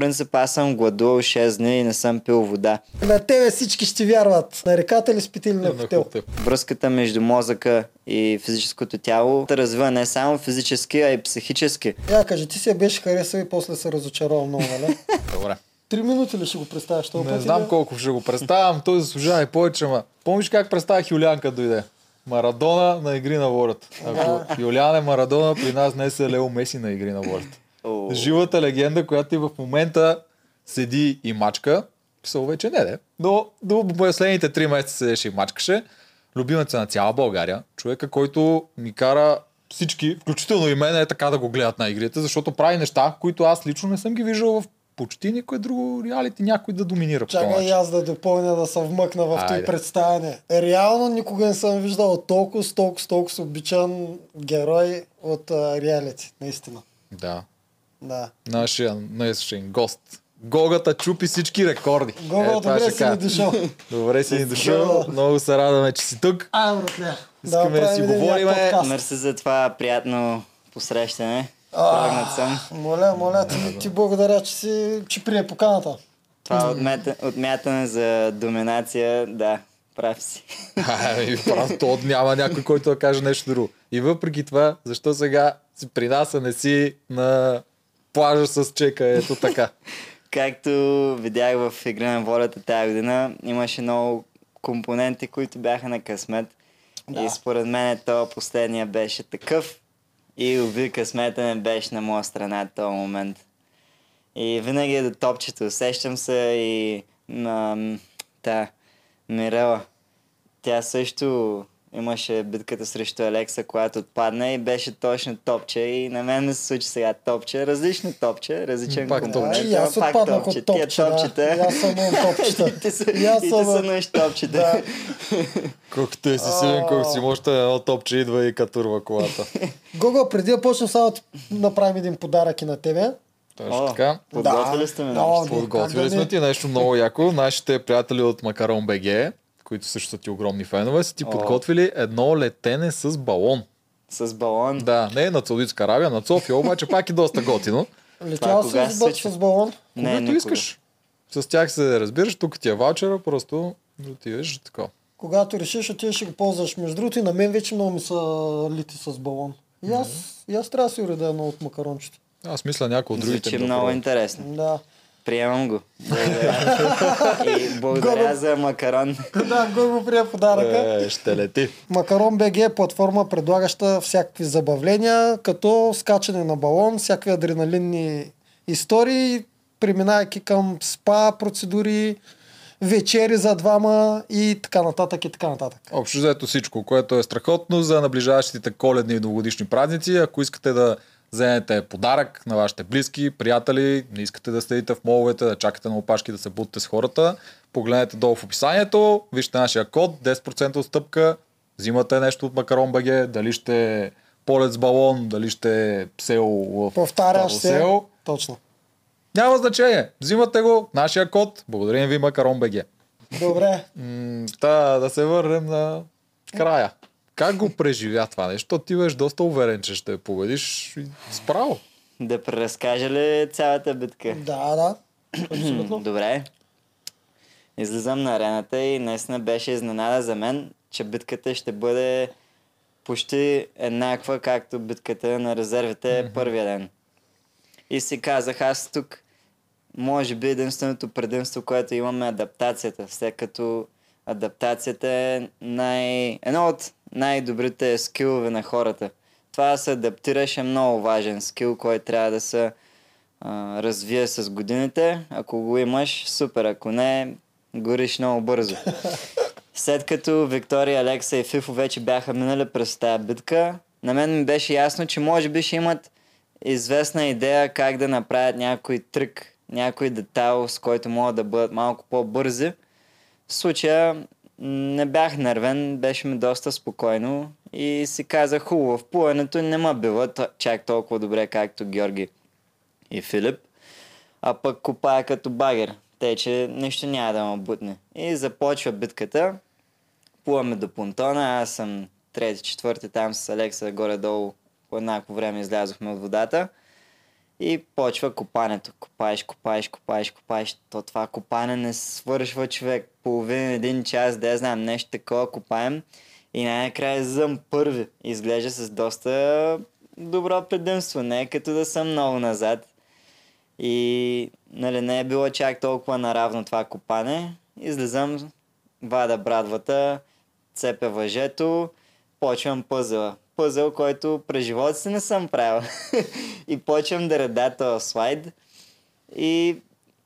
принцип аз съм гладувал 6 дни и не съм пил вода. На тебе всички ще вярват. На реката ли спите или на хотел? Връзката между мозъка и физическото тяло те развива не само физически, а и психически. Я кажа, ти се беше харесал и после се разочаровал много, нали? Добре. 3 минути ли ще го представяш това? Не знам колко ще го представям, той заслужава и повече, ма. Помниш как представях Юлианка дойде? Марадона на Игри на Волята. Ако Юлиан е Марадона, при нас днес е Лео Меси на Игри на Волята. Живата легенда, която и в момента седи и мачка. Писал вече не, но до последните 3 месеца седеше и мачкаше. Любимеца на цяла България. Човека, който ни кара всички, включително и мен, е така да го гледат на игрите, защото прави неща, които аз лично не съм ги виждал в почти никой друго реалити, някой да доминира. Чакай и аз да допълня, да се вмъкна в това представяне. Реално никога не съм виждал толкова обичан герой от реалити, наистина. Да. Нашия днешен гост. Гогата чупи всички рекорди. Гого, добре си ни дошъл. Добре си ни дошъл. Много се радваме, че си тук. Искаме да си говорим. Мерси за това приятно посрещане. Моля, ти благодаря, че прие поканата. Това отмятане за доминация, да, прав си. Просто няма някой, който да каже нещо друго. И въпреки това, защо сега си при нас, а не си на плажа с чека, ето така. Както видях в Игри на волята тази година, имаше много компоненти, които бяха на късмет. Да. И според мен то последния беше такъв. И уви късмета не беше на моя страна в този момент. И винаги е до топчето. Усещам се и Мирела. Тя също имаше битката срещу Алекса, която отпадна и беше точно топче. И на мен не се случи сега топче. Различно топче, различен компонент. И аз отпаднах от топчета. И аз съм топчета. И ти са топчета. Колко ти си силен, колко си можеш, едно топче идва и катурва колата. Гого, преди да почнем, само направим един подарък и на тебе. Точно така. Подготвили сте ми нещо. Подготвили сме ти нещо много яко. Нашите приятели от Macaron.bg, които също са ти огромни фенове, са ти подготвили едно летене с балон. С балон? Да, не на Саудитска Арабия, на София, обаче пак е доста готино. Летял с балон? Когато искаш. С тях се разбираш, тук ти е ваучера, просто отиваш така. Когато решиш, отиваш ще го ползваш. Между другото и на мен вече много ми са лити с балон. И аз трябва да си уредя едно от макарончета. Аз мисля някои от другите. Звучи много интересно. Да. Приемам го. И благодаря за Макарон. Да, Гого прия подаръка. Ще лети. Macaron.bg е платформа, предлагаща всякакви забавления, като скачане на балон, всякакви адреналинни истории, преминавайки към спа процедури, вечери за двама и така нататък и така нататък. Общо взето всичко, което е страхотно за наближаващите коледни и новогодишни празници. Ако искате да вземете подарък на вашите близки, приятели, не искате да седите в моловете, да чакате на опашки да се бутате с хората, погледнете долу в описанието, вижте нашия код, 10% отстъпка, взимате нещо от Macaron.bg, дали ще е полет с балон, дали ще е село в Повтаряш село. Точно. Няма значение, взимате го, нашия код, благодарим ви Macaron.bg. Добре. Да се върнем на края. Как го преживя това нещо? Ти беше доста уверен, че ще победиш справо. Да преразкажа ли цялата битка? Да. Добре. Излизам на арената и наистина беше изненада за мен, че битката ще бъде почти еднаква, както битката на резервите първия ден. И си казах, аз тук може би единственото предимство, което имаме, адаптацията. Все като адаптацията е едно от най-добрите скилове на хората. Това да се адаптираш е много важен скил, който трябва да се развие с годините. Ако го имаш, супер. Ако не, гориш много бързо. След като Виктория, Алекса и Фифо вече бяха минали през тази битка, на мен ми беше ясно, че може би ще имат известна идея как да направят някой трик, някой детайл, с който могат да бъдат малко по-бързи. В случая не бях нервен, беше ми доста спокойно и си казах, хубаво, в плуването не ме била чак толкова добре, както Георги и Филип, а пък копая като багер, тъй че нищо няма да ме бутне. И започва битката, плуваме до понтона, аз съм 3-4, там с Алекса горе-долу по еднакво време излязохме от водата И почва копането. Копаеш. То това копане не свършва, човек. Половин, един час, да я знам, нещо такова копаем. И най-накрая съм първи. Изглежда с доста добро предимство. Не е като да съм много назад. И нали, не е било чак толкова наравно това копане. Излизам, вада брадвата, цепя въжето, почвам пъзела. Пъзел, който през живота си не съм правил. И почвам да реда този слайд. И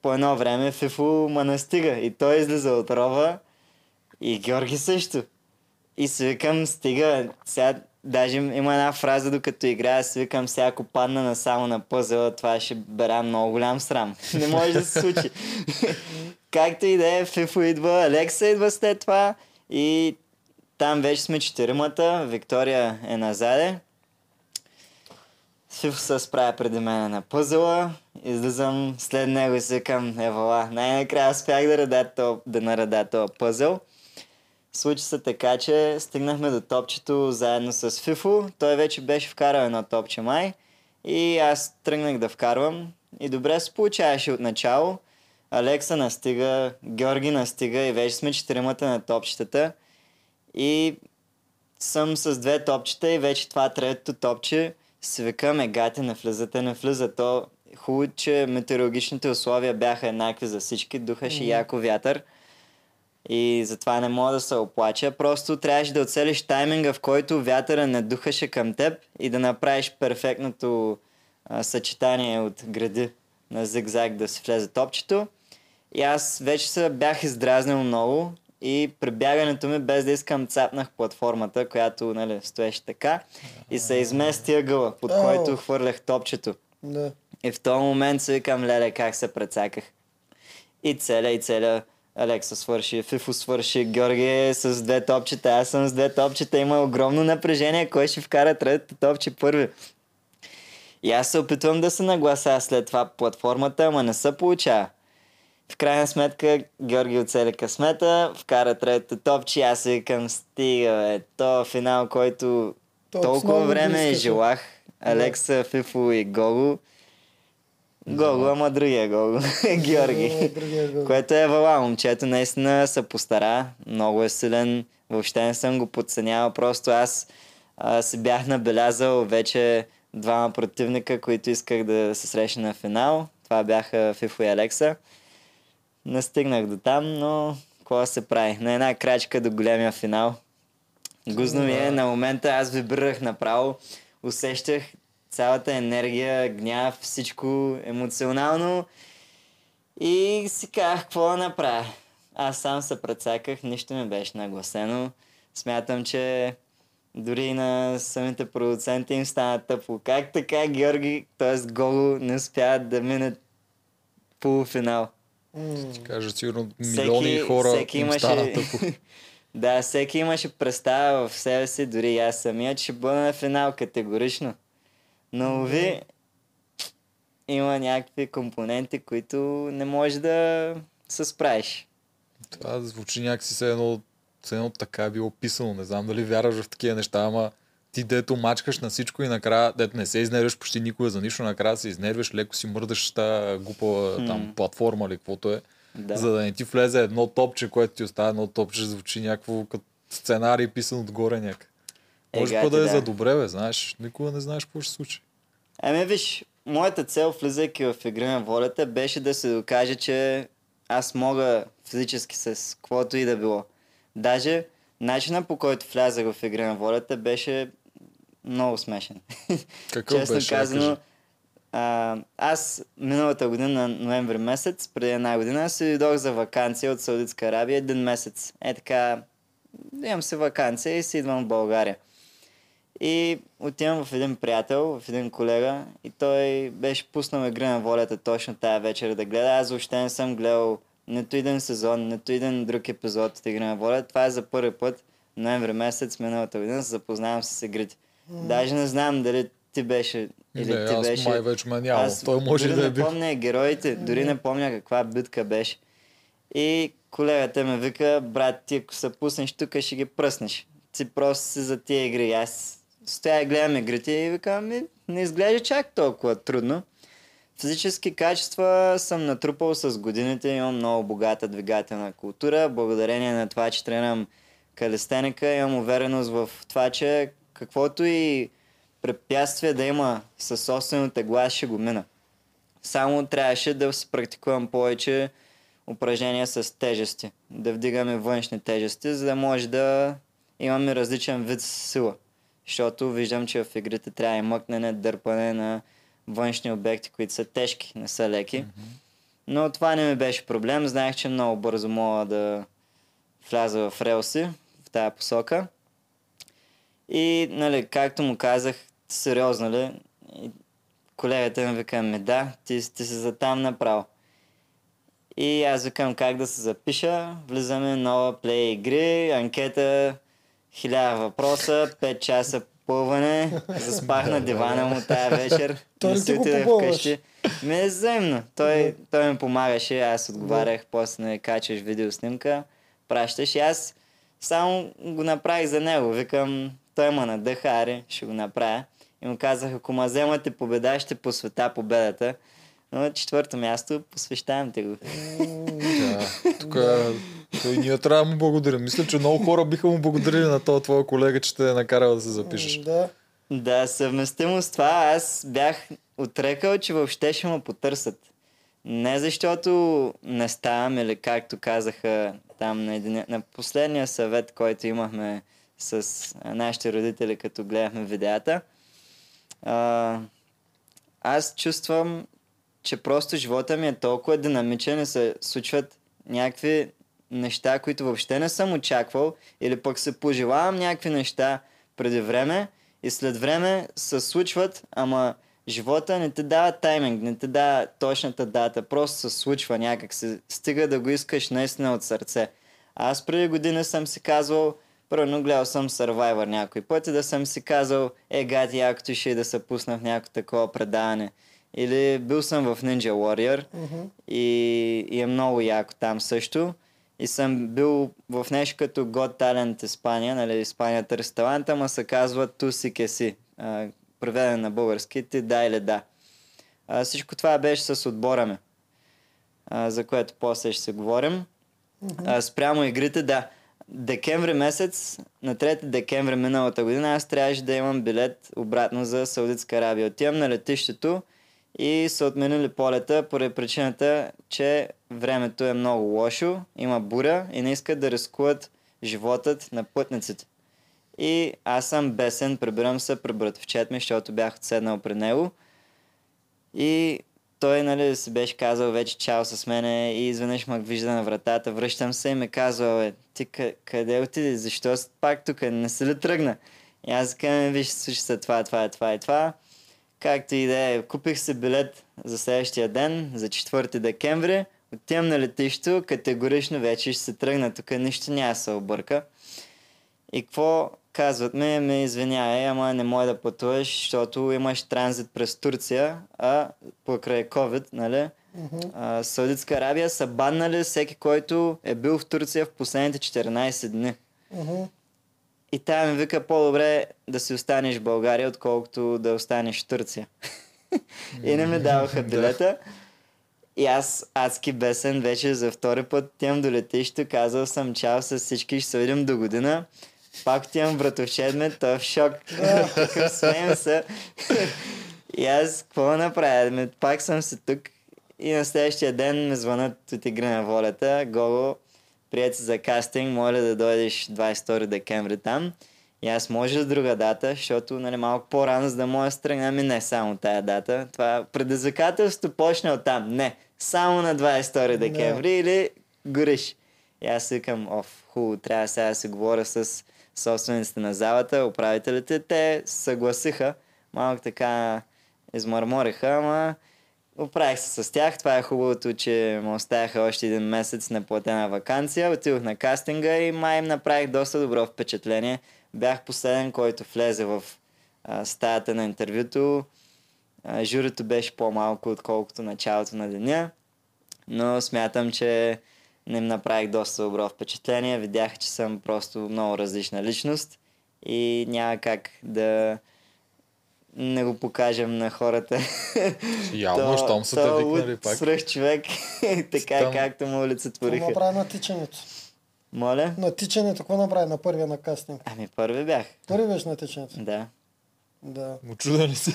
по едно време Фифо ма настига. И той излиза от рова. И Георги също. И се викам, стига. Сега, даже има една фраза, докато играя, се викам, сега ако падна насамо на пъзела, това ще бера много голям срам. Не може да се случи. Както и да е, Фифо идва, Алекса идва след това. И там вече сме четиримата, Виктория е назаде. Фифо се справя преди мен на пъзела, излизам след него и се викам, евала, най-накрая успях да нареда този пъзел. Случи се така, че стигнахме до топчето заедно с Фифо. Той вече беше вкарал едно топче май и аз тръгнах да вкарвам. И добре се получаваше от начало. Алекса настига, Георги настига и вече сме четиримата на топчетата. И съм с две топчета и вече това третото топче си викам, гати, не влиза. То хубаво, че метеорологичните условия бяха еднакви за всички, духаше яко вятър. И затова не мога да се оплача. Просто трябваше да оцелиш тайминга, в който вятъра не духаше към теб и да направиш перфектното съчетание от гради на зигзаг да се влезе топчето. И аз вече се бях издразнил много и при бягането ми, без да искам, цапнах платформата, която нали, стоеше така и се измести ъгъла, под който хвърлях топчето. Да. И в този момент се викам, леле, как се прецаках. И целя. Алекса свърши, Фифо свърши, Георги с две топчета, аз съм с две топчета. Има огромно напрежение, кой ще вкара третото топче първи. И аз се опитвам да се наглася след това платформата, ама не се получава. В крайна сметка Георги оцели късмета, вкара третото топче, аз се викам, стига, то финал, който толкова време желах. Алекса, Фифо и Гого. Гого, ама другия Гого. Георги. Което е вала. Момчето наистина се постара. Много е силен. Въобще не съм го подценявал. Просто аз си бях набелязал вече двама противника, които исках да се срещна на финал. Това бяха Фифо и Алекса. Не стигнах до там, но какво се прави? На една крачка до големия финал. Гузно ми е. На момента аз вибрирах направо. Усещах цялата енергия, гняв, всичко емоционално. И си казах, какво да направя? Аз сам се прецаках, нищо не беше нагласено. Смятам, че дори на самите продуценти им стана тъпо. Как така Георги, т.е. Гого, не успяват да минат полуфинал? Ще ти кажа, сигурно милиони хора им стана тъпо. Да, всеки имаше представа в себе си, дори и аз самият, ще бъда на финал категорично. Но ви има някакви компоненти, които не можеш да се справиш. Това звучи някакси все едно така е било писано. Не знам дали вярваш в такива неща, ама ти дето мачкаш на всичко и накрая, дето не се изнервяш почти никога за нищо, накрая се изнервяш, леко си мърдаш тази глупа там платформа или каквото е. Да. За да не ти влезе едно топче, което ти остава едно топче, звучи някакво като сценарий писан отгоре някак. Може па да е за добре, бе, знаеш, никога не знаеш какво ще се случи. Ами виж, моята цел, влизайки в Игри на волята, беше да се докаже, че аз мога физически с каквото и да било. Даже начина, по който влязах в Игри на волята, беше много смешен. Какъв честно беше, казано, аз миналата година, ноември месец, преди една година, се дойдох за ваканция от Саудитска Арабия един месец. Е така, имам се ваканция и си идвам в България. И отивам в един приятел, в един колега и той беше пуснал Игри на волята точно тая вечер да гледа. Аз въобще не съм гледал нито един сезон, нито един друг епизод от Игри на волята. Това е за първи път, ноември месец, миналата година, се запознавам с игрите. Даже не знам дали ти беше или не, ти аз беше. Май вече ме няма. Аз той може дори да не помня героите, дори не помня каква битка беше. И колегата ме вика, брат, ти ако се пуснеш тук, ще ги пръснеш. Ти просто си за тия игри. Аз стоя и гледам игрите и викам, не изглежда чак толкова трудно. Физически качества съм натрупал с годините, имам много богата двигателна култура. Благодарение на това, че тренирам калистеника, имам увереност в това, че каквото и препятствие да има със собствената глас, ще го мина. Само трябваше да се практикувам повече упражнения с тежести, да вдигаме външни тежести, за да може да имаме различен вид сила. Защото виждам, че в игрите трябва и мъкнене, дърпане на външни обекти, които са тежки, не са леки. Но това не ми беше проблем. Знаех, че много бързо мога да вляза в релси в тая посока. И, нали, както му казах, сериозно ли? Колегата ми вика, да, ти си за там направо. И аз викам как да се запиша. Влизаме нова плей игри, анкета 1000 въпроса, 5 часа пълване. Заспах на дивана му тая вечер. Той си отиде вкъщи. Ме е взаимно. Той ми помагаше, аз отговарях, после не качаш видеоснимка, пращаш и аз само го направих за него. Викам, той ма надъха, аре, ще го направя. И му казах, ако ма вземате победа, ще посвета победата. Но на 4-то място посвещавам те го. Тук ние трябва да му благодарим. Мисля, че много хора биха му благодарили на това твоя колега, че те е накарал да се запишеш. Да, съвместимо с това аз бях отрекал, че въобще ще му потърсят. Не защото не ставам или както казаха там на последния съвет, който имахме с нашите родители, като гледахме видеята. Аз чувствам, че просто живота ми е толкова динамичен и се случват някакви неща, които въобще не съм очаквал, или пък се пожелавам някакви неща преди време и след време се случват, ама живота не ти дава тайминг, не ти дава точната дата, просто се случва някак, се стига да го искаш наистина от сърце. Аз преди година съм си казвал, първо гледал съм Survivor някой път и да съм си казал, гати, якото ще и да се пусна в някакво такова предаване. Или бил съм в Ninja Warrior и е много яко там също. И съм бил в нещо като God Talent Испания, нали, Испания търси таланта, ама се казва Tú Sí Que Sí, преведен на български, ти да или да. Всичко това беше с отбора ми, за което после ще се говорим. Спрямо игрите, да. Декември месец, на 3 декември миналата година, аз трябваше да имам билет обратно за Саудитска Арабия. Отивам на летището и са отменили полета поради причината, че времето е много лошо, има буря и не искат да рискуват животът на пътниците. И аз съм бесен, прибирам се при братовчет ми, защото бях отседнал при него. И той, нали, си беше казал вече чао с мене и изведнъж мак вижда на вратата, връщам се и ме казва, ти къде отиде, защо пак тук, не се ли тръгна? И аз казвам, виж, случи се това. Както и да е, купих се билет за следващия ден, за 4 декември, отивам на летището, категорично вече ще се тръгна, тук нищо няма се обърка. И какво казват ми? Ме извинявай, ама не може да пътуваш, защото имаш транзит през Турция, а покрай COVID, нали? Саудитска Арабия са баннали всеки, който е бил в Турция в последните 14 дни. И тая ми вика, по-добре да си останеш в България, отколкото да останеш в Турция. И не ми даваха билета. И аз адски бесен вече за втори път отивам до летището, казал съм чао с всички, ще се видим до година. Пак отивам братовчет ме, той е в шок. Такъв смеем се. И аз какво направя? Пак съм си тук и на следващия ден ме звънат от Игри на Волята. Гого, прият за кастинг, моля да дойдеш 22 декември там. И аз може с друга дата, защото, нали, малко по-рано, за да моя страна ми не само тая дата. Това предизвикателството почне от там. Не, само на 22 декември или гориш. И аз викам, хубаво, трябва сега да се говоря с собствениците на залата, управителите. Те съгласиха, малко така измърмориха, ама оправих се с тях. Това е хубавото, че ме оставяха още един месец на платена ваканция. Отидох на кастинга и май им направих доста добро впечатление. Бях последен, който влезе в стаята на интервюто. Журито беше по-малко, отколкото началото на деня. Но смятам, че не им направих доста добро впечатление. Видях, че съм просто много различна личност и няма как да не го покажем на хората. Явно, щом са те викнали пак. Свръх човек, така както му олицетвориха. Какво направи на тичането? Моля? На тичането, какво направи на първия на кастинг? Ами първи бях. Първи беше на тичането? Да. Да. Очуден ли си?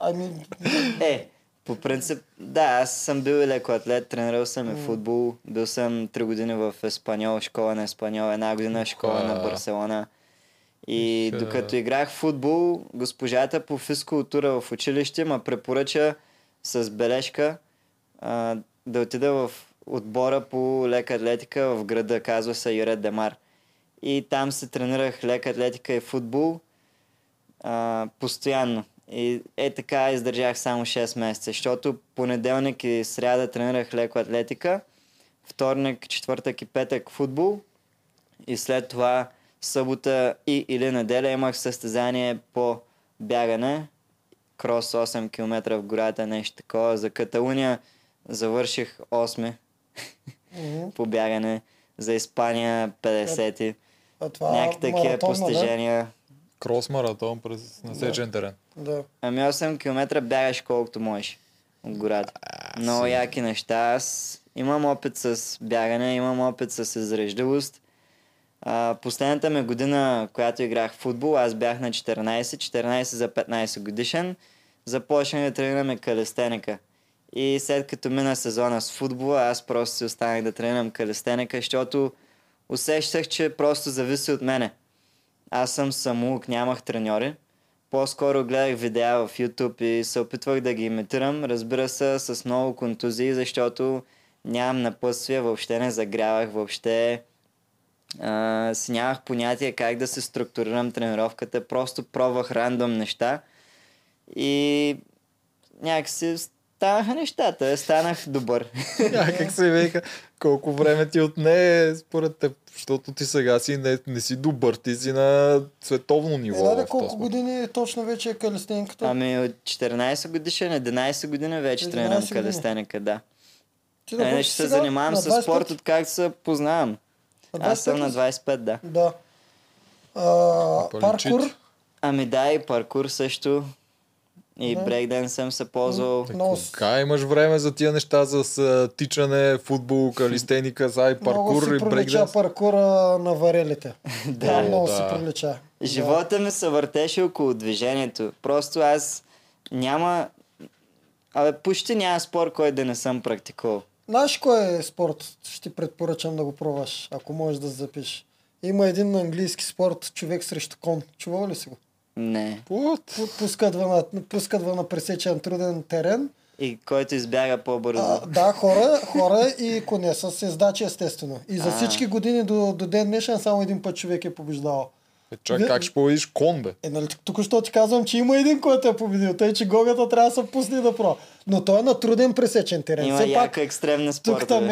Ами... по принцип, да, аз съм бил и леко атлет, тренирал съм и футбол, бил съм 3 години в Español, школа на Español, една година школа на Барселона. И докато играх в футбол, госпожата по физкултура в училище ме препоръча с бележка да отида в отбора по лека атлетика в града, казва се Йорет де Мар. И там се тренирах лека атлетика и футбол постоянно. И така издържах само 6 месеца, защото понеделник и сряда тренирах леко атлетика, вторник, четвъртък и петък футбол и след това събота и или неделя имах състезание по бягане, крос 8 км в гората, нещо такова. За Каталуния завърших 8 по бягане, за Испания 50-ти. Някакви такива постижения. Крос-маратон през насечен терен. Да. Ами 8 км бягаш колкото можеш от гората. Много яки неща. Аз имам опит с бягане, имам опит с издръжливост. Последната ми година, когато играх в футбол, аз бях на 14 за 15 годишен. Започнах да тренираме калистеника. И след като мина сезона с футбола, аз просто си останах да тренирам калистеника, защото усещах, че просто зависи от мене. Аз съм самоук, нямах треньори. По-скоро гледах видеа в YouTube и се опитвах да ги имитирам. Разбира се, с много контузии, защото нямам напътствия, въобще не загрявах, въобще си нямах понятие как да се структурирам тренировката. Просто пробвах рандом неща и някакси станаха нещата. Станах добър. Някак се веха. Колко време ти отне според теб, защото ти сега си не си добър, ти си на световно ниво. Да, колко години точно вече е калистениката? Ами от 14 годишен, 11 години вече тренирам калистеника, да. Не, ще се занимавам с спорт, откакто се познавам. Аз съм на 25, да. Да. Паркур? Ами да, и паркур също. И брейкден съм се ползвал. Така имаш време за тия неща, за тичане, футбол, калистеника, за и паркур и брейкден. Много си прилича паркура на варелите. Да. Много си прилича. Живота ми се въртеше около движението. Просто аз няма... почти няма спорт, който да не съм практикувал. Знаеш кой е спорт? Ще ти предпоръчам да го пробваш, ако можеш да запишеш. Има един английски спорт, човек срещу кон. Чувал ли си го? Не. Пускат вън на пресечен труден терен. И който избяга по-бързо. Да, хора и коне с ездачи, естествено. И за всички години до ден днешен само един път човек е побеждавал. Чак, как ще победиш кон, бе? Нали, току-що ти казвам, че има един, който е победил. Тъй, че Гогата трябва да се пусне да про. Но той е на труден пресечен терен. Има яка екстремна спорта. Тук там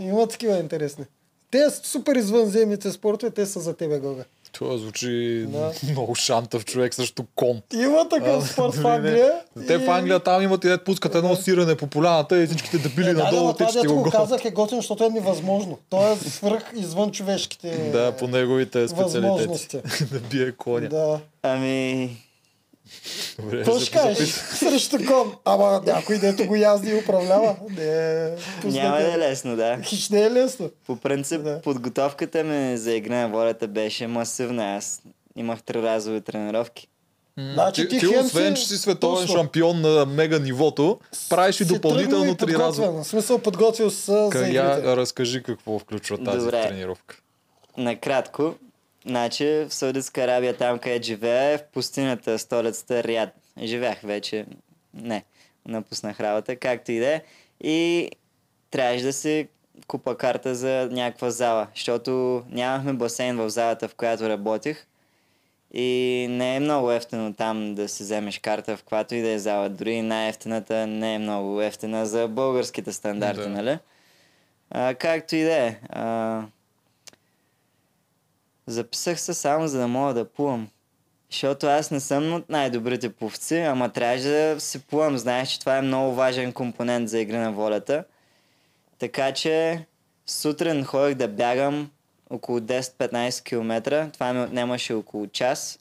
има такива интересни. Те супер извънземните спортове, те са за тебе, Гога. Това звучи много шантав човек също кон. Има такъв спорт в Англия. Те в Англия там имат и пускат едно сирене по поляната и всичките дебили надолу течат. Това, дето го казах, е готино, защото е невъзможно. Той е свръх извън човешките. Да, по неговите специалитети. Да бие коня. Да. Ами... Точка, срещу кон. Ама някой дето го язди и управлява. Няма да е лесно, да. Хич не е лесно. По принцип, подготовката ми за Игри на Волята беше масивна. Аз имах 3-разови тренировки. Ти освен, че си световен шампион на мега нивото, правиш и допълнително 3-разови. В смисъл, подготвил с игрите. Разкажи какво включва тази тренировка. Накратко. Значи в Саудитска Арабия, там където живея, в пустинята, столицата Риад. Живях вече. Не, напуснах работа, както и да е. И трябваше да си купа карта за някаква зала, защото нямахме басейн в залата, в която работих. И не е много ефтино там да си вземеш карта, в която и да е зала. Дори най-ефтината не е много ефтина за българските стандарти, нали? Както и да е. Записах се само, за да мога да плувам. Защото аз не съм от най-добрите пловци, ама трябваше да си плувам. Знаеш, че това е много важен компонент за Игри на Волята. Така че сутрин ходих да бягам около 10-15 км. Това ми отнемаше около час.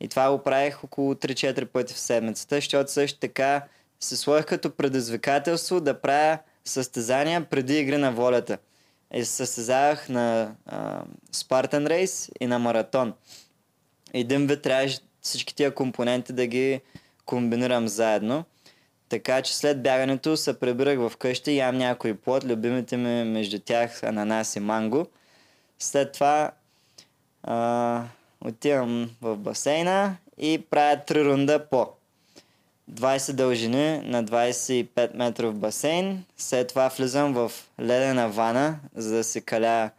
И това го правих около 3-4 пъти в седмицата, защото също така се сложих като предизвикателство да правя състезания преди Игри на волята. И състезавах на Spartan Race и на маратон. Един вид трябваше всички тия компоненти да ги комбинирам заедно. Така че след бягането се прибирах в къща, ям някой плод, любимите ми между тях ананас и манго. След това отивам в басейна и правя 3 рунда по 20 дължини на 25 метров басейн. След това влизам в ледена вана, за да се каля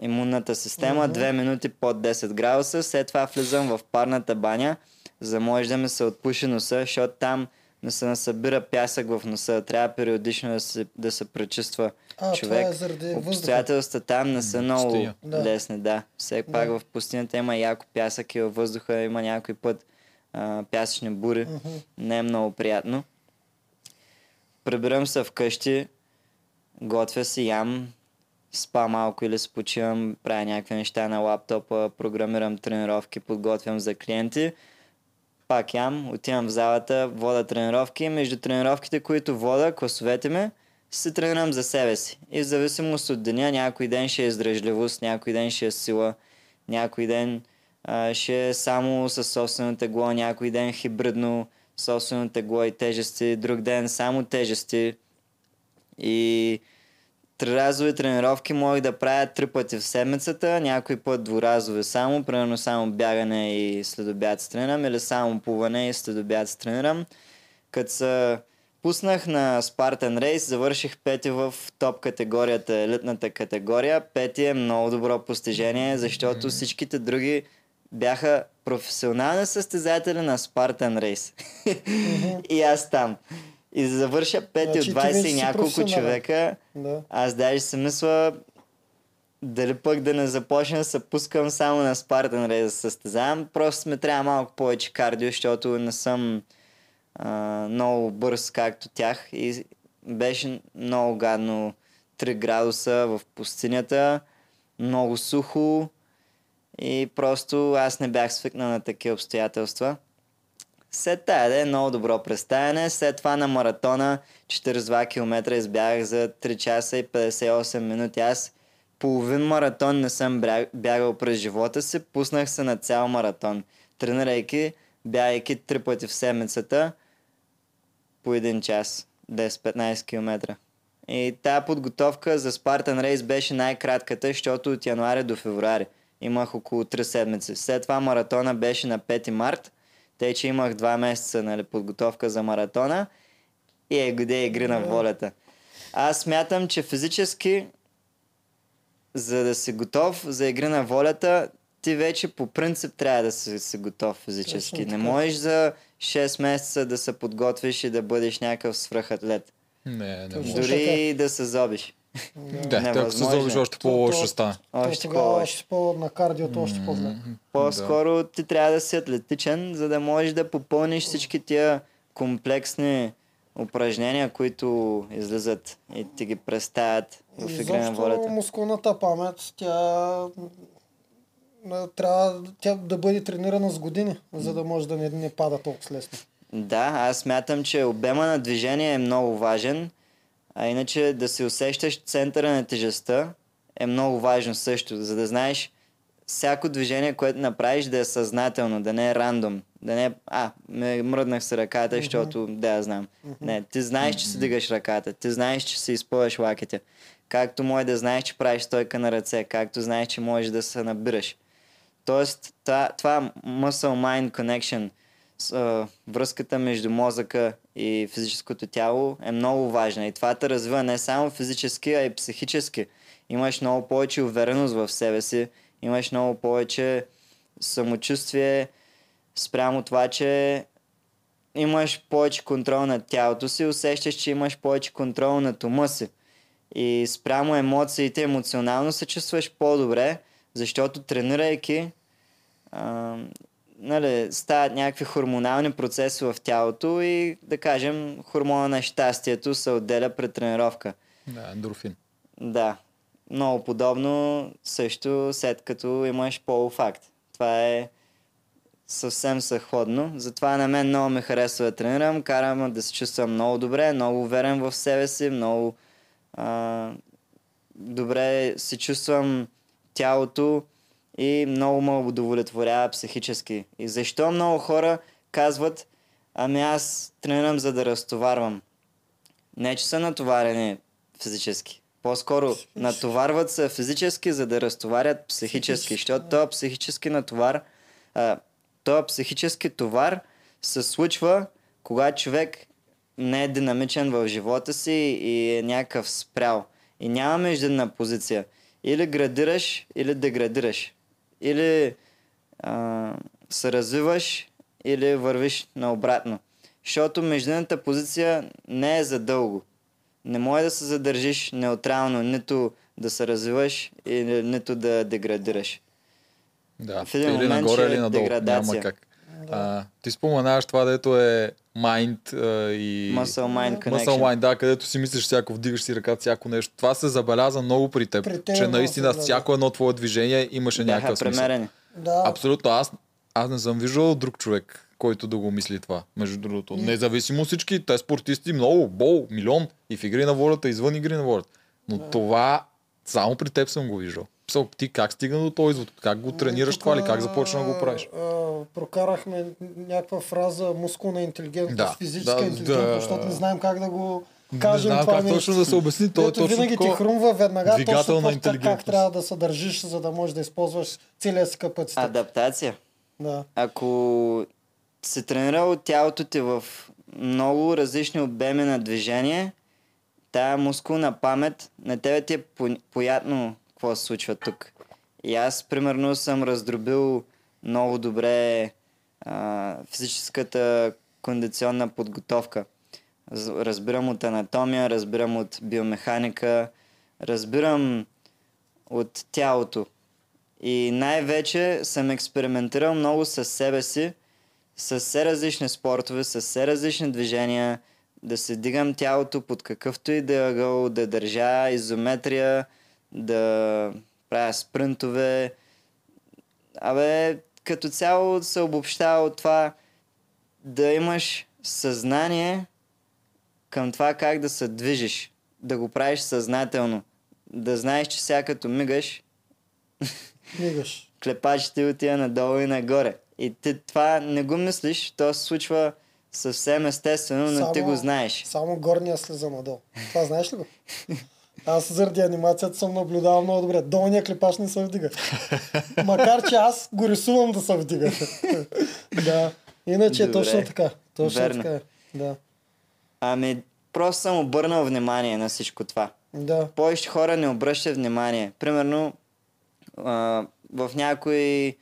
имунната система, 2 минути под 10 градуса. След това влизам в парната баня, за да може да ми се отпуши носа, защото там не се насъбира пясък в носа. Трябва периодично да се пречиства човек. Това е заради обстоятелствата там не са много лесни. Да. Все пак в пустината има яко пясък и във въздуха има някой път пясъчни бури. Не е много приятно. Прибирам се вкъщи, готвя си, ям, спа малко или се почивам, правя някакви неща на лаптопа, програмирам тренировки, подготвям за клиенти. Пак ям, отивам в залата, вода тренировки. Между тренировките, които вода, класовете ми, се тренирам за себе си. И в зависимост от деня, някой ден ще е издръжливост, някой ден ще е сила, някой ден ще е само със собствено тегло, някой ден хибридно собствено тегло и тежести, друг ден само тежести. И триразови тренировки можех да правя 3 пъти в седмицата, някой път дворазови само, примерно само бягане и следобяд се тренирам, или само плуване и следобяд се тренирам. Като се пуснах на Spartan Race, завърших 5-ти в топ категорията, елитната категория. 5-ти е много добро постижение, защото всичките други бяха професионални състезатели на Spartan Race. И аз там. И завърша 5 от 20 и няколко човека. Да. Аз даже се мисля дали пък да не започна да се пускам само на Spartan Race да състезавам. Просто ме трябва малко повече кардио, защото не съм много бърз както тях. И беше много гадно. 3 градуса в пустинята, много сухо и просто аз не бях свикнал на такива обстоятелства. След тая да е много добро представяне. След това на маратона 42 км избягах за 3 часа и 58 минути. Аз половин маратон не съм бягал през живота си. Пуснах се на цял маратон. Тренирайки, бягайки 3 пъти в седмицата по 1 час. 10-15 км. И тая подготовка за Spartan Race беше най-кратката, защото от януари до февруари имах около 3 седмици. След това маратона беше на 5 март. Тъй, че имах 2 месеца подготовка за маратона и година Игри на волята. Аз смятам, че физически, за да си готов за Игри на волята, ти вече по принцип трябва да си готов физически. Точно, не можеш за 6 месеца да се подготвиш и да бъдеш някакъв свръхатлет. Не, не може. Дори да се зобиш. Да, ако се зобиш още по-лошо стане. Още по-лошо. На кардиото още по-зле. По-скоро ти трябва да си атлетичен, за да можеш да попълниш всички тия комплексни упражнения, които излизат и ти ги представят в Игри на волята. Защото мускулната памет, тя трябва да бъде тренирана с години, за да може да не пада толкова лесно. Да, аз смятам, че обема на движение е много важен. А иначе да се усещаш центъра на тежестта е много важно също, за да знаеш всяко движение, което направиш, да е съзнателно, да не е рандом. Да не е, мръднах се ръката, защото да я знам. Не, ти знаеш, че си дигаш ръката, ти знаеш, че си изпъваш лакетя. Както може да знаеш, че правиш стойка на ръце, както знаеш, че можеш да се набираш. Тоест, това muscle-mind connection, връзката между мозъка и физическото тяло е много важна и това те развива не само физически, а и психически. Имаш много повече увереност в себе си, имаш много повече самочувствие спрямо това, че имаш повече контрол над тялото си, усещаш, че имаш повече контрол над ума си и спрямо емоциите, емоционално се чувстваш по-добре, защото тренирайки стават някакви хормонални процеси в тялото и, да кажем, хормона на щастието се отделя при тренировка. Да, ендорфин. Да. Много подобно също, след като имаш полуфакт. Това е съвсем съходно. Затова на мен много ме харесва да тренирам. Карам да се чувствам много добре, много уверен в себе си, много добре се чувствам тялото и много ме удовлетворява психически. И защо много хора казват, ами аз тренирам за да разтоварвам. Не, че са натоварени физически. По-скоро натоварват се физически, за да разтоварят психически. Защото този психически натовар, този психически товар се случва, когато човек не е динамичен в живота си и е някакъв спрял. И няма междинна позиция. Или градираш, или деградираш. Или се развиваш, или вървиш наобратно. Защото междинната позиция не е за дълго. Не може да се задържиш неутрално, нито да се развиваш, или нито да деградираш. Да, в един момент нагоре, или надолу. Деградация. Няма как. Ти споменаваш това, дето е майнд и... Muscle-mind connection. Muscle-mind, да, където си мислиш всяко, вдигаш си ръката, всяко нещо. Това се забеляза много при теб, че наистина всяко едно твое движение имаше някакъв смисъл. Да. Абсолютно. Аз не съм виждал друг човек, който да го мисли това, между другото. Независимо всички, те спортисти, много, милион и в Игри на волята, извън Игри на волята. Но това само при теб съм го виждал. Ти как стигна до този извод? Как го тренираш тук, това ли? Как започна да го правиш? Прокарахме някаква фраза мускулна интелигентност, физическа интелигентност, защото не знаем как да го кажем това нещо. Точно да се обясни. Ето винаги ти хрумва веднага точно как трябва да се държиш, за да можеш да използваш целия си капацитет. Адаптация. Да. Ако се тренирало тялото ти в много различни обеми на движение, тая мускулна памет на тебе ти е понятно какво се случва тук. И аз, примерно, съм раздробил много добре физическата кондиционна подготовка. Разбирам от анатомия, разбирам от биомеханика, разбирам от тялото. И най-вече съм експериментирал много със себе си, с все различни спортове, с все различни движения, да се дигам тялото под какъвто и да е ъгъл, да държа изометрия, да правя спринтове. Като цяло се обобщава от това да имаш съзнание към това как да се движиш, да го правиш съзнателно, да знаеш, че сега като мигаш. Клепачите отива надолу и нагоре. И ти това не го мислиш, то се случва съвсем естествено, но ти го знаеш. Само горния слиза надолу. Това знаеш ли го? Аз заради анимацията съм наблюдавал много добре. Долния клепач не се вдига. Макар че аз го рисувам да се вдига. Да. Иначе добре. Точно така. Точно така. Да. Просто съм обърнал внимание на всичко това. Да. Повече хора не обръщат внимание. Примерно, в някои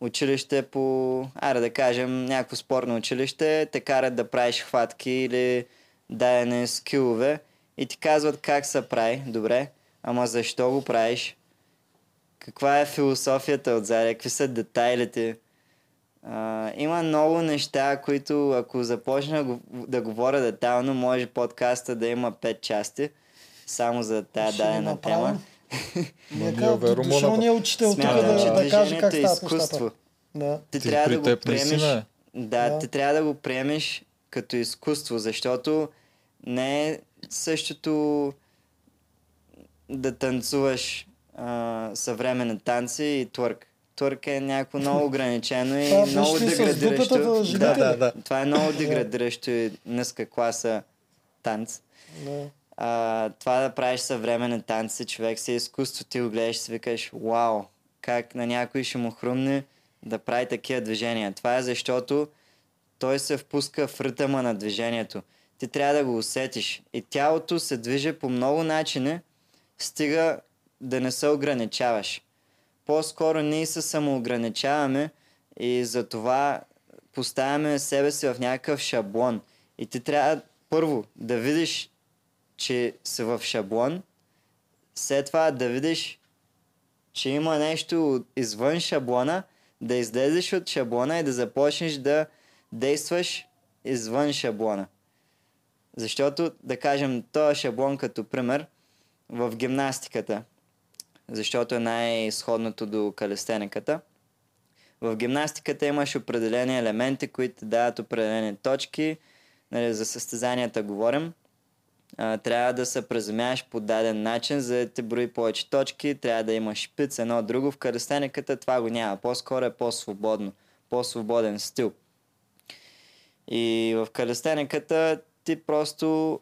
училище по... да кажем, някакво спортно училище те карат да правиш хватки или дадене скилове и ти казват как се прави, добре, ама защо го правиш? Каква е философията отзад? Какви са детайлите? Има много неща, които ако започна да говоря детайлно, може подкаста да има 5 части, само за тази дадена тема. Дошъл ни е учител тук да каже как стават нещата. Ти трябва да го приемеш. Да, ти трябва да го приемеш като изкуство, защото не е същото да танцуваш съвременни танци и твърк. Твърк е някакво много ограничено и много деградиращо. Това е много деградиращо и ниска класа танц. Това да правиш съвременни танци, човек си е изкуство, ти го гледаш и си викаш, вау, как на някой ще му хрумне да прави такива движения. Това е защото той се впуска в ритъма на движението. Ти трябва да го усетиш. И тялото се движи по много начини, стига да не се ограничаваш. По-скоро ние се самоограничаваме и затова поставяме себе си в някакъв шаблон. И ти трябва първо да видиш, че си в шаблон, след това да видиш, че има нещо извън шаблона, да излезеш от шаблона и да започнеш да действаш извън шаблона. Защото, да кажем, този шаблон като пример в гимнастиката, защото е най-сходното до калистениката, В гимнастиката имаш определени елементи, които дават определени точки. Нали, за състезанията говорим. Трябва да се приземяваш по даден начин, за да те брои повече точки. Трябва да имаш шпиц, едно друго. В калистениката това го няма. По-скоро е по-свободно. По-свободен стил. И в калистениката ти просто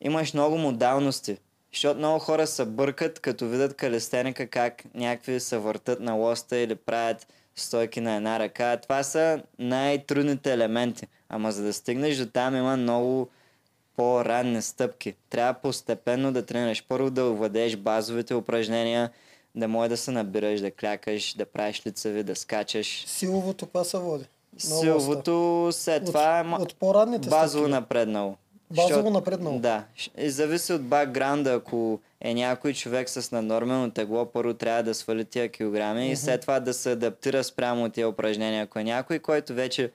имаш много модалности. Защото много хора се бъркат, като видят калистеника, как някакви се въртат на лоста или правят стойки на една ръка. Това са най-трудните елементи. Ама за да стигнеш до там има много по-ранни стъпки. Трябва постепенно да тренираш. Първо да овладееш базовите упражнения, да може да се набираш, да клякаш, да правиш лицеви, да скачаш. Силовото па се води. Силовото след това е базово напреднало. Базово напреднало? Да. И зависи от бакграунда. Ако е някой човек с наднормено тегло, първо трябва да свали тия килограми и след това да се адаптира спрямо тия упражнения. Ако е някой, който вече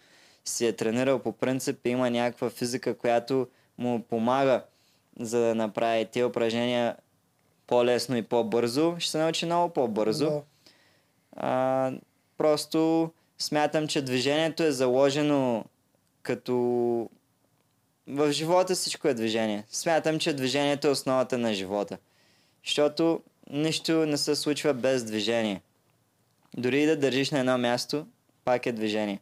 си е тренирал по принцип и има някаква физика, която му помага за да направи тия упражнения по-лесно и по-бързо, ще се научи много по-бързо. Да. Просто смятам, че движението е заложено като... В живота всичко е движение. Смятам, че движението е основата на живота. Защото нищо не се случва без движение. Дори и да държиш на едно място, пак е движение.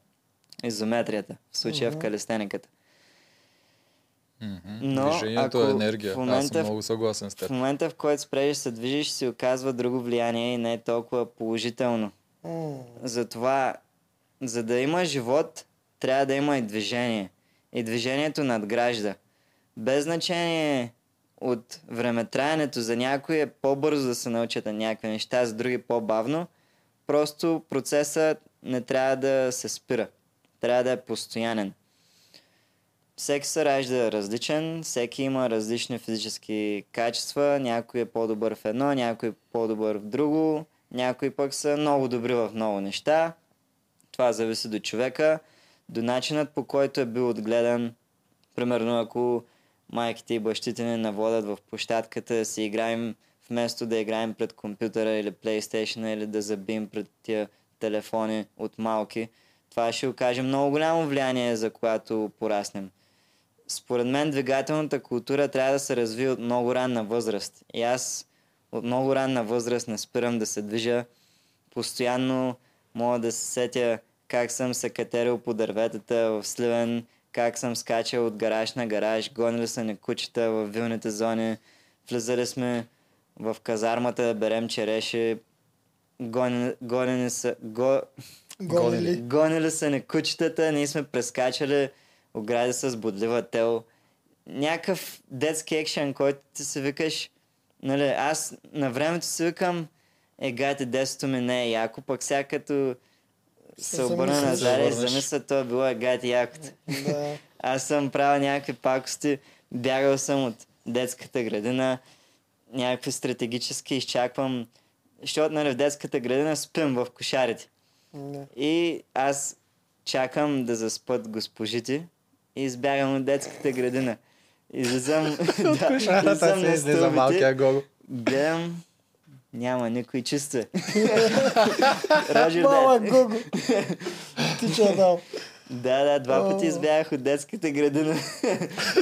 Изометрията, в случая в калистениката. Но движението е енергия. Аз съм много съгласен с теб. В момента, в който спрежиш се движиш, си оказва друго влияние и не е толкова положително. Затова, за да има живот, трябва да има и движение. И движението надгражда. Без значение от времетраенето, за някои е по-бързо да се научат на някакви неща, за други по-бавно. Просто процесът не трябва да се спира. Трябва да е постоянен. Всеки се ражда различен, всеки има различни физически качества, някой е по-добър в едно, някой е по-добър в друго, някои пък са много добри в много неща. Това зависи до човека, до начинът, по който е бил отгледан. Примерно ако майките и бащите ни наводят в площадката да си играем, вместо да играем пред компютъра или PlayStation или да забием пред тия телефони от малки, това ще окаже много голямо влияние, за когато пораснем. Според мен двигателната култура трябва да се развие от много ранна възраст. И аз от много ранна възраст не спирам да се движа. Постоянно мога да се сетя как съм се катерил по дърветата в Сливен, как съм скачал от гараж на гараж, гонили са ни кучета в вилните зони, влизали сме в казармата да берем череши, гонили са ни кучетата, ние сме прескачали огради с бодлива тел. Някакъв детски екшен, който ти се викаш, нали, аз на времето си викам, гати, детството ми не е яко, пък сега като се обърна назад и замисля, това било гати якото. Да. Аз съм правил някакви пакости, бягал съм от детската градина, някакви стратегически изчаквам, защото нали, в детската градина спим в кошарите. Да. И аз чакам да заспят госпожите и избягам от детската градина. Излизам на стълбите, гледам, няма никой чисто. Мама Гого, ти че дал? Да, два пъти избягах от детската градина.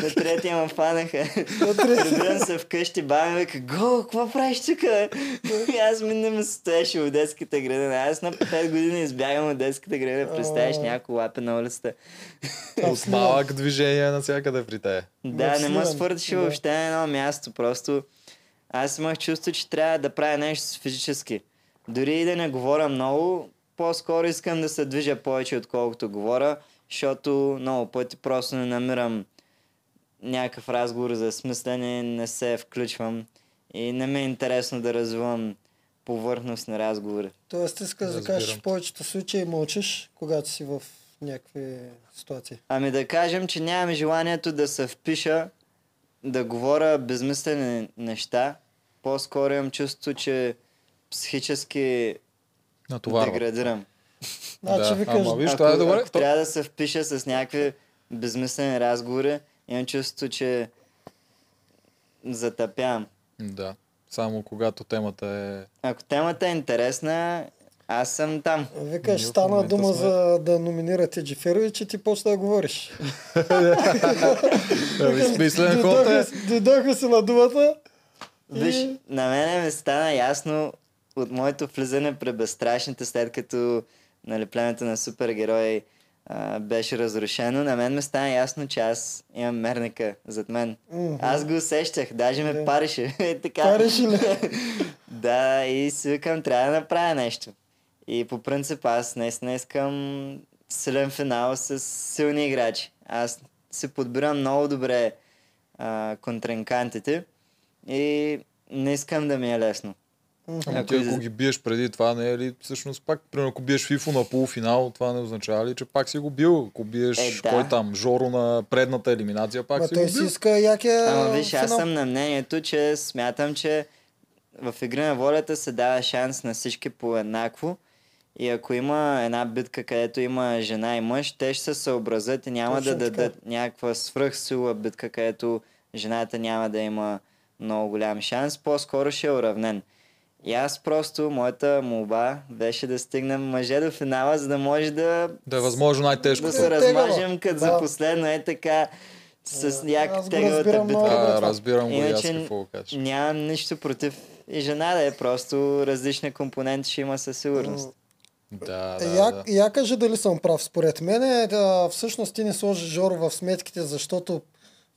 На третия ме фанаха. Разбирам се вкъщи, баба ми вика, Гого, какво правиш тук? Аз ми не ме стоеше в детската градина. Аз на 5 години избягам от детската градина. Представяш няколко лапе на улицата. От малък движение навсякъде при те. Да, не ме свърташе въобще на едно място. Просто аз имах чувство, че трябва да правя нещо физически. Дори и да не говоря много, по-скоро искам да се движа повече, отколкото говоря, защото много пъти просто не намирам някакъв разговор за смислене, не се включвам и не ми е интересно да развивам повърхностни разговори. Тоест, искаш да кажеш в повечето случаи мълчиш, когато си в някакви ситуации? Ами да кажем, че нямам желанието да се впиша, да говоря безмислени неща. По-скоро имам чувство, че психически деградирам. Ако трябва да се впиша с някакви безмислени разговори, имам чувство, че затъпявам. Да, само когато темата е... Ако темата е интересна, Аз съм там. Викаш, стана дума за да номинирате Джеферович и ти почна да говориш. Дойдоха се на думата. Виж, на мене ми стана ясно от моето влизане при Безстрашните, след като налеплянето на супергерои беше разрушено, на мен ми стана ясно, че аз имам мерника зад мен. Mm-hmm. Аз го усещах, даже ме пареше. Пареше ли? Да, и си викам, трябва да направя нещо. И по принцип аз днес не искам силен финал с силни играчи. Аз се подбирам много добре контринкантите и не искам да ми е лесно. Ако ти ако ги биеш преди това, не е ли всъщност пак, примерно ако биеш Фифо на полуфинал, това не означава ли, че пак си го бил? Ако биеш кой там, Жоро на предната елиминация, пак си го бил? Си иска якия... Ама виж, аз съм на мнението, че смятам, че в Игри на волята се дава шанс на всички по еднакво и ако има една битка, където има жена и мъж, те ще се съобразят и няма точно да дадат някаква свръхсила битка, където жената няма да има много голям шанс, по-скоро ще е уравнен. И аз просто, моята молба беше да стигнем мъже до финала, за да може да е възможно най-тежко. Да се размажем като за последно е така с яка теглата битва. Да, разбирам го и аз какво кажеш. Нямам нищо против и жена да е, просто различни компоненти ще има със сигурност. Я кажа дали съм прав. Според мен всъщност ти не сложи Жоро в сметките, защото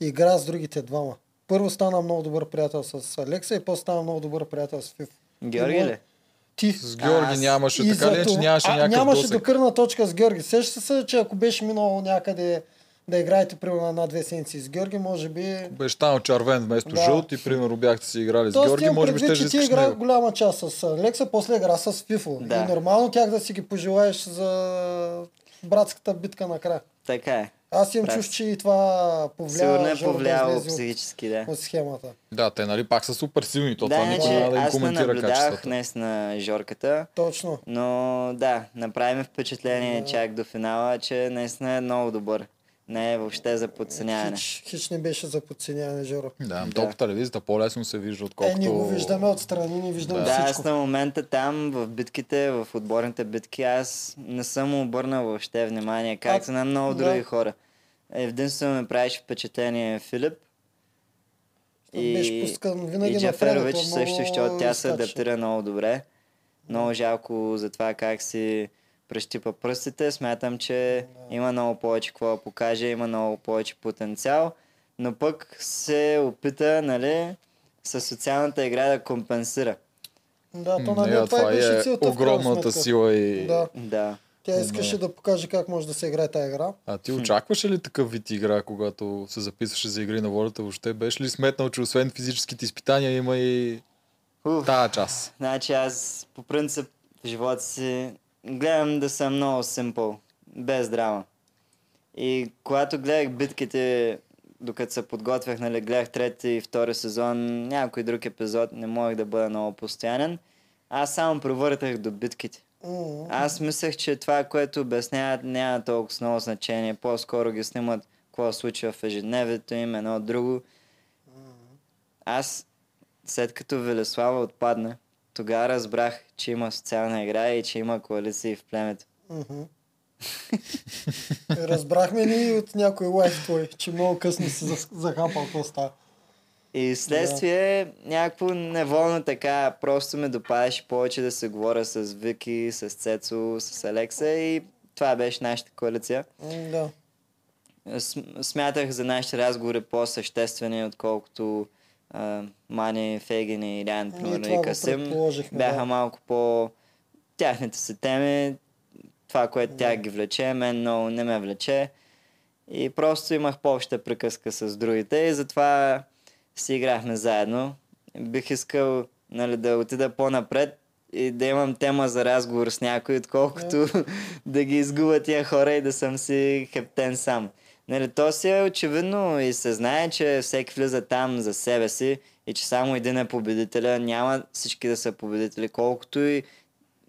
игра с другите двама. Първо стана много добър приятел с Алекса и после стана много добър приятел с Фифо. Георги ли? Ти. С Георги нямаше и така ли, че нямаше някакъв досек? Нямаше докърна точка с Георги. Сеща се, че ако беше минало някъде да играете примерно една-две седмици с Георги, може би... Беше станал червен вместо жълт и примерно бяхте си играли с Георги, може би ще искаш него. Тоест ти игра голяма част с Алекса, после игра с Фифо. Да. И нормално тях да си ги пожелаеш за братската битка накрая. Така е. Аз им чуш, че и това повлиява. Сигурно е повлияло психически, да. От схемата. Да, те нали пак са супер силни. То да, това никога няма да им коментира качеството. Аз наблюдах днес на Жорката. Точно. Но да, направим впечатление чак до финала, че днес не е много добър. Не е въобще за подценяване. Хич не беше за подценяване, Жоро. Да, то по телевизията по-лесно се вижда, отколкото... Ние го виждаме отстрани, не виждаме всичко. Да, аз на момента там, в битките, в отборните битки, аз не съм обърнал въобще внимание, както на много други хора. Единствено ме правиш впечатление Филип. И Джаферович също, защото тя се адаптира много добре. Много жалко за това как си... прещипа пръстите, смятам, че има много повече какво да покаже, има много повече потенциал, но пък се опита, нали, със социалната игра да компенсира. Да, то нали, това беше целта. Огромната сила и... Да. Тя искаше да покаже как може да се играе тази игра. А ти очакваше ли такъв вид игра, когато се записваше за Игри на волята въобще? Беше ли сметнал, че освен физическите изпитания има и тази част? Значи аз по принцип в живота си гледам да съм много симпъл, без драма. И когато гледах битките, докато се подготвях, нали, гледах трети и втори сезон, някой друг епизод, не можех да бъда много постоянен. Аз само превъртах до битките. Аз мислех, че това, което обясняват, няма толкова много значение. По-скоро ги снимат какво случва в ежедневието им, едно от друго. Аз, след като Велислава отпадна, тогава разбрах, че има социална игра и че има коалиции в племето. Разбрахме ли от някой лайф твой, че много късно си захапал какво става? И следствие някакво неволно така, просто ме допадаше повече да се говоря с Вики, с Цецо, с Алекса и това беше нашата коалиция. Да. Смятах за нашите разговори по-съществени, отколкото... Мани, Фегин и Риан, примерно и Касим, бяха малко по тяхните си теми, това, което тях ги влече, мен много не ме влече и просто имах по-обща приказка с другите и затова си играхме заедно. Бих искал, нали, да отида по-напред и да имам тема за разговор с някой, отколкото да ги изгубя тия хора и да съм си хептен сам. Нали, то си е очевидно и се знае, че всеки влиза там за себе си и че само един е победителя, няма всички да са победители. Колкото и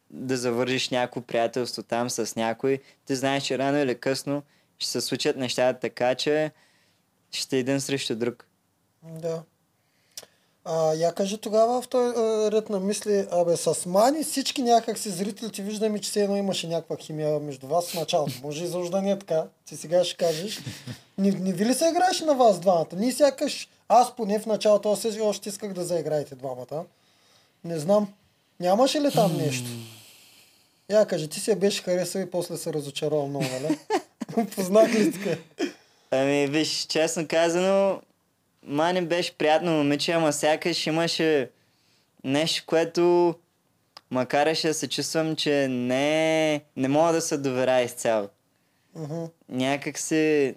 да завържиш някакво приятелство там с някой, ти знаеш, че рано или късно ще се случат нещата така, че ще един срещу друг. Да. Я кажа тогава в този ред на мисли, абе с Мани всички някакси зрителите виждаме, че все едно имаше някаква химия между вас в началото. Може и заужда не е така, ти сега ще кажеш. Не ви ли се играеш на вас двамата? Ние сякаш, аз поне в началото още исках да заиграете двамата. Не знам, нямаше ли там нещо? Я кажа, ти се беше харесал и после се разочаровал много, нали? Познах ли така? Ами, виж, честно казано, Мани беше приятно момиче, ама сякаш имаше нещо, което ма караше да се чувствам, че не мога да се доверя изцяло. Uh-huh.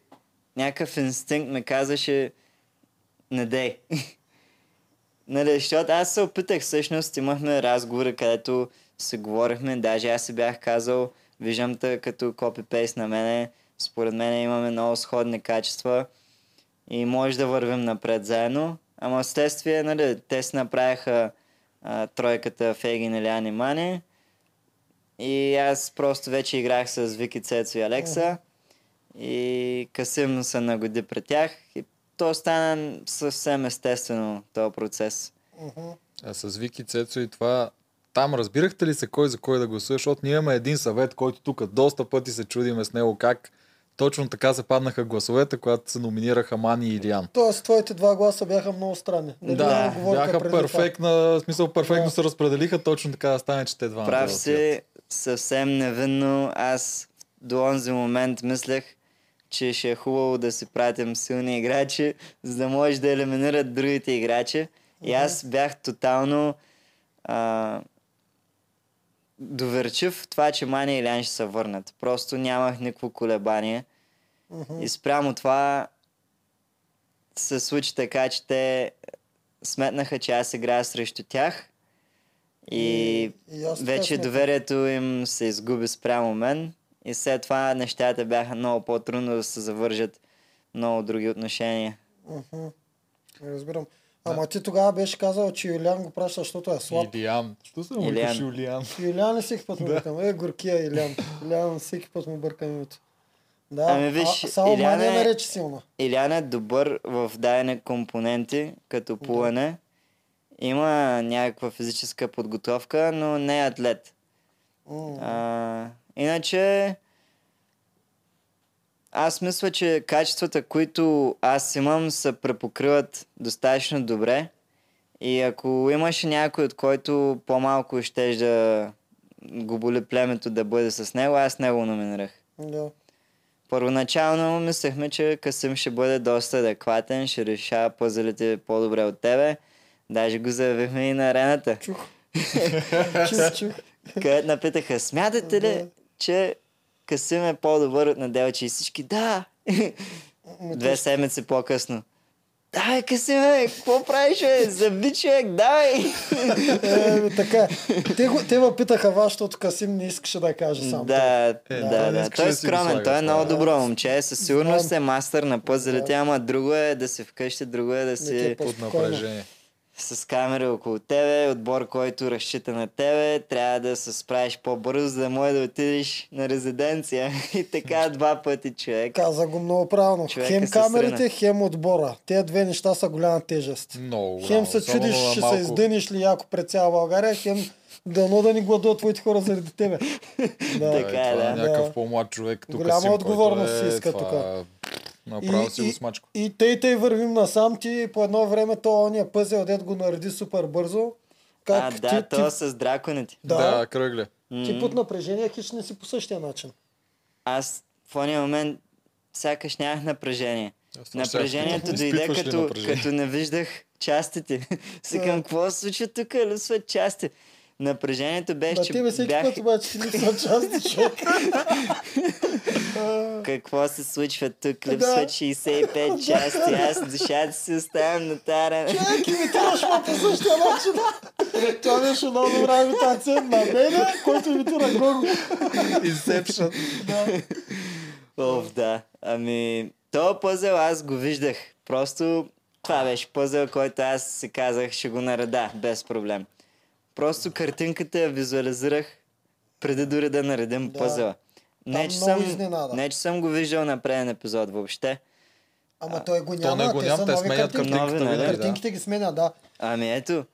Някакъв инстинкт ме казваше не дей. Нали, защото аз се опитах, всъщност имахме разговори, където се говорихме, даже аз си бях казал, виждам те като копипейст на мене, според мен имаме много сходни качества и може да вървим напред заедно. Ама следствие, нали, те си направиха тройката Фегин, Елян и Мани и аз просто вече играх с Вики, Цецо и Алекса и Касим се нагоди пред тях и то стана съвсем естествено този процес. А с Вики, Цецо и това там разбирахте ли се кой за кой да гласува, защото ние имаме един съвет, който тук доста пъти се чудиме с него как точно така се паднаха гласовете, когато се номинираха Мани и Илиан. Тоест, твоите два гласа бяха много странни. Да, бяха перфектна, смисъл перфектно се разпределиха, точно така да стане, че те два. Прав си, съвсем невинно. Аз до онзи момент мислех, че ще е хубаво да си пратим силни играчи, за да може да елиминират другите играчи. И аз бях тотално доверчив в това, че Мани и Илян ще се върнат. Просто нямах никакво колебание. И спрямо това се случи така, че те сметнаха, че аз играя срещу тях. И вече доверието им се изгуби спрямо мен. И след това нещата бяха много по-трудно да се завържат много други отношения. Разбирам. Ама ти тогава беше казал, че Юлиан го праща, защото е слаб. Илиан. Що се му викаш Юлиан? Юлиан е всеки път му бъркам. Е, горкия Юлиан. Юлиан всеки път му бъркам името. Да, ами виж, само Мания ме рече силно. Юлиан е добър в дадени компоненти, като плуване. Има някаква физическа подготовка, но не е атлет. Иначе аз мисля, че качествата, които аз имам, се препокриват достатъчно добре и ако имаше някой, от който по-малко щеш да го боли племето да бъде с него, аз не го номинирах. Да. Първоначално мислехме, че Касим ще бъде доста адекватен, ще решава пъзелите по-добре от тебе. Даже го заявихме и на арената. Чух. Където напитаха, смятате ли, че Касим е по-добър от Неделчо и всички, да! 2 седмици по-късно. Давай, Касим, какво правиш, бе? Заби, човек, давай! Така, те ме питаха вас, защото Касим не искаше да каже сам. Да. Той е скромен, той е много добро момче. Със сигурност е мастър на пъзелите, ама друго е да си вкъщи, друго е да си под напрежение. С камери около тебе, отбор, който разчита на тебе, трябва да се справиш по-бързо, за да може да отидеш на резиденция. И така 2 пъти човек. Каза го много правилно. Хем камерите, хем отбора. Те две неща са голяма тежест. Много, хем се чудиш, ще се издъниш ли яко пред цяла България, хем дано да ни гладуват твоите хора заради тебе. Това е някакъв по-млад човек. Тук голяма отговорност иска тук. Направо си го смачко. И тъй вървим насам, ти по едно време то ония пъзел, дед го нареди супер бързо. Как то с драконите. Да, кръгля. Ти под напрежение хични си по същия начин. Аз в ония момент сякаш нямах напрежение. Напрежението дойде като не виждах частите. Сега, какво се случва тук? Липсват части. Напрежението беше, че бях... Какво се случва тук? Липсват 65 части. Аз душата си оставям на тара. Човек, имитираш ма по същия начин. Това беше много добра имитация на мене, който имитира Гого. Инсепшън. Ами, този пъзел аз го виждах. Просто това беше пъзел, който аз си казах, ще го нареда без проблем. Просто картинката я визуализирах преди дори да наредим пъзела. Не, че съм го виждал на преден епизод въобще. Ама той го няма, те са нови картинки. Картинките ги сменя, да. Ами ето,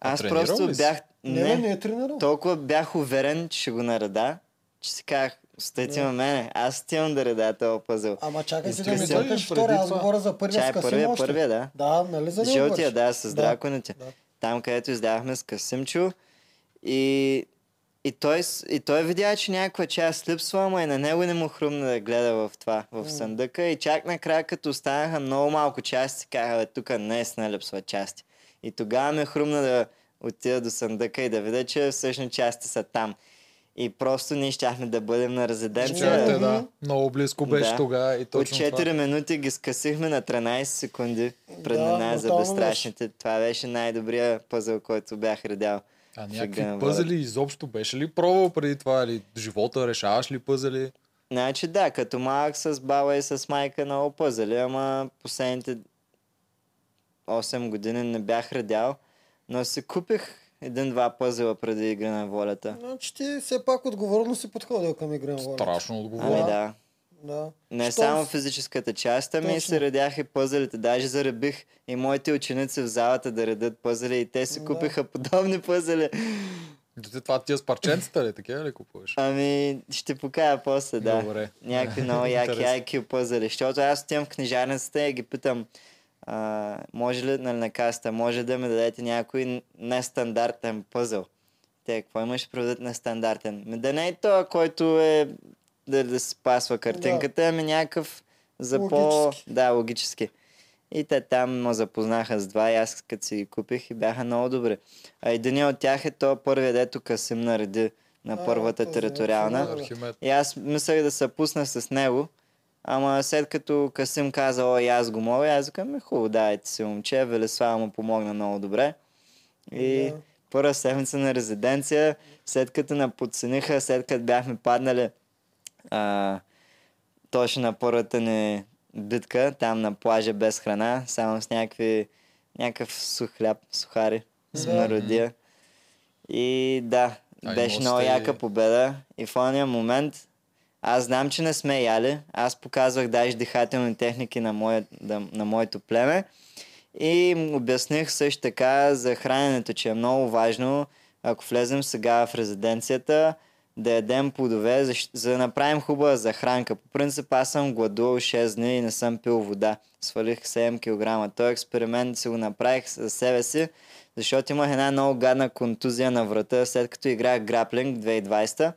аз просто бях... Не е тренирал. Толкова бях уверен, че ще го нареда, че си казах, стойте на мене, аз стивам да реда този пъзъл. Ама чакай сега да ми дойдеш втори, аз говоря за първия с Касим първия, да. Да, нали за него бърш? Да, с драконите. Да. Там, където издавахме с Касимчо и той видя, че някаква част липсва, ама и на него не му хрумна да гледа в това, в съндъка. И чак накрая, като останаха много малко части, казаха, тук наистина липсва части. И тогава ме хрумна да отида до съндъка и да видя, че всъщност части са там. И просто ние щяхме да бъдем на резиденция. Да. Много близко беше тогава. И точно от 4 това. Минути ги скъсихме на 13 секунди пред нас за безстрашните. Това беше най-добрия пъзъл, който бях редял. А някакви пъзели изобщо беше ли пробвал преди това? Или живота решаваш ли пъзели? Значи да, като малък с баба и с майка много пъзели, ама последните 8 години не бях редял, но се купих един-два пъзела преди Игри на волята. Значи ти все пак отговорно си подходил към Игри на волята. Страшно отговорно. Ами да. Да. Не Што само физическата част, ами се редях и пъзелите. Даже заребих и моите ученици в залата да редат пъзели и те си купиха подобни пъзели. Това ти е с парченцата ли? Такива ли купуваш? Ами ще покажа после, да. Добре. Някакви много яки пъзели. Защото аз отивам в книжарницата и ги питам, може ли на каста, може да ми дадете някой нестандартен пъзъл? Те, какво имаш проведат нестандартен? Да не е това, който е да се пасва картинката, ами някакъв за логически. Логически. И те там ме запознаха с два и аз като си ги купих и бяха много добри. А един от тях е то първия, дето Касим нареди на първата териториална. И аз мислях да се пусна с него. Ама след като Касим каза, ой, аз го мога, аз казвам, хубаво, дайте си момче, Велеслава му помогна много добре. И първа седмица на резиденция, след като на подцениха, след като бяхме паднали точно на първата ни битка, там на плажа без храна, само с някакъв сух хляб, сухари, с мародия. И да, беше много яка победа. И в ония момент... Аз знам, че не сме яли. Аз показвах даже дихателни техники на моето племе. И обясних също така за храненето, че е много важно, ако влезем сега в резиденцията, да ядем плодове, за да направим хубава захранка. По принцип аз съм гладувал 6 дни и не съм пил вода. Свалих 7 кг. Той експеримент си го направих за себе си, защото имах една много гадна контузия на врата, след като играх граплинг 2020.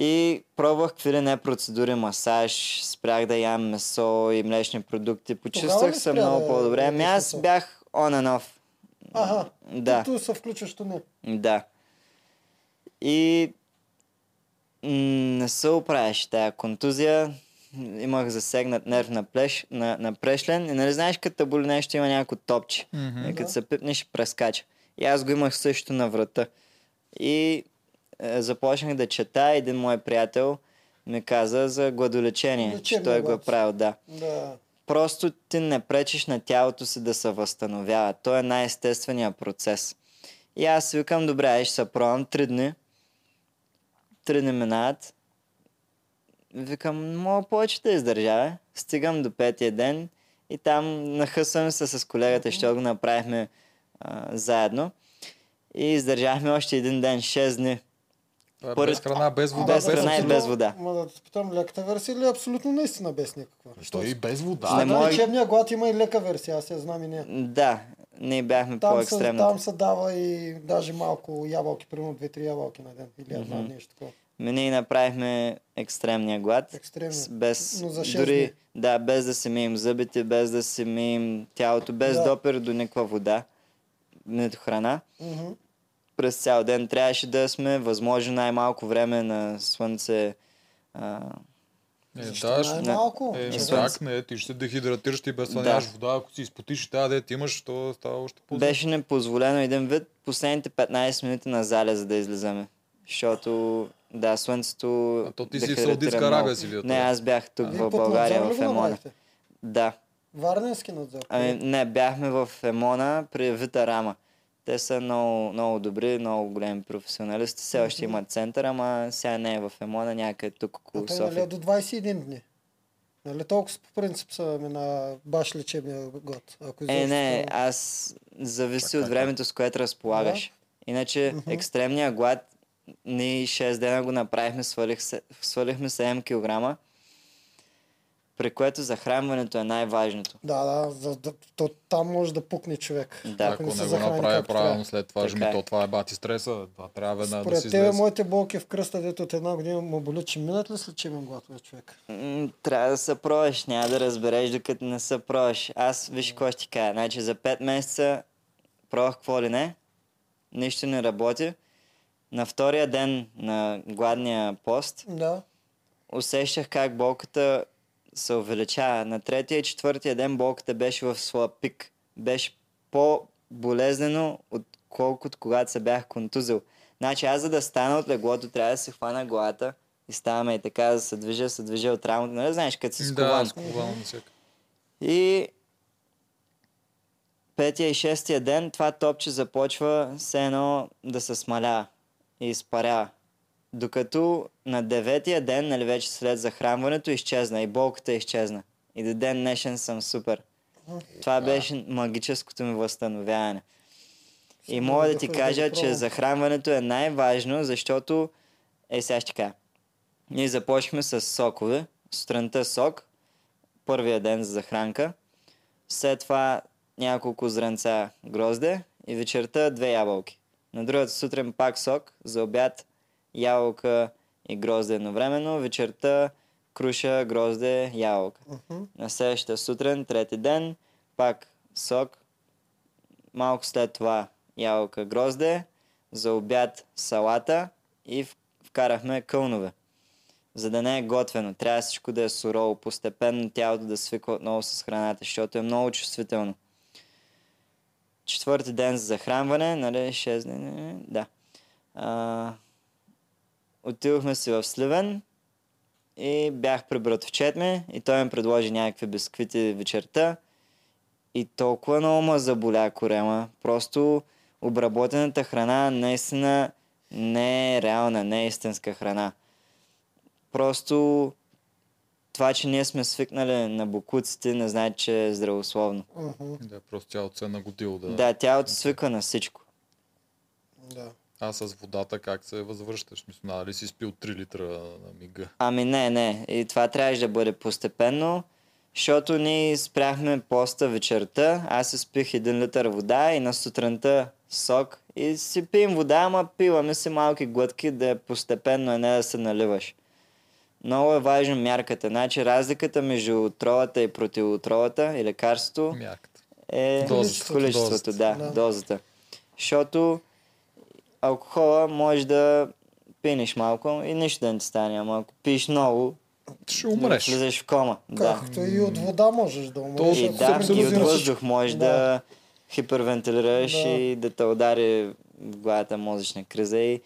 И пробвах какви ли не процедури, масаж, спрях да ям месо и млечни продукти. Почувствах се много по-добре. Ами аз бях on and off. Ага, да. Като се включваш тук. Да. И не се оправяше тая контузия. Имах засегнат нерв на прешлен. И нали знаеш, като боли нещо има някакво топче. Mm-hmm. Като се пипнеш, прескача. И аз го имах също на врата. И... започнах да чета. Един мой приятел ми каза за гладолечение, че той го е правил. Да. Просто ти не пречиш на тялото си да се възстановява. То е най-естественият процес. И аз викам, добре, ще се пробвам 3 дни. 3 дни минават. Викам, мога повече да издържа. Стигам до 5-я ден и там нахъсвам се с колегата, защото го направихме заедно. И издържахме още 1 ден, 6 дни. Без храна, без вода. Без храна и без вода. Ма да те питам, леката версия ли абсолютно наистина без никаква? Що и без вода? Лечебния глад има и лека версия, аз я знам и не. Да, ние бяхме по-екстремни. Там се дава и даже малко ябълки, примерно 2-3 ябълки на ден или една нещо такова. Ние направихме екстремния глад. Без, но за 6 дори, да, без да си мием зъбите, без да си мием тялото, без допир до никаква вода. Нито храна. Mm-hmm. През цял ден трябваше да сме възможно най-малко време на слънце. Най-малко? Слънце. Не, ти ще дехидратираш и без слъняш вода, ако си изпотиш и тази дете имаш, то става още по-зле. Беше непозволено един вид последните 15 минути на заля, за да излизаме. Защото, да, слънцето... А то ти си в Саудитска Арабия си ли? Не, аз бях тук в България, в Емона. Да. Варненски надзор? Ами, не, бяхме в Емона при Витарама. Те са много, много добри, много големи професионалисти. Все още имат център, ама сега не е в Емона, някъде тук около София. А той е до 21 дни. Нали, толкова по принцип са ми на баш лечебния год. Ако не, аз зависи от времето, с което разполагаш. Да? Иначе екстремния глад, ние 6 дена го направихме, свалихме 7 кг. При което захранването е най-важното. Да, то там може да пукне човек. Да, ако не го направи правилно след това жмито, това е бати стреса, това трябва веднага да си излезе. Според тебе моите болки в кръста, дето от една година му боли, че минат ли след че имам глатове човек? Трябва да се пробваш, няма да разбереш докато не се пробваш. Аз виж какво ще ти кажа, значи за 5 месеца пробвах какво ли не, нищо не работи. На втория ден на гладния пост усещах как болката се увеличава. На третия и четвъртия ден болката беше в своя пик. Беше по-болезнено, отколкото когато се бях контузил. Значи аз за да стана от леглото, трябва да се хвана главата и ставаме и така, да се движа от рамото. Нали знаеш, като се сковам. И петия и шестия ден това топче започва все едно да се смаля и изпаря. Докато на деветия ден, нали вече след захранването, изчезна и болката изчезна. И до ден днешен съм супер. Това беше магическото ми възстановяване. И мога да ти кажа, че захранването е най-важно, защото сега ще кажа. Ние започваме с сокове. Сутринта сок, първия ден за захранка. След това няколко зранца грозде и вечерта 2 ябълки. На другата сутрин пак сок, за обяд ябълка и грозде едновременно, вечерта круша, грозде, ябълка. На следващата сутрин, трети ден, пак сок, малко след това ябълка, грозде, за обяд салата и вкарахме кълнове. За да не е готвено, трябва всичко да е сурово, постепенно тялото да свиква отново с храната, защото е много чувствително. Четвърти ден за захранване, нали, 6 дни, да. Отидохме си в Сливен и бях при братовчет ми и той ми предложи някакви бисквити вечерта и толкова много ме заболя корема. Просто обработената храна наистина не е реална, не е истинска храна. Просто това, че ние сме свикнали на бокуците, не значи, че е здравословно. Да, просто тялото се е нагодило. Да, тялото свиква на всичко. Да. А с водата как се възвръщаш? Мисля, нали си спил 3 литра на мига? Ами не. И това трябваше да бъде постепенно, защото ние спряхме поста вечерта. Аз си спих 1 литър вода и на сутринта сок. И си пием вода, ама пиваме си малки глътки, да е постепенно, а не да се наливаш. Много е важна мярката. Значи разликата между отровата и противоотровата и лекарството е количеството. Да, дозата. Защото алкохола може да пинеш малко и нищо да не ти стане, ама ако пиеш много, ще умреш. Влизаш в кома. Както и от вода можеш да умреш. И да, и от въздух можеш да хипервентилираш и да те удари в главата мозъчна криза и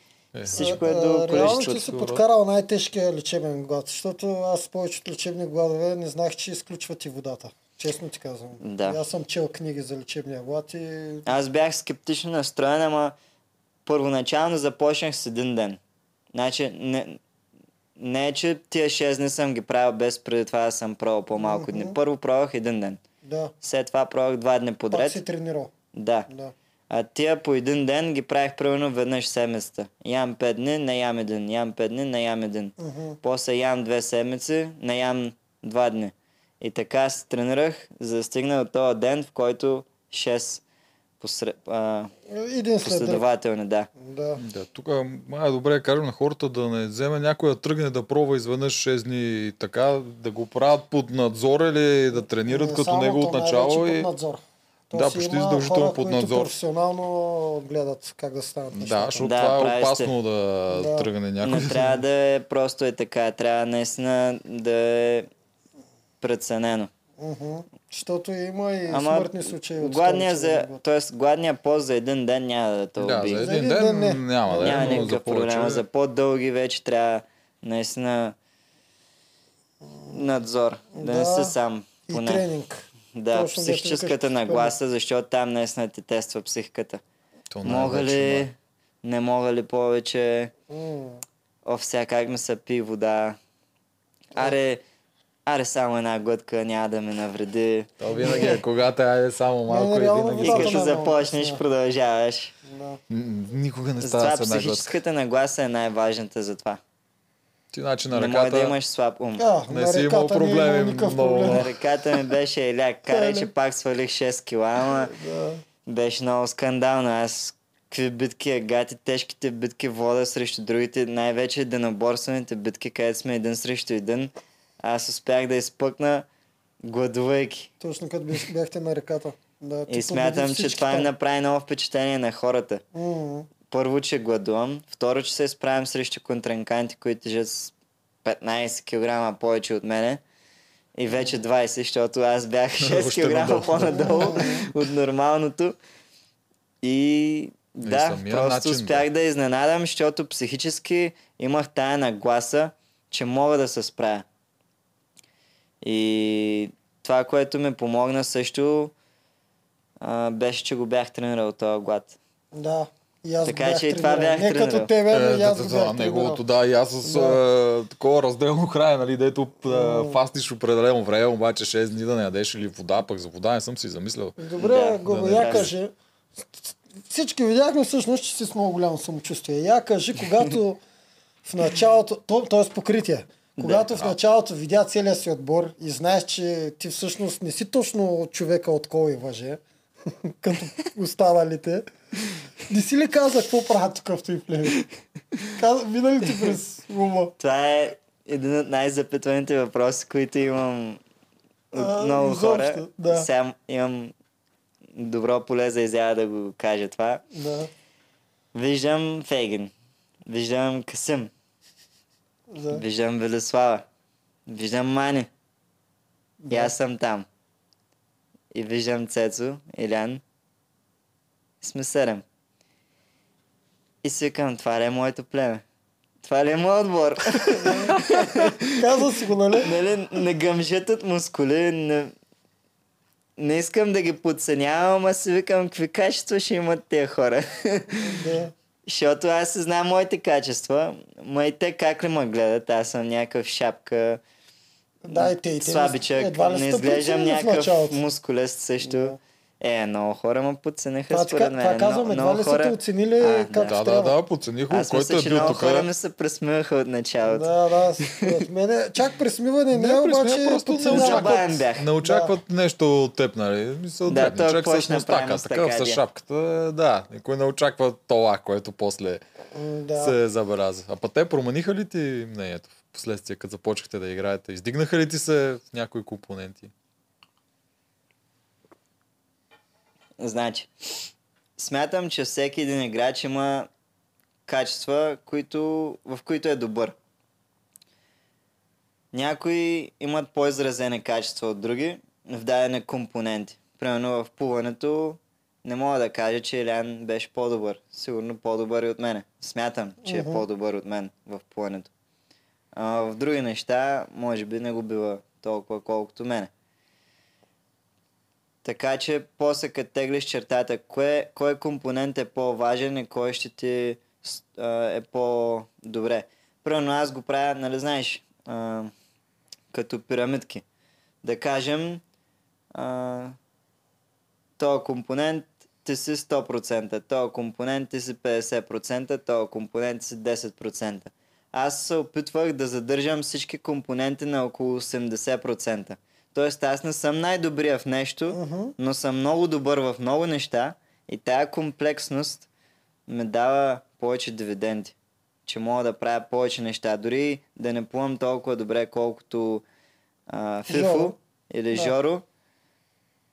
всичко е до количеството. Реално ще си подкарал най-тежкия лечебен глад, защото аз повечето лечебни гладове не знаех, че изключват и водата. Честно ти казвам. Да. Аз съм чел книги за лечебния глад и... Аз бях скептично настроен, ама първоначално започнах с 1 ден. Значи, не е, че тия 6 дни съм ги правил без преди това да съм пробвал по-малко дни. Първо пробвах 1 ден. Да. След това пробвах 2 дни подред. Пак си тренирал. Да. А тия по 1 ден ги правих примерно веднъж седмицата. Ям 5 дни, не ям 1. Ям 5 дни, не ям 1. После ям 2 седмици, не ям 2 дни. И така се тренирах, за да стигна до този ден, в който 6 последователни, да. Тук е добре да кажем на хората да не вземе някой да тръгне да пробва изведнъж 6 дни и така, да го правят под надзор или да тренират не, като него от начало. И... Да, почти задължително под надзор. Професионално гледат как да станат нещата. Да, защото това е опасно да тръгне някой. Не трябва да е просто е така, трябва наистина да е преценено. Защото има и смъртни случаи. Гладния пост за 1 ден няма да те убие. Да, за 1 ден няма никакъв проблем. За по-дълги вече трябва наистина надзор. Да не си сам. Поне. И тренинг. Да, психическата нагласа, защото там наистина те тества психиката. Мога ли, не мога ли повече? Сега как ми се пи вода? Аре... аре само една глътка, няма да ме навреди. То винаги е, когато айде само малко и винаги... И като започнеш, продължаваш. Никога не става с една глътка. Затова психическата нагласа е най-важната за това. Ти значи на ръката... Не може да имаш слаб ум. Не си имал проблеми много. На ръката ми беше еляк. Карай, че пак свалих 6 кила, беше много скандално. Аз какви битки, гати, тежките битки вода срещу другите, най-вече деноборствените битки, където сме един срещу един. Аз успях да изпъкна гладувайки. Точно като бяхте на реката. Да, и смятам, че това им направи много впечатление на хората. Mm-hmm. Първо, че гладувам. Второ, че се справям срещу контренканти, които тежат 15 кг повече от мене. И вече 20, защото аз бях 6 кг по-надолу от нормалното. И да, просто успях да изненадам, защото психически имах тая нагласа, че мога да се справя. И това, което ми помогна също, беше, че го бях тренирал този глад. Да, и аз така, бях че и това бях не тренирал. Като тебе, но и аз го бях неговото, да, и аз с такова разделно хранене, нали, дето фастиш определено време, обаче 6 дни да не ядеш или вода, пък за вода не съм си замислял. Добре, да, Гого, да я кажи. Всички видяхме всъщност, че си с много голямо самочувствие. Я кажи, когато в началото, т.е. покритие, когато в началото видя целия си отбор и знаеш, че ти всъщност не си точно човека от кол и въже, като останалите, не си ли каза какво правят тук в този племен? Мина ли ти през ума? Това е един от най-запитваните въпроси, които имам от много хора. Да. Сега имам добро поле за изява да го кажа това. Да. Виждам Фегин, виждам Касим, да, виждам Велислава, виждам Мани. Да. И аз съм там. И виждам Цецо, Илян. И сме 7. И свикам, това ли е моето племе? Това ли е моят отбор? Казва си го, нали? Нали, не гъмжат от мускули, не искам да ги подценявам, а си викам, какви качества ще имат тези хора. Да. Защото аз се знам моите качества, ма и те как ли ме гледат, аз съм някакъв шапка, да, и те, слабичък, не изглеждам някакъв мускулест също. Да. Много хора ме подцениха според мен. Това казвам, едва ли са те оценили как трябва. Да, подцениха. Аз мисля, че много хора ме се пресмиваха от началото. Да, чак пресмиване не е, обаче не очакват нещо от теб, нали? Да, човек с мустака, такъв с шапката, да, никой не очаква това, което после се забеляза. А па те промениха ли ти мнението в последствие, като започнахте да играете? Издигнаха ли ти се в някои компоненти? Значи, смятам, че всеки един играч има качества, в които е добър. Някои имат по-изразени качества от други в дадени компоненти. Примерно в плуването не мога да кажа, че Илян беше по-добър. Сигурно по-добър и от мене. Смятам, че е по-добър от мен в плуването. В други неща, може би не го бива толкова колкото мене. Така че после като теглиш чертата, кой компонент е по-важен и кой ще ти е по-добре. Примерно аз го правя, нали знаеш, като пирамидки. Да кажем, този компонент ти си 100%, този компонент ти си 50%, този компонент ти си 10%. Аз се опитвах да задържам всички компоненти на около 80%. Тоест аз не съм най-добрия в нещо, но съм много добър в много неща и тая комплексност ме дава повече дивиденти, че мога да правя повече неща. Дори да не плувам толкова добре, колкото Фифо или Жоро,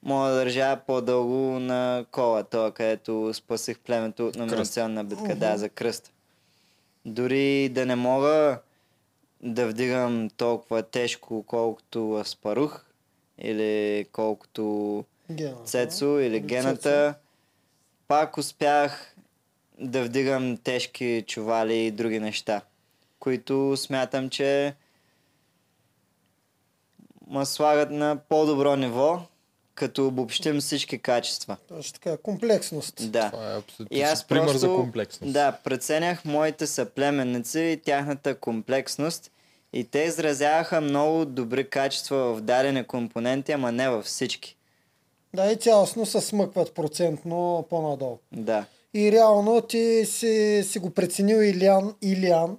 мога да държа по-дълго на кола, това където спасих племето от номинационна битка, за кръст. Дори да не мога да вдигам толкова тежко, колкото Аспарух или колкото Цецо или Гената. Пак успях да вдигам тежки чували и други неща, които смятам, че ме слагат на по-добро ниво, като обобщим всички качества. Точно така, комплексност. Да. Това е абсолютно пример за комплексност. Да, преценях моите съплеменници и тяхната комплексност И те изразяваха много добри качества в дадени компоненти, ама не във всички. Да, и цялостно се смъкват процентно по-надолу. Да. И реално ти си го преценил Илиан,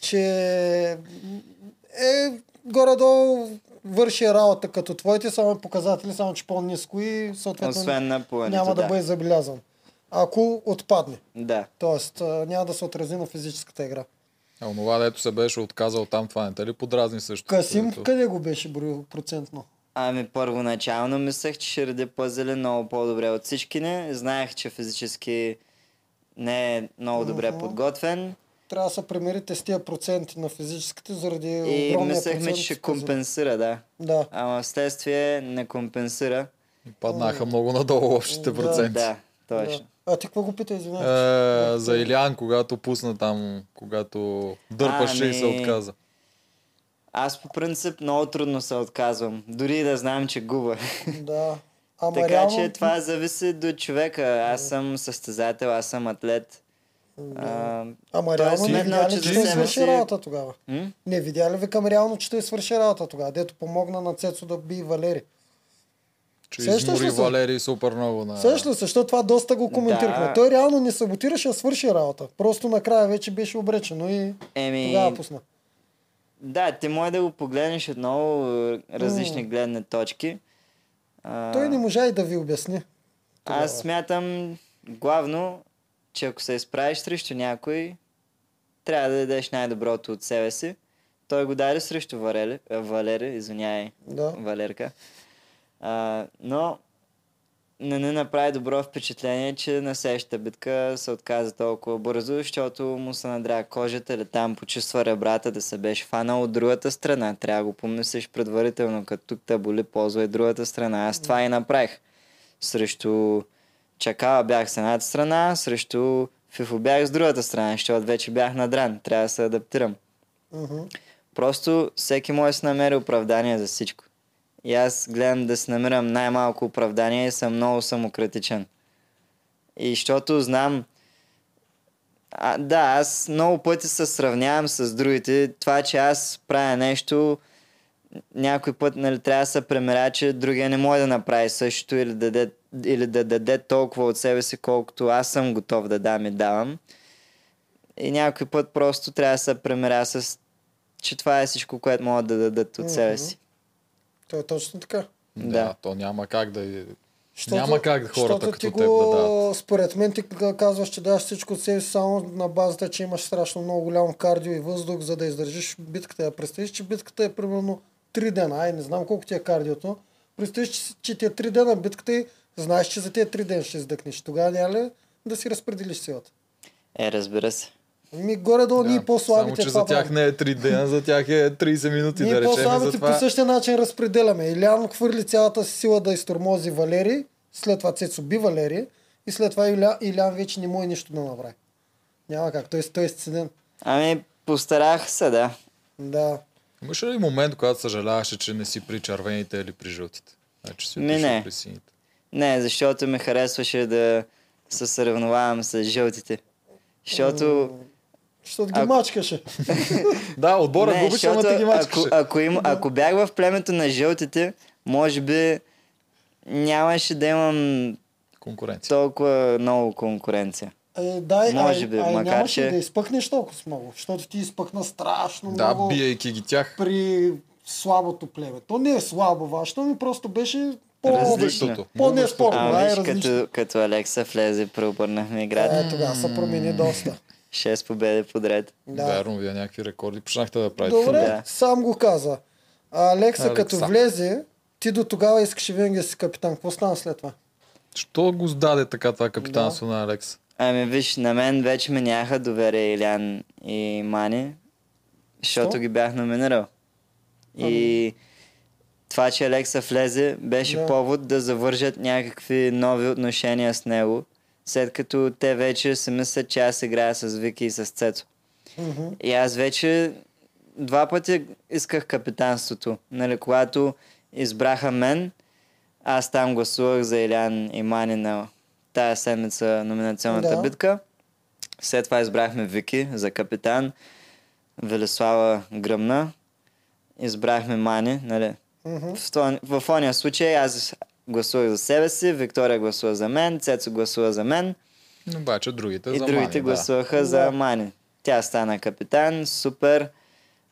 че горе-долу върши работа като твоите, само показатели, само че по-ниско и съответно няма да бъде забелязан. Ако отпадне. Да. Тоест няма да се отрази на физическата игра. А онова, дето се беше отказал там, това не те ли подразни също? Касим, къде го беше броил процентно? Ами първоначално мислех, че ще реди пъзели много по-добре от всички не. Знаех, че физически не е много добре подготвен. Трябва да се примерите с тия проценти на физическите заради огромния процент. И мислехме, че ще компенсира, да. Ама вследствие не компенсира. И паднаха много надолу общите проценти. Да, точно. Да. А ти какво го пита, извинявай? За Илиан, когато пусна там, когато дърпаше и се отказа. Аз по принцип много трудно се отказвам. Дори да знам, че губа. Да. Ама така реално... че това зависи до човека. Аз съм състезател, аз съм атлет. Да. Ама реално не видя ли, че той свърши работа тогава? Не видя ли ви към реално, че той свърши работа тогава? Дето помогна на Цецо да би Валери. Че измори Валери супер много. На... Също, защото това доста го коментирахме. Да. Той реално не саботираше, а свърши работа. Просто накрая вече беше обречено и тогава пусна. Да, ти може да го погледнеш от много различни гледни точки. Той не можа и да ви обясни. Тогава. Аз смятам главно, че ако се изправиш срещу някой, трябва да дадеш най-доброто от себе си. Той го даде срещу Валери, извиняй, да. Валерка. Но не направи добро впечатление, че на следващата битка се отказа толкова бързо, защото му се надря кожата или там почувства ребрата да се беше фанал от другата страна. Трябва да го помислиш предварително, като тук те боли, ползвай другата страна. Аз това и направих. Срещу Чакала бях с едната страна, срещу Фифо бях с другата страна, защото вече бях надран. Трябва да се адаптирам. Просто всеки може да се намери оправдание за всичко. И аз гледам да се намирам най-малко оправдание и съм много самокритичен. И защото знам... аз много пъти се сравнявам с другите. Това, че аз правя нещо, някой път трябва да се премиря, че другия не може да направи същото или да даде толкова от себе си, колкото аз съм готов да дам и давам. И някой път просто трябва да се премиря с... че това е всичко, което могат да дадат от себе си. То е точно така. Да, то няма как да... Щото, няма как хората като теб да дават. Според мен ти казваш, че даваш всичко от себе си само на базата, че имаш страшно много голям кардио и въздух, за да издържиш битката. Представиш, че битката е примерно 3 дена. Не знам колко ти е кардиото. Представиш, че ти е 3 дена битката и знаеш, че за тия 3 дена ще издъкнеш. Тогава няма ли да си разпределиш силата? Разбира се. Горе-долу ние по-слабите. Само, че за тях не е 3 дена, за тях е 30 минути, да речем. Ние по-слабите по същия начин разпределяме. Илиан хвърли цялата си сила да изтормози Валери, след това Цецо би Валери и след това Илиан вече не може нищо да направи. Няма как, той е сценен. Постарах се, да. Имаше ли момент, когато съжаляваше, че не си при червените или при жълтите? Не. При сините? Не, защото ме харесваше да се съревновавам с жълтите. Защото ги мачкаше. Да, отбора губеше, ама те ги мачкаше. Ако бях в племето на жълтите, може би нямаше да имам толкова много конкуренция. Може би, макар че... да изпъхнеш толкова много, защото ти изпъхна страшно много. Да, биейки ги тях. При слабото племе. То не е слабо вашето, но просто беше... По-различното. По-неспорно. Като Алекса влезе, преобърнахме играта. Тогава се промени доста. 6 победи подред. Верно, вие някакви рекорди почнахте да правите. Добре, сам го каза. Алекса като влезе, ти до тогава искаше винаги да си капитан. Какво стана след това? Що го сдаде така това капитанство на Алекса? Виж, на мен вече ме нямаха доверие Илиан и Мани, защото ги бях номинирал. И това, че Алекса влезе, беше повод да завържат някакви нови отношения с него, след като те вече се мислят, че аз играя с Вики и с Цецо. И аз вече 2 пъти исках капитанството. Когато избраха мен, аз там гласувах за Илиан и Мани на тая седмица номинационната битка. След това избрахме Вики за капитан, Велислава гръмна. избрахме Мане, нали? Mm-hmm. В ония случай аз гласувах за себе си, Виктория гласува за мен, Цецо гласува за мен. Но обаче другите и за другите Мани, гласуваха да. За Мани. Тя стана капитан, супер,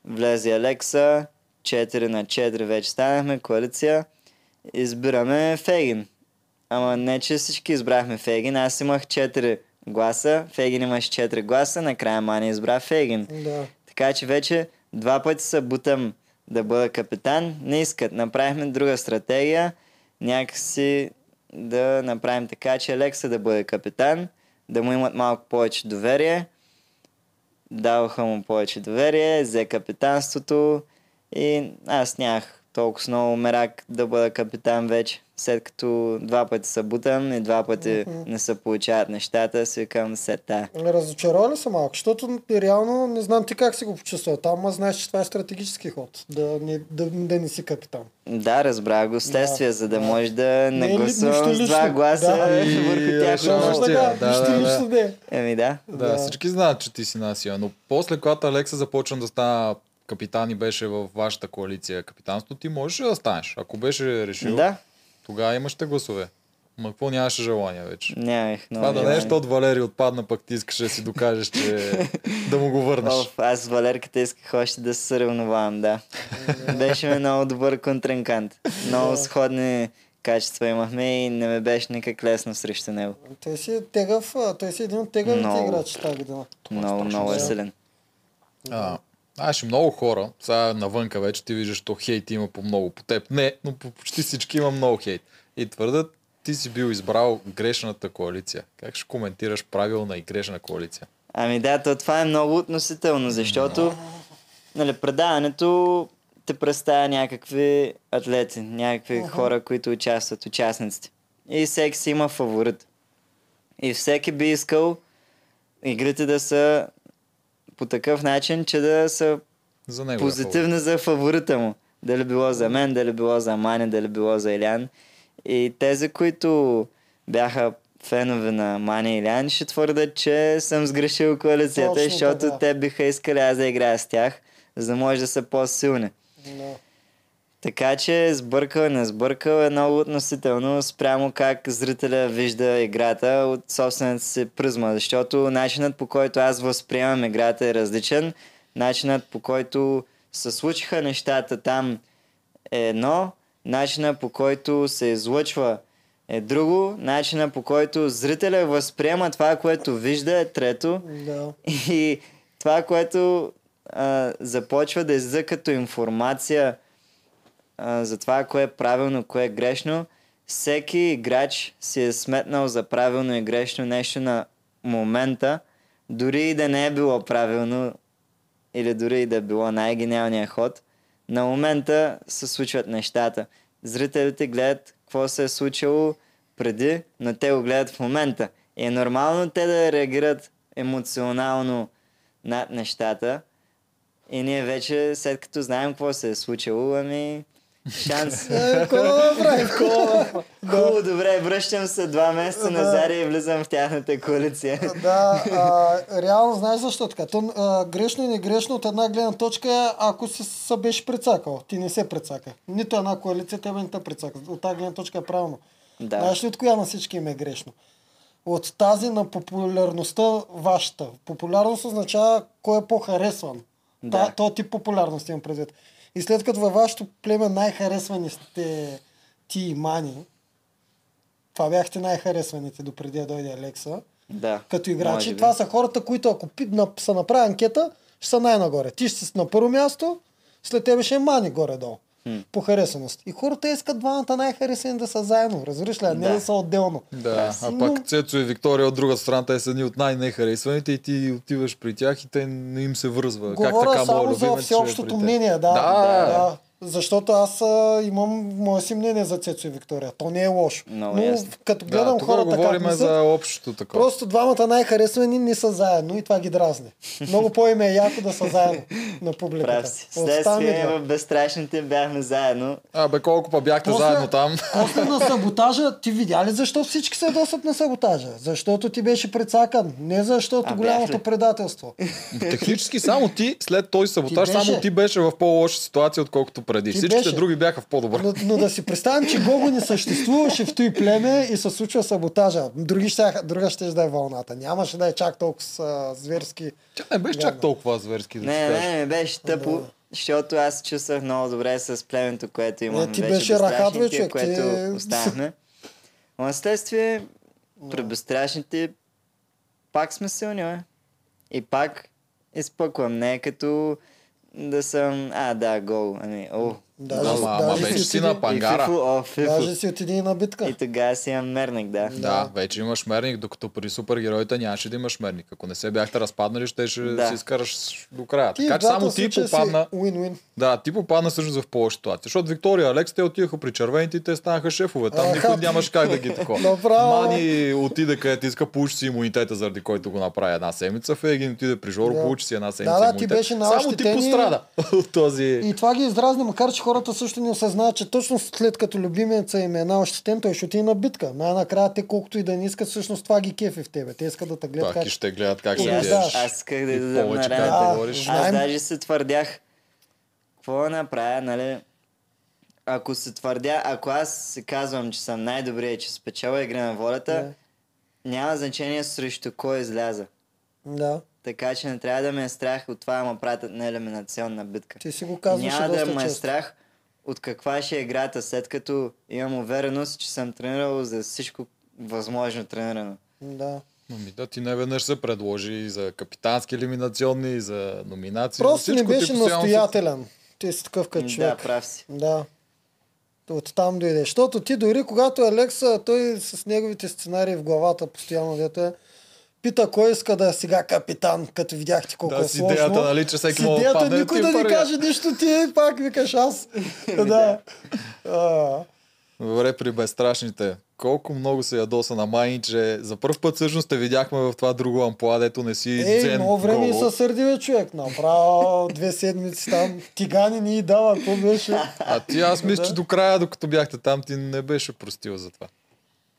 влезе Алекса, 4 на 4 вече станахме, коалиция. Избираме Фегин. Ама не, че всички избрахме Фегин, аз имах 4 гласа, Фегин имаше 4 гласа, накрая Мани избра Фегин. Да. Така че вече два пъти се бутам да бъда капитан, не искат. Направихме друга стратегия, някакси да направим така, че Алекса да бъде капитан, да му имат малко повече доверие. Даваха му повече доверие, взе капитанството и аз нямах толкова много мерак да бъда капитан вече. След като два пъти се бутам и два пати не се получават нещата, свикам сета. Разочаровали са малко, защото реално не знам ти как си го почувствал там, а знаеш, че това е стратегически ход, да не си капитан. Да, разбрах го, следствие, за да можеш да не гласувам с два гласа върху тях. Еми да. Да, всички знаят, че ти си насила, но после, когато Алекса започна да стана капитан и беше в вашата коалиция капитанство, ти можеш да станеш, ако беше решил. Да. Тогава имаш те гласове. Ма какво нямаше желание вече? Нямах. Това да не е, защото Валери отпадна, пък ти искаш да си докажеш, че да му го върнеш. Аз с Валерката исках още да се съревновавам, да. Беше ми много добър контренкант. Много сходни качества имахме и не ме беше никак лесно срещу него. Той си тегав, той си един от тегавите играчи тази година. Много е силен. Знаеш, много хора, сега навънка вече ти виждаш, че хейт има по много. По теб не, но по почти всички има много хейт. И твърдат, ти си бил избрал грешната коалиция. Как ще коментираш правилна и грешна коалиция? Ами да, то това е много относително, защото нали, предаването те представя някакви атлети, някакви хора, които участват, участниците. И всеки си има фаворит. И всеки би искал игрите да са по такъв начин, че да са за позитивни за фаворита му. Дали било за мен, дали било за Мани, дали било за Илян. И тези, които бяха фенове на Мани и Илян, ще твърдат, че съм сгрешил коалицията, точно, защото те биха искали аз да играя с тях, за да може да са по-силни. No. Така че сбъркал, не сбъркал е много относително спрямо как зрителя вижда играта от собствената си призма, защото начинът, по който аз възприемам играта, е различен. Начинът, по който се случиха нещата там, е едно, начинът, по който се излъчва, е друго, начинът, по който зрителя възприема това, което вижда, е трето. No. И това, което започва да излиза като информация за това, кое е правилно, кое е грешно. Всеки играч си е сметнал за правилно и грешно нещо на момента, дори и да не е било правилно или дори и да е било най-гениалният ход. На момента се случват нещата. Зрителите гледат какво се е случило преди, но те го гледат в момента. И е нормално те да реагират емоционално над нещата. И ние вече, след като знаем какво се е случило, ами... Шанс. Хубаво, добре, връщам се 2 месеца назад и влизам в тяхната коалиция. Да, реално знаеш защо така. То, грешно и не грешно от една гледна точка, ако си се беше прецакал, ти не се прецака. Нито една коалиция тебе не те прецака. От тази гледна точка е правилно. Да. Знаеш ли от коя на всички им е грешно? От тази на популярността вашата. Популярност означава кой е по-харесван. Да. Този тип популярност имам предвид. И след като във вашето племе най-харесвани сте ти и Мани, това бяхте най-харесваните допреди да дойде Алекса, да, като играчи. Това са хората, които ако са направи анкета, ще са най-нагоре. Ти ще си на първо място, след тебе ще е Мани горе-долу. По харесаност. И хората искат двамата най-харесени да са заедно. Разбираш ли? Да. Не да са отделно. Да. А пак Цецо и Виктория от друга страна, те са едни от най-нехаресваните и ти отиваш при тях и те не им се връзва. Говоря как така само за всеобщото мнение. Да. Защото аз имам мое си мнение за Цецо и Виктория. То не е лошо. Но като гледам хората как мислят, за общото такова. Просто двамата най-харесвани не са заедно и това ги дразни. Много по-им е яко да са заедно на публиката. Следствие в Безстрашните бяхме заедно. Абе, колко па бяхте после, заедно там. После на саботажа, ти видя ли защо всички се досат на саботажа? Защото ти беше прецакан. Не защото голямото предателство. Технически само ти, след този саботаж, ти беше... само ти беше в по-лоша ситуация, отколкото преди. Всичките други бяха в по-добър. Но да си представим, че Бог не съществуваше в той племе и се случва саботажа. Друга ще да е вълната. Нямаше да е чак толкова зверски. Тя не беше чак толкова зверски. Да не беше тъпо. Да. Защото аз чувствах много добре с племето, което имаме. Ти беше рахатвече, което останахме. Но следствие, при Безстрашните пак сме силни, бе. И пак изпъквам. Не като да съм... Гол. Ама вече си на пангара. Даже си отиди на битка. И тогава си имам мерник, да. Да, вече имаш мерник, докато при супергероите нямаше да имаш мерник. Ако не се бяхте разпаднали, ще си изкараш до края. Така че само ти попадна... Win-win. Да, ти попадна всъщност в по-лоша ситуация. Защото Виктория и Алекс, те отидоха при червените и те станаха шефове. Там никой нямаш как да ги такова. Мани отиде където иска, получи си имунитета, заради който го направи една седмица. Фейгин отиде при Жоро, получи си една седмица. Само ти пострада от този. И това ги издразни, макар че хората също не осъзнаят, че точно след като любимеца им е една ощетен, той ще отиде на битка. Най-накрая те, колкото и да не искат, всъщност това ги кефи в тебе. Те искат да те гледат как... ще гледат как се гледаш. Аз исках да издам на райната. Аз даже се твърдях. Какво да направя, нали? Ако се твърдя, ако аз се казвам, че съм най-добрият, че спечеля Игри на волята, няма значение срещу кой изляза. Да. Така че не трябва да ме е страх от това да ме пратят на елиминационна битка. Ти си го казваш доста често. Няма да ме е страх от каква ще е играта, след като имам увереност, че съм тренирал за всичко възможно тренирано. Да. Да, ти неведнъж се предложи и за капитански елиминационни, и за номинации. Просто не беше настоятелен. Ти си такъв като човек. Да, прав си. Да. Оттам дойде. Защото ти дори когато Алекса, той с неговите сценарии в главата постоянно дете, пита кой иска да е сега капитан, като видяхте колко е сложно. Да, с идеята, нали, че всеки мога да падне. Никой да ни каже нищо, ти пак викаш аз. Добре, при Безстрашните. Колко много се ядоса на Мани, че за първ път всъщност те видяхме в това друго амплуа, дето не си дзен. Много време и със сърдиве човек. Направо 2 седмици там. Тигани ни и дава, какво беше. А ти аз мисля, че до края, докато бяхте там, ти не беше простил за това.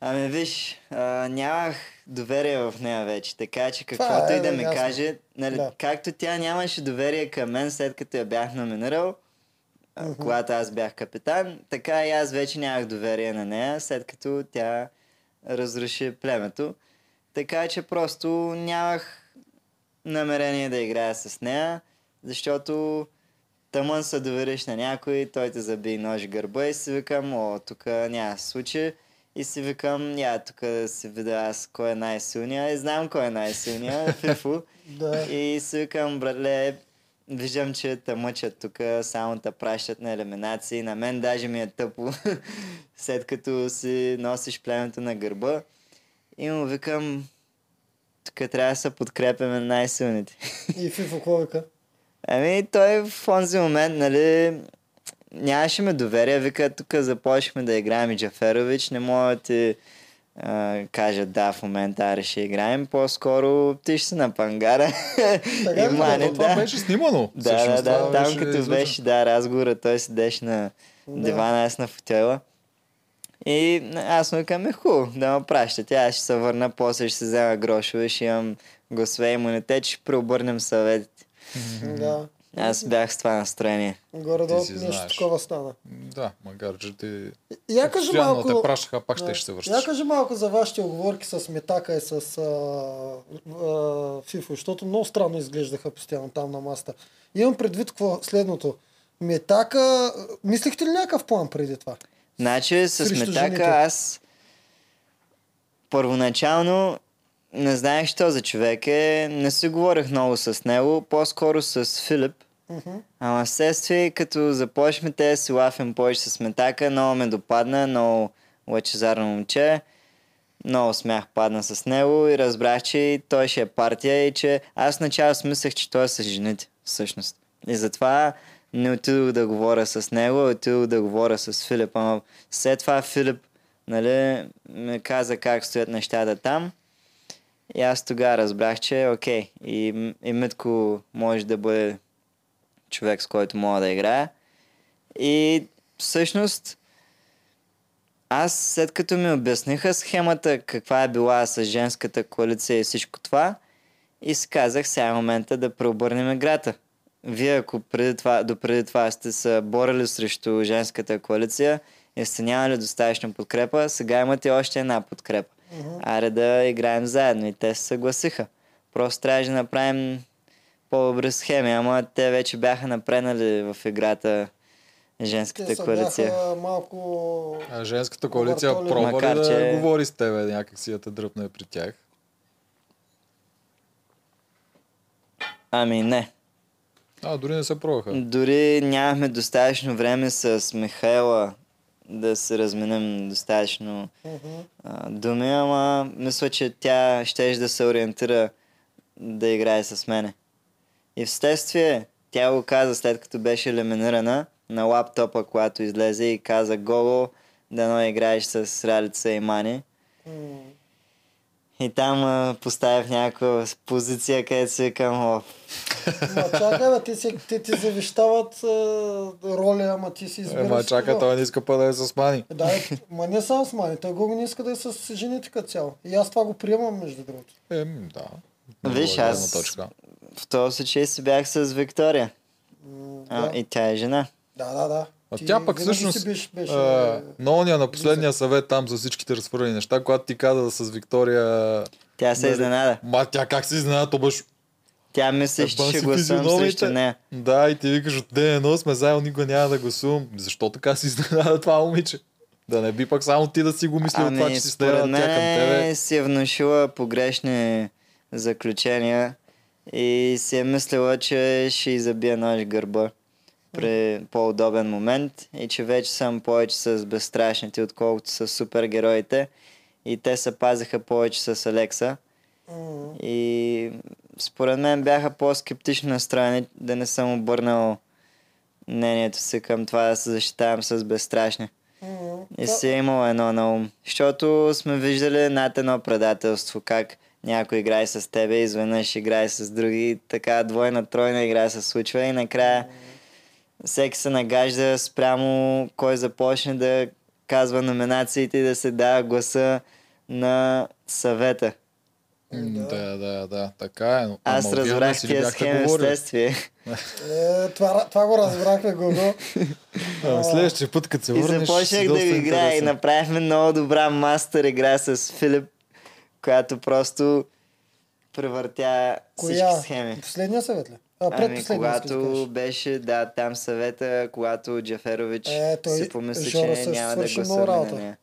Ами виж, нямах доверие в нея вече, така че каквото и да ми каже, нали, както тя нямаше доверие към мен, след като я бях номинирал, когато аз бях капитан, така и аз вече нямах доверие на нея, след като тя разруши племето. Така че просто нямах намерение да играя с нея, защото тъмън се довериш на някой, той те заби нож в гърба и си викам, тук няма случай. И си викам, тук да си видя аз кой е най-силния. И знам кой е най-силния, Фифо. И си викам, братле, виждам, че те мъчат тук, само те пращат на елиминации. На мен даже ми е тъпо, след като си носиш племето на гърба. И му викам, тук трябва да се подкрепяме най-силните. И Фифо, какво вика? Ами той в онзи момент, нали... нямаше ме доверие, вика, тук започнахме да играем и Джаферович, не мога да ти кажа да в момента, ще играем, по-скоро ти ще си на пангара. Така, това беше снимано. Да, там като беше разговора, той седеше на дивана, аз на фотела. И аз му викам, хубаво, да ме пращат, аз ще се върна, после ще се взема грошове, ще имам гласове имунитет, ще преобърнем съветите. Да. Аз бях с това настроение. Горе-долу нещо такова стана. Да, макар че ти... Я кажа малко... те прашаха, пак ще се вършиш. Я кажа малко за вашите оговорки с Метака и с Фифо, защото много странно изглеждаха постоянно там на маста. Имам предвид какво следното. Метака... мислихте ли някакъв план преди това? Значи с Метака аз първоначално не знаех, що за човек е. Не си говорих много с него, по-скоро с Филип. Ама следствие, като започнахме те си лафим повече с Метака, много ме допадна, много лъчезарно момче. Много смях падна с него и разбрах, че той ще е партия и че аз начало смислех, че той е с жените, всъщност. И затова не отидох да говоря с него, отидох да говоря с Филип. Ама след това Филип, нали, ми каза как стоят нещата там. И аз тогава разбрах, че окей, и Митко може да бъде човек, с който мога да играя. И всъщност аз, след като ми обясниха схемата, каква е била с женската коалиция и всичко това, и си казах, сега е момента да преобърнем играта. Вие, ако допреди това сте се борили срещу женската коалиция и сте нямали достатъчно подкрепа, сега имате още една подкрепа. Аре да играем заедно. И те се съгласиха. Просто трябваше да направим по-добри схеми, ама те вече бяха напреднали в играта женската коалиция. Малко... женската коалиция пробва ли да говори с тебе, някак си да те дръпне при тях? Ами не. Дори не се пробваха. Дори нямахме достатъчно време с Михайла да се разминем достатъчно думи, ама мисля, че тя щеше да се ориентира да играе с мене. И вследствие тя го каза, след като беше елиминирана, на лаптопа, когато излезе, и каза: Гого, дано играеш с Ралица и Мани. И там поставях някаква позиция, където си към лов. Чакай, ти завещават роли, ама ти си избираш. Чакай, той не иска па да е с Мани. Да, ма не само с Мани, той Гого не иска да е с жените като цяло. И аз това го приемам, между другото. Да. Виж, аз в този случай си бях с Виктория. Да. И тя е жена. Да. А тя пък всъщност Нония на последния съвет там за всичките разхвърлени неща, когато ти каза с Виктория... Тя се изненада. Тя как се изненада, то беше... Тя мислиш, че ще гласувам срещу нея. Да, и ти викаш, от ден едно сме заедно, никога няма да гласувам. Защо така се изненада това момиче? Да не би пак само ти да си го мислил това, че си стеля на тя към тебе. Според мен си е внушила погрешни заключения и си е мислила, че ще забие нож гърба при по-удобен момент, и че вече съм повече с безстрашните, отколкото с супергероите, и те се пазиха повече с Алекса. И според мен бяха по-скептично настроени, да не съм обърнал мнението си към това да се защитавам с безстрашни. И си е имало едно на ум. Защото сме виждали над едно предателство, как някой играе с тебе, изведнъж играе с други, така двойна, тройна игра се случва и накрая всеки се нагажда спрямо кой започне да казва номинациите и да се дава гласа на съвета. Да, така е. Аз разбрах тия схеми вследствие. Това го разбрахме, Гого. Следващия път, като се върнеш... И започнах да го играя и направихме много добра мастер игра с Филип, която просто превъртя всички схеми. Последния съвет ли? Когато беше, там съвета, когато Джаферович си помисли, че няма да гласуваме на нея.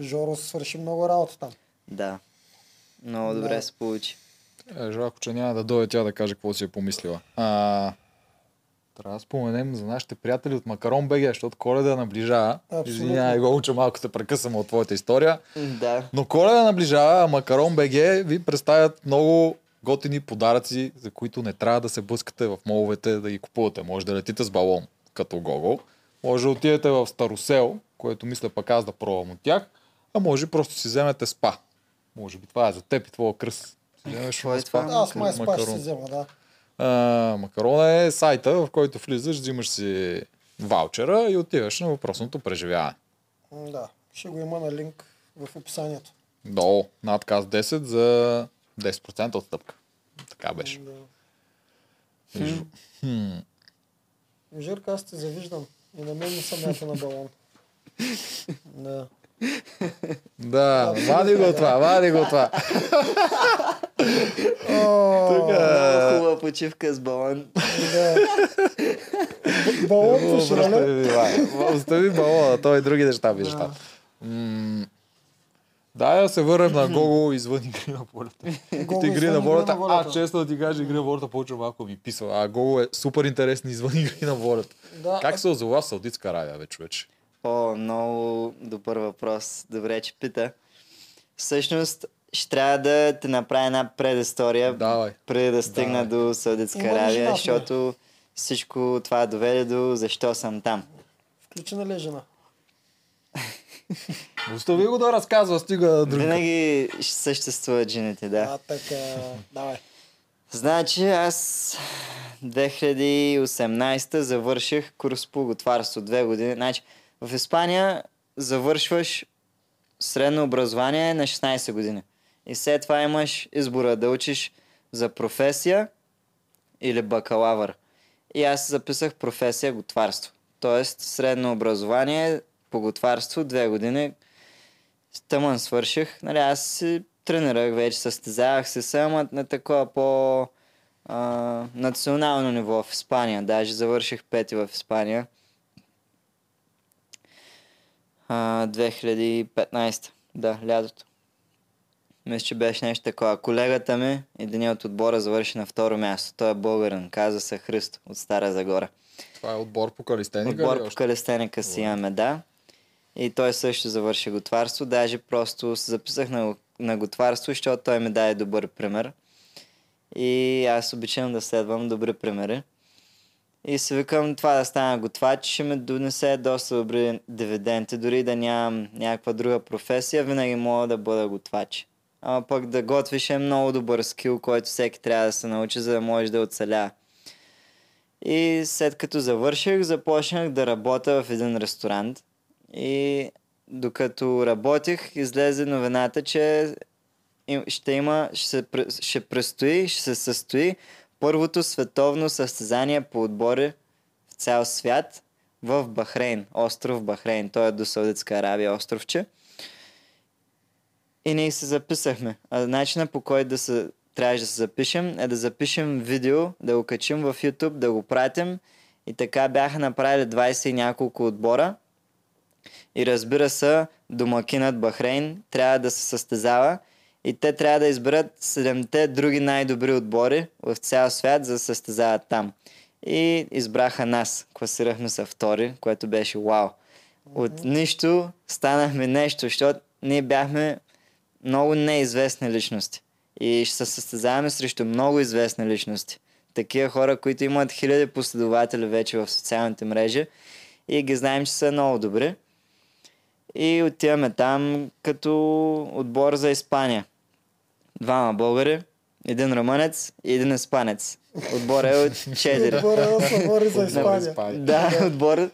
Жоро се свърши много работа там. Да, много добре се получи. Жалко, че няма да дойде тя да каже какво си е помислила. Трябва да споменем за нашите приятели от Macaron.bg, защото Коледа наближава. Извинявай, Гого, че малко се прекъсвам от твоята история. Да. Но Коледа наближава, а Macaron.bg ви представят много готини подаръци, за които не трябва да се блъскате в моловете да ги купувате. Може да летите с балон, като Гого. Може да отидете в Старо село, което мисля пък аз да пробвам от тях. А може просто си вземете спа. Може би това е за теб и твоя кръст. Какво е спа? Аз май спа ще си взема, да. Макарон е сайта, в който влизаш, взимаш си ваучера и отиваш на въпросното преживяване. Да, ще го има на линк в описанието. Долу, надказ 10 за 10% отстъпка. Така беше. Жирка, аз те завиждам. И на мен не съм някакъв на балон. Да, вади го това. Много хубава почивка с балон. Балон пошрале. Остави балона, той и други неща вижда. Да се върнем на Гого извън Игри на Волята. Игри на Волята. Честно да ти кажа, Игри на Волята повече малко ми писва. Гого е супер интересен извън Игри на Волята. Да. Как се озова в Саудитска Арабия вече? Много добър въпрос. Добре, че пита. Всъщност, ще трябва да те направя една предистория, преди да стигна до Саудитска Арабия, защото всичко това доведе до защо съм там. Включена ли е жена? Остави го да разказва, стига друг. Винаги ще съществуват жените, да. А, така, давай. Значи аз 2018 завърших курс по готварство 2 години. Значи в Испания завършваш средно образование на 16 години. И след това имаш избора да учиш за професия или бакалавър. И аз записах професия готварство. Тоест средно образование по готварство 2 години. Тъмън свърших. Нали, аз си тренирах вече, състезавах се само на такова по национално ниво в Испания. Даже завърших 5-ти в Испания. 2015, да, лятото. Мисля, че беше нещо такова. Колегата ми, един от отбора, завърши на 2-ро място. Той е българин, каза се Христо от Стара Загора. Това е отбор по калистеника? Отбор по калистеника си имаме, да. И той също завърши готварство. Даже просто се записах на готварство, защото той ми даде добър пример. И аз обичам да следвам добри примери. И се викам това да стана готвач, ще ми донесе доста добри дивиденти. Дори да нямам някаква друга професия, винаги мога да бъда готвач. А пък да готвиш е много добър скил, който всеки трябва да се научи, за да можеш да оцеля. И след като завърших, започнах да работя в един ресторант. И докато работих, излезе новината, че ще се състои първото световно състезание по отбори в цял свят в Бахрейн, остров Бахрейн. Той е до Саудитска Арабия островче. И ние се записахме. А начинът по който трябваше да се запишем е да запишем видео, да го качим в YouTube, да го пратим. И така бяха направили 20 и няколко отбора. И разбира се, домакинът Бахрейн трябва да се състезава. И те трябва да изберат 7-те други най-добри отбори в цял свят, за да състезават там. И избраха нас. Класирахме се 2-ри, което беше вау. От нищо станахме нещо, защото ние бяхме много неизвестни личности. И ще се състезаваме срещу много известни личности. Такива хора, които имат хиляди последователи вече в социалните мрежи и ги знаем, че са много добри. И отиваме там като отбор за Испания. 2 българи, 1 румънец и 1 испанец. Отбор е от 4. Отбор е от фавори за Испания. Да, отбор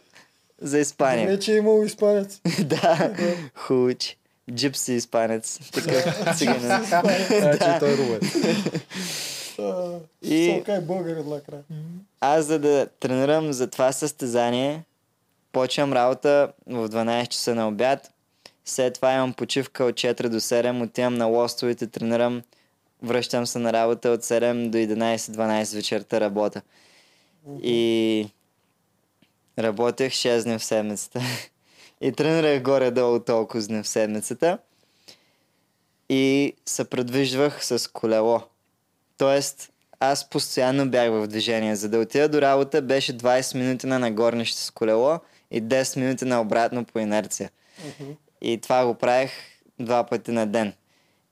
за Испания. Не, че е имал испанец. Да, хуч. Джипси испанец. Така, циганин. Да, че той румънец. Солка е българин на края. Аз за да тренирам за това състезание, почвам работа в 12 часа на обяд. След това имам почивка от 4 до 7. Отивам на лостовите, тренирам. Връщам се на работа от 7 до 11-12 вечерта работа. И работех 6 дни в седмицата. И тренирах горе-долу толкова дни в седмицата. И се предвиждах с колело. Тоест, аз постоянно бях в движение. За да отида до работа беше 20 минути на нагорнище с колело и 10 минути на обратно по инерция. Uh-huh. И това го правих 2 пъти на ден.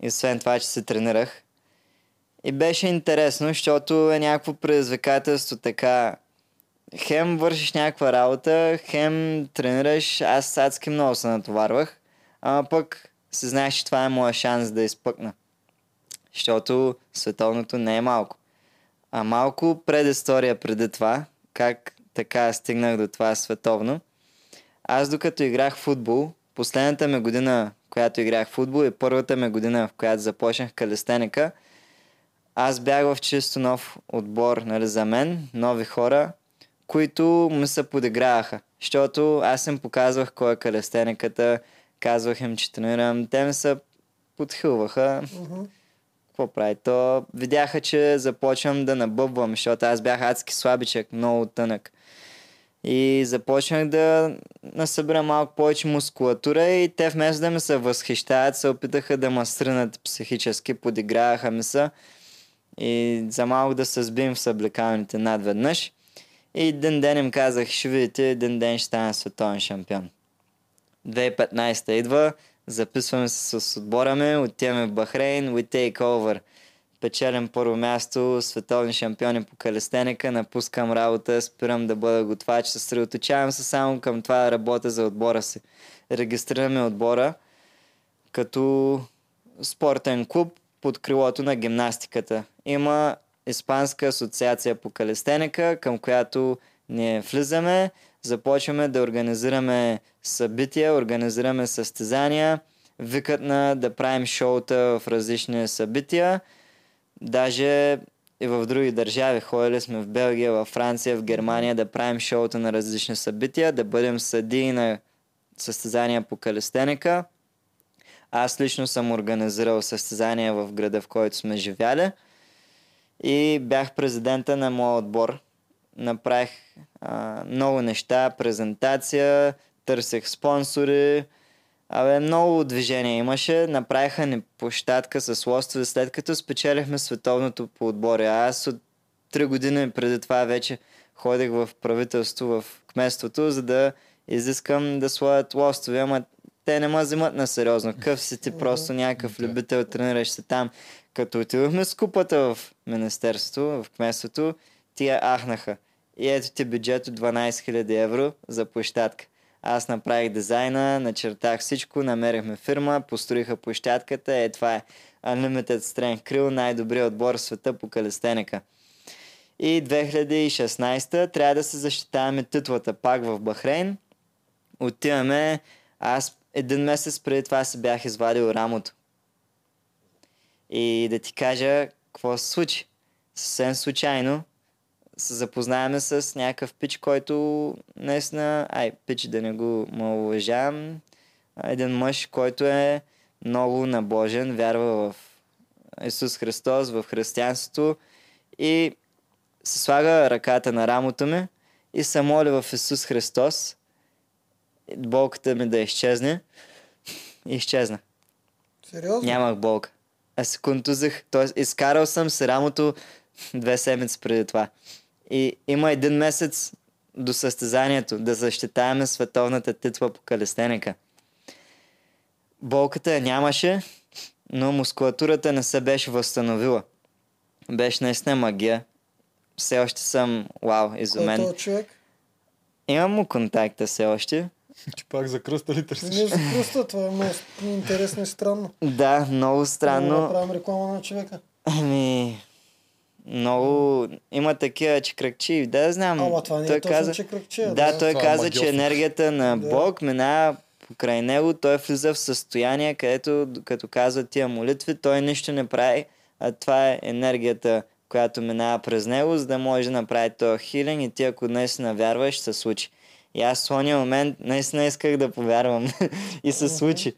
И освен това, че се тренирах. И беше интересно, защото е някакво предизвикателство така. Хем вършиш някаква работа, хем тренираш. Аз адски много се натоварвах. А пък се знаеш, че това е моя шанс да изпъкна. Защото световното не е малко. А малко предистория преди това, как така стигнах до това световно. Аз докато играх футбол, последната ми година, която играх футбол и първата ми година, в която започнах калистеника, аз бях в чисто нов отбор, нали, за мен, нови хора, които ми се подиграваха. Защото аз им показвах кой е калистениката, казвах им, че тренирам, те ми се подхилваха. Uh-huh. Прави. То видяха, че започвам да набъбвам, защото аз бях адски слабичък, много тънък. И започнах да насъбира малко повече мускулатура и те вместо да ми се възхищават, се опитаха да ме сринат психически, подиграваха ми се и за малко да се сбим в съблекалните надведнъж. И един ден им казах, ще видите, един ден ще стана световен шампион. 2015 идва. Записваме се с отбора ми, отиваме в Бахрейн, we take over. печелям първо място, световни шампиони по калестеника, напускам работа, спирам да бъда готвач, съсредоточавам се само към това да работя за отбора си. Регистрираме отбора като спортен клуб под крилото на гимнастиката. Има Испанска асоциация по калестеника, към която ние влизаме, започваме да организираме събития, организираме състезания, викат на да правим шоута в различни събития. Даже и в други държави. Ходили сме в Белгия, в Франция, в Германия да правим шоута на различни събития, да бъдем съдии на състезания по калестеника. Аз лично съм организирал състезания в града, в който сме живяли. И бях президента на моя отбор. Направих много неща, презентация, търсех спонсори. Много движение имаше. Направиха ни площадка с лостове, след като спечелихме световното по отбори. Аз от 3 години преди това вече ходех в правителство, в кметството, за да изискам да слагат лостове, ама те не ме взимат на сериозно. Къв си ти, просто някакъв любител, тренираш се там. Като отидохме с купата в министерството, в кметството, тия ахнаха. И ето ти бюджет от 12 000 евро за площадка. Аз направих дизайна, начертах всичко, намерихме фирма, построиха площадката. Е, това е Unlimited Strength Crew, най-добрият отбор в света по калестеника. И 2016-та трябва да се защитаваме титлата пак в Бахрейн. Отиваме, аз един месец преди това си бях извадил рамото. И да ти кажа какво се случи. Съвсем случайно се запознаваме с някакъв пич, който наистина, пич да не го маловажавам, един мъж, който е много набожен, вярва в Исус Христос, в християнството и се слага ръката на рамото ми и се моли в Исус Христос болката ми да изчезне. И изчезна. Сериозно? Нямах болка. Аз се контузих, т.е. изкарал съм се рамото 2 седмици преди това. И има един месец до състезанието да защитаваме световната титла по калестеника. Болката я нямаше, но мускулатурата не се беше възстановила. Беше наистина магия. Все още съм изумен. Кой е този човек? Имам му контакта все още. Ти пак за кръста ли търсиш? Не за кръста, това е много интересно и странно. Да, много странно. Много направим реклама на човека. Много... Има такива чекракчи. Да, знам. Ама това не той е точно каза... чекракчи. Да, той каза, че енергията на Бог минава покрай него. Той влиза в състояние, където, като казва тия молитви, той нищо не прави. А това е енергията, която минава през него, за да може да направи този хилинг и ти, ако наистина вярваш, ще се случи. И аз в този момент наистина исках да повярвам. И се случи.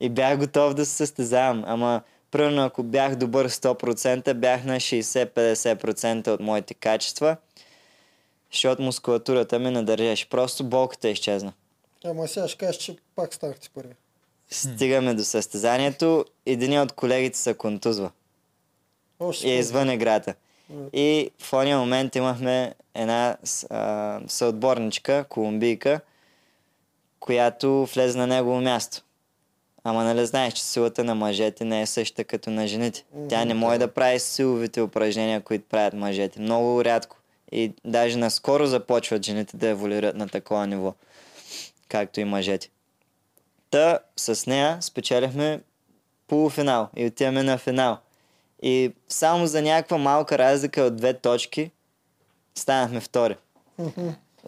И бях готов да се състезавам. Ама, примерно, ако бях добър 100%, бях на 60-50% от моите качества. Защото мускулатурата ми не държеше. Просто болката изчезна. Ама сега ще кажеш, че пак станах ти първи. Стигаме до състезанието. Един от колегите се контузва. И е извън играта. И в този момент имахме една съотборничка, колумбийка, която влезе на негово място. Ама нали знаеш, че силата на мъжете не е същата като на жените. Тя не може да прави силовите упражнения, които правят мъжете. Много рядко. И даже наскоро започват жените да еволюират на такова ниво, както и мъжете. Та с нея спечелихме полуфинал и отиваме на финал. И само за някаква малка разлика от 2 точки станахме втори.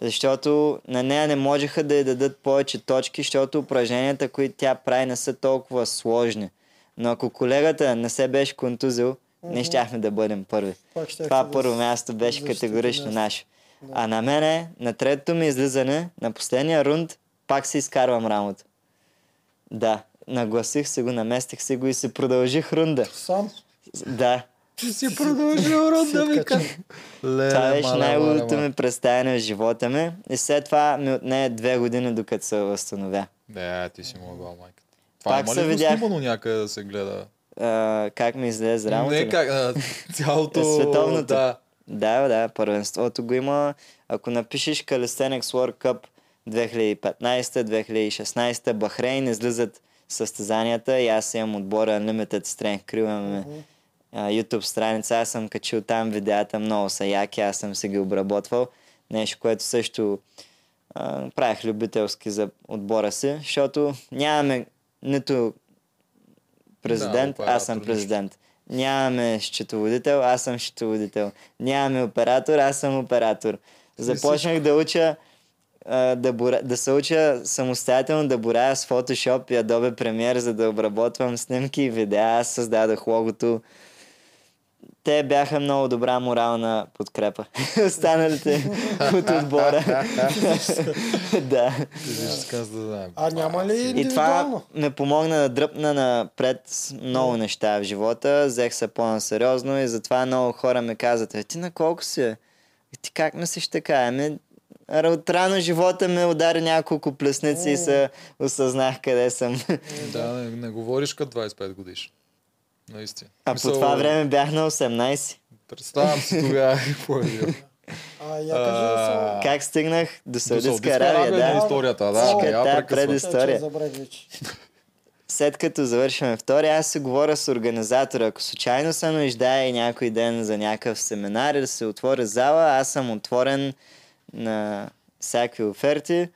Защото на нея не можеха да й дадат повече точки, защото упражненията, които тя прави, не са толкова сложни. Но ако колегата не се беше контузил, не щяхме да бъдем първи. Това първо място беше категорично наше. А на мене, на 3-то ми излизане, на последния рунд, пак си изкарвам рамото. Да, нагласих се го, наместих се го и се продължих рунда. Сам? Да. Ти си продължил рунда, вика. Това беше най-лудото ми представяне в живота ми. И след това ми отне 2 години, докато се възстановя. Да, ти си могла, майка. Това има ли снимано някъде да се гледа? Как ми излезе работа? Не, как, цялото... Световното. Да, първенството го има. Ако напишеш Calisthenics World Cup 2015-2016, Бахрейн, излизат състезанията и аз имам отбора Unlimited Strength Crew. YouTube страница. Аз съм качил там видеята, много са яки, аз съм се ги обработвал. Нещо, което също правих любителски за отбора си, защото нямаме нито президент, да, аз съм президент. Нямаме счетоводител, аз съм счетоводител. Нямаме оператор, аз съм оператор. Започнах да уча да се уча самостоятелно да боря с Photoshop и Adobe Premiere, за да обработвам снимки и видеа. Аз създадах логото. Те бяха много добра морална подкрепа. Останалите от отбора. Да. А няма ли индивидуално? И това ме помогна да дръпна напред много неща в живота. Взех се по-насериозно и затова много хора ме казват: ти на колко си? Ти как мислиш така? От рано живота ме удари няколко плесници и се осъзнах къде съм. Да, не говориш като 25 годиш. Наистина. А по това време бях на 18. Представям си тогава какво е било. Как стигнах до Саудитска Арабия? Да, историята, да, предистория. След като завършваме втори, аз се говоря с организатора. Ако случайно се нуждая и някой ден за някакъв семинар и да се отвори зала, аз съм отворен на всякакви оферти.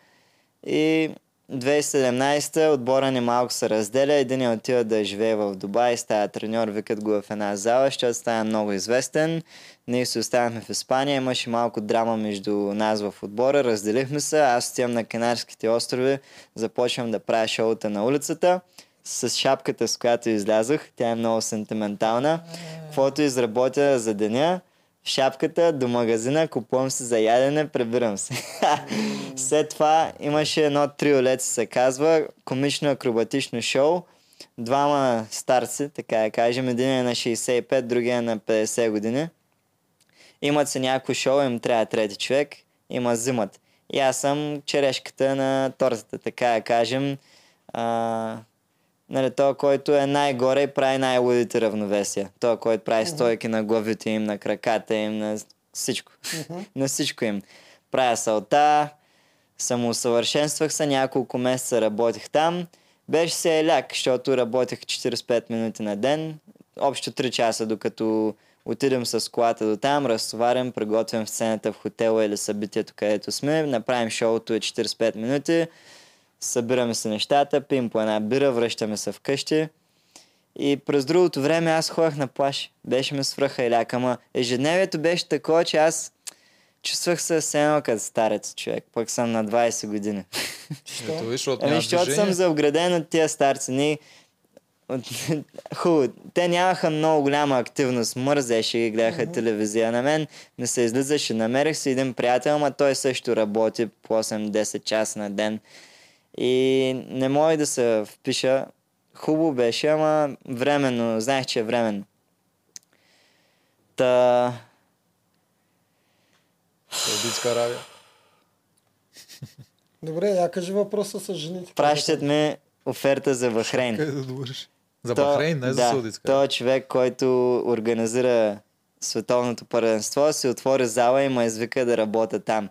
И 2017-та отбора ни малко се разделя. Единият отива да живее в Дубай, става треньор, викат го в една зала, защото стана много известен. Ние се оставяхме в Испания, имаше малко драма между нас в отбора, разделихме се. Аз отивам на Канарските острови, започвам да правя шоута на улицата. С шапката, с която излязох, тя е много сентиментална. Каквото изработя за деня, шапката до магазина, купувам се за ядене, прибирам се. След това имаше едно триолет, се казва, комично-акробатично шоу. Двама старци, така да кажем, един е на 65, другия е на 50 години. Имат се някакво шоу, им трябва трети човек, има зимат. И аз съм черешката на тортата, така да кажем. Нали, той, който е най-горе и прави най-лудите равновесия. Той, който прави стойки на главите им, на краката им, на всичко. На всичко им. Правя салта, самоусъвършенствах се, няколко месеца работих там. Беше се еляк, защото работих 45 минути на ден. Общо 3 часа, докато отидем с колата до там, разтоварям, приготвям сцената в хотела или събитието, където сме. Направим шоуто е 45 минути. Събираме се нещата, пием по една бира, връщаме се вкъщи. И през другото време аз ходях на плаж. Беше ме свръха еляк, ама ежедневието беше такова, че аз чувствах се едно като старец човек. Пък съм на 20 години. Защото съм заобграден от тия старци. Хубаво. Те нямаха много голяма активност. Мързеше и гледаха телевизия. На мен не се излизаше. Намерих си един приятел, ама той също работи по 8-10 часа на ден. И не мога да се впиша. Хубаво беше, ама временно. Знаех, че е временно. Саудитска Арабия. Добре, я кажи въпроса с жените. Пращат ме оферта за Бахрейн. За Бахрейн, не за Саудитска. Той човек, който организира световното първенство, се отвори зала и ме извика да работя там.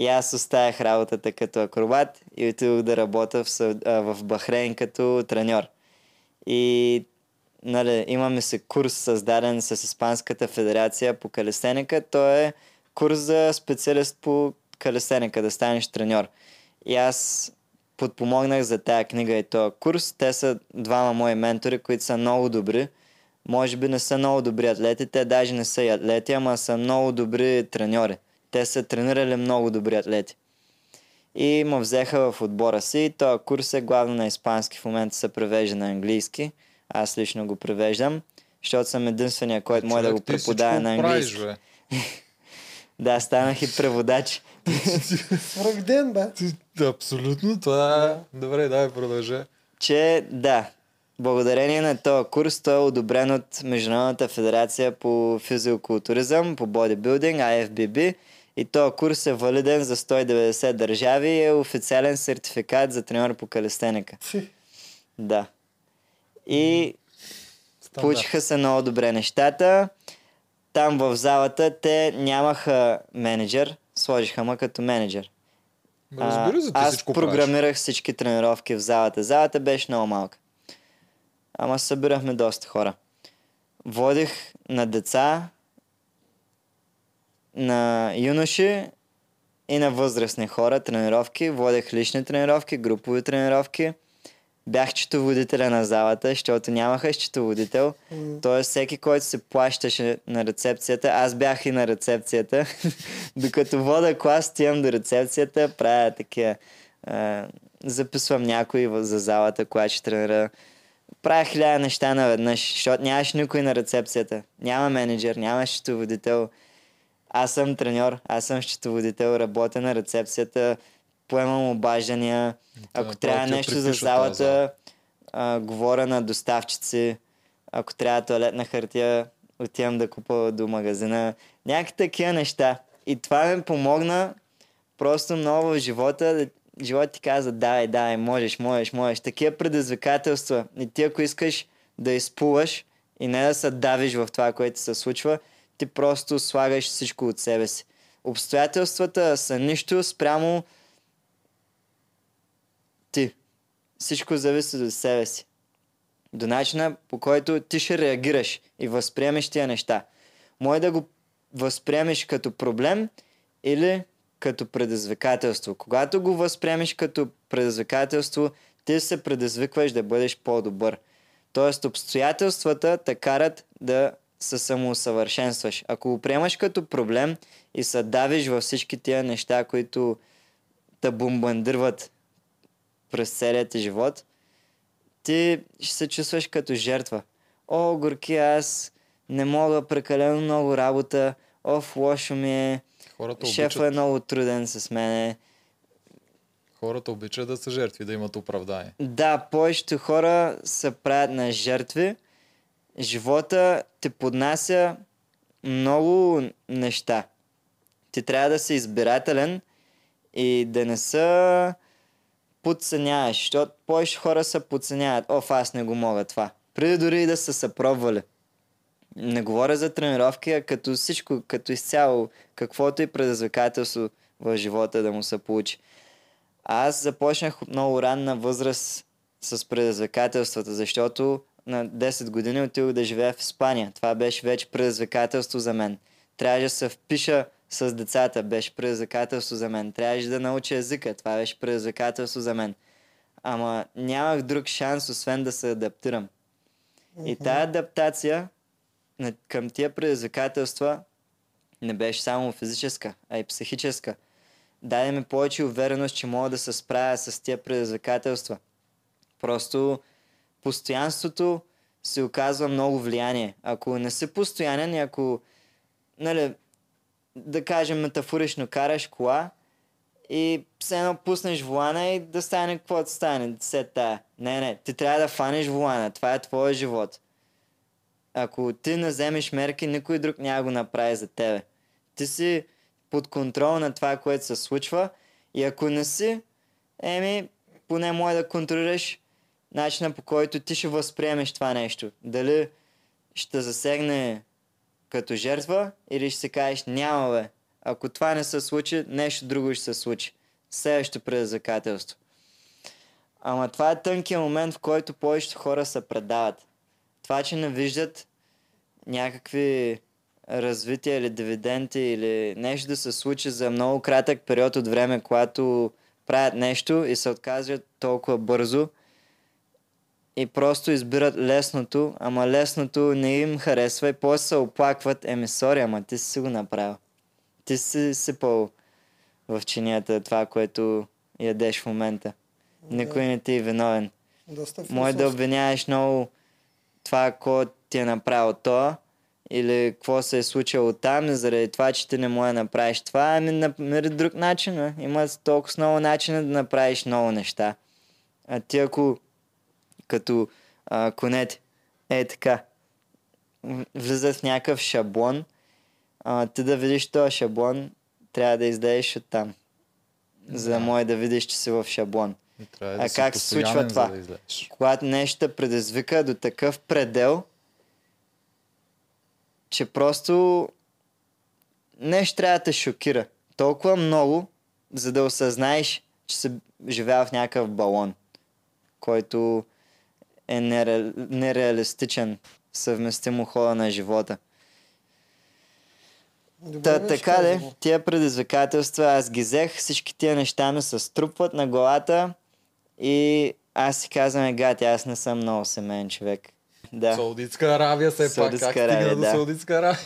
И аз оставях работата като акробат и отидох да работя в Бахрейн като треньор. И нали, имаме се курс създаден с Испанската федерация по калистеника. Той е курс за специалист по калистеника, да станеш треньор. И аз подпомогнах за тая книга и този курс. Те са двама мои ментори, които са много добри. Може би не са много добри атлети, те даже не са и атлети, ама са много добри треньори. Те са тренирали много добри атлети. И ме взеха в отбора си. Този курс е главно на испански. В момента се превежда на английски. Аз лично го превеждам, защото съм единствения, който може да го преподава на английски. Правиш, бе. Да, станах и преводач. Свръхден, бе. Абсолютно, това е. Добре, давай продължа. Че, да. Благодарение на този курс, той е одобрен от Международната федерация по физиокултуризъм, по бодибилдинг, IFBB. И този курс е валиден за 190 държави и е официален сертификат за треньор по калистеника. Да. И получиха се много добре нещата. Там в залата те нямаха менеджер, сложиха ме като менеджер. Разбира се, аз програмирах всички тренировки в залата. Залата беше много малка. Ама събирахме доста хора. водих на деца, на юноши и на възрастни хора тренировки. Водех лични тренировки, групови тренировки. Бях счетоводителя на залата, защото нямаха счетоводител. Тоест всеки, който се плащаше на рецепцията, аз бях и на рецепцията. Докато вода клас, стигам до рецепцията, правя такива... записвам някой за залата, която ще тренира. Правя хиляда неща наведнъж, защото нямаш никой на рецепцията. Няма менеджер, няма счетоводител. Аз съм треньор, аз съм счетоводител, работя на рецепцията, поемам обаждания. Ако трябва нещо за залата, говоря на доставчици. Ако трябва тоалетна хартия, отивам да купа до магазина. Някакви такива неща. И това ми помогна просто много в живота. Живот ти каза, дай, можеш. Такива предизвикателства. И ти, ако искаш да изплуваш и не да се давиш в това, което се случва, ти просто слагаш всичко от себе си. Обстоятелствата са нищо спрямо ти. Всичко зависи до себе си. До начина, по който ти ще реагираш и възприемеш тия неща. Може да го възприемеш като проблем или като предизвикателство. Когато го възприемеш като предизвикателство, ти се предизвикваш да бъдеш по-добър. Тоест обстоятелствата те карат да се самоусъвършенстваш. Ако го приемаш като проблем и се давиш във всички тия неща, които те бомбандирват през целият ти живот, ти ще се чувстваш като жертва. О, горки, аз не мога, прекалено много работа, лошо ми е, шефът е много труден с мене. Хората обичат да са жертви, да имат оправдание. Да, повечето хора се правят на жертви. Живота те поднася много неща. Ти трябва да си избирателен и да не се подценяваш, защото повечето хора се подценяват. Оф, аз не го мога това. Преди дори и да са се пробвали. Не говоря за тренировки, а като всичко, като изцяло, каквото и предизвикателство в живота да му се получи. Аз започнах от много ранна възраст с предизвикателствата, защото на 10 години отидох да живея в Испания. Това беше вече предизвикателство за мен. Трябваше да се впиша с децата, беше предизвикателство за мен. Трябваше да науча езика, това беше предизвикателство за мен. Ама нямах друг шанс, освен да се адаптирам. И тая адаптация към тия предизвикателства не беше само физическа, а и психическа. Даде ми повече увереност, че мога да се справя с тия предизвикателства. Просто постоянството се оказва много влияние. Ако не си постоянен и ако, нали, да кажем метафорично, караш кола и все едно пуснеш волана и да стане каквото стане. Не, ти трябва да фанеш волана. Това е твоя живот. Ако ти не вземеш мерки, никой друг няма го направи за тебе. Ти си под контрол на това, което се случва, и ако не си, поне може да контролираш начина, по който ти ще възприемеш това нещо. Дали ще засегне като жертва или ще си кажеш няма бе. Ако това не се случи, нещо друго ще се случи. Следващо предизвикателство. Ама това е тънкият момент, в който повечето хора се предават. Това, че не виждат някакви развития или дивиденти или нещо да се случи за много кратък период от време, когато правят нещо и се отказват толкова бързо и просто избират лесното, ама лесното не им харесва и после се оплакват, сори, ама ти си го направил. Ти си сипал в чинията това, което ядеш в момента. Никой не ти е виновен. Може да обвиняваш много това, което ти е направил това или какво се е случило там, заради това, че ти не може да направиш това, намери друг начин. Има толкова много начина да направиш много неща. А ти ако като конете така влизат в някакъв шаблон, ти да видиш този шаблон, трябва да издадеш оттам. За да може да видиш, че си в шаблон. А да как се случва това? Да, когато нещо предизвика до такъв предел, че просто нещо трябва да те шокира. Толкова много, за да осъзнаеш, че се живява в някакъв балон, който е нереалистичен съвместимо хода на живота. Добре, така де, тия предизвикателства, аз ги взех, всички тия неща ми се струпват на главата и аз си казвам, гати, аз не съм много семейен човек. Да. Саудитска Арабия се пак, как стигна до Саудитска Арабия?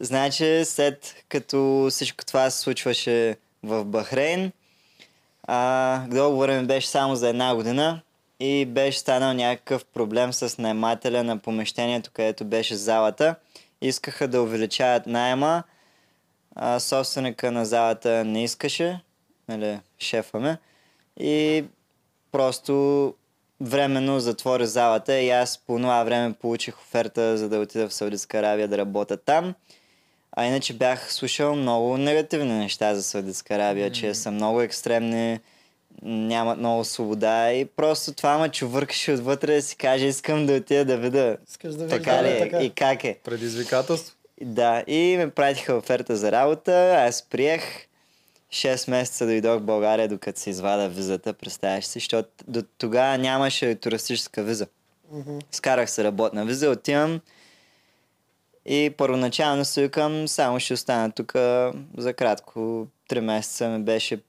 Значи, след като всичко това се случваше в Бахрейн, договорът ми беше само за 1 година и беше станал някакъв проблем с наемателя на помещението, където беше залата. Искаха да увеличават наема, а собственика на залата не искаше, нали, шефа ме, и просто временно затвори залата и аз по това време получих оферта, за да отида в Саудитска Арабия да работя там. А иначе бях слушал много негативни неща за Саудитска Арабия, че са много екстремни, нямат много свобода и просто това ме чувъркаше отвътре да си каже, искам да отида да видя. Искаш да видя така ли така? И как е. Предизвикателство. Да, и ме пратиха оферта за работа, аз приех. 6 месеца дойдох в България, докато се извада визата, представяш си, защото до тогава нямаше туристическа виза. Mm-hmm. Скарах се работна виза, отивам и първоначално се викам, само ще остана тук за кратко. 3 месеца ми беше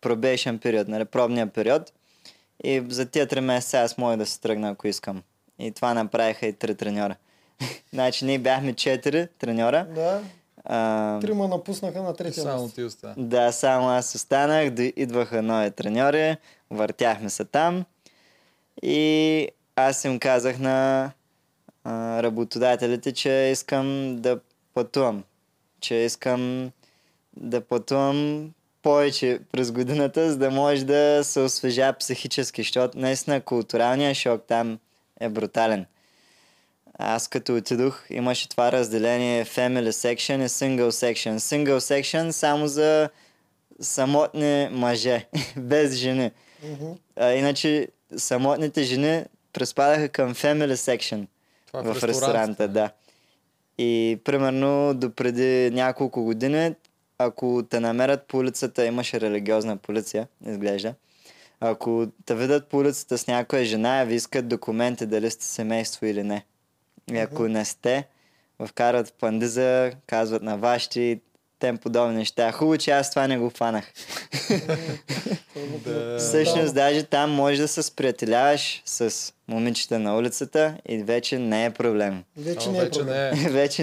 пробейшен период, нали, пробния период. И за тия 3 месеца аз мога да се тръгна, ако искам. И това направиха и 3 треньора. Значи ние бяхме 4 треньора. Да. 3 напуснаха на 3-я само ти остана. Да, само аз останах, идваха нови треньори, въртяхме се там и аз им казах на работодателите, че искам да пътувам. Че искам да пътувам повече през годината, за да може да се освежа психически, защото наистина културалният шок там е брутален. Аз като отидох, имаше това разделение Family Section и Single Section. Single Section само за самотни мъже, без жени. Mm-hmm. Иначе самотните жени преспадаха към Family Section в ресторанта. Да. И примерно допреди няколко години, ако те намерят по улицата, имаше религиозна полиция, изглежда. Ако те видят по улицата с някоя жена, ви искат документи дали сте семейство или не. И ако не сте, вкарват в пандиза, казват на вашите и тем подобни неща. Хубаво, че аз това не го фанах. Всъщност, даже там можеш да се сприятеляваш с момичета на улицата и вече не е проблем. Вече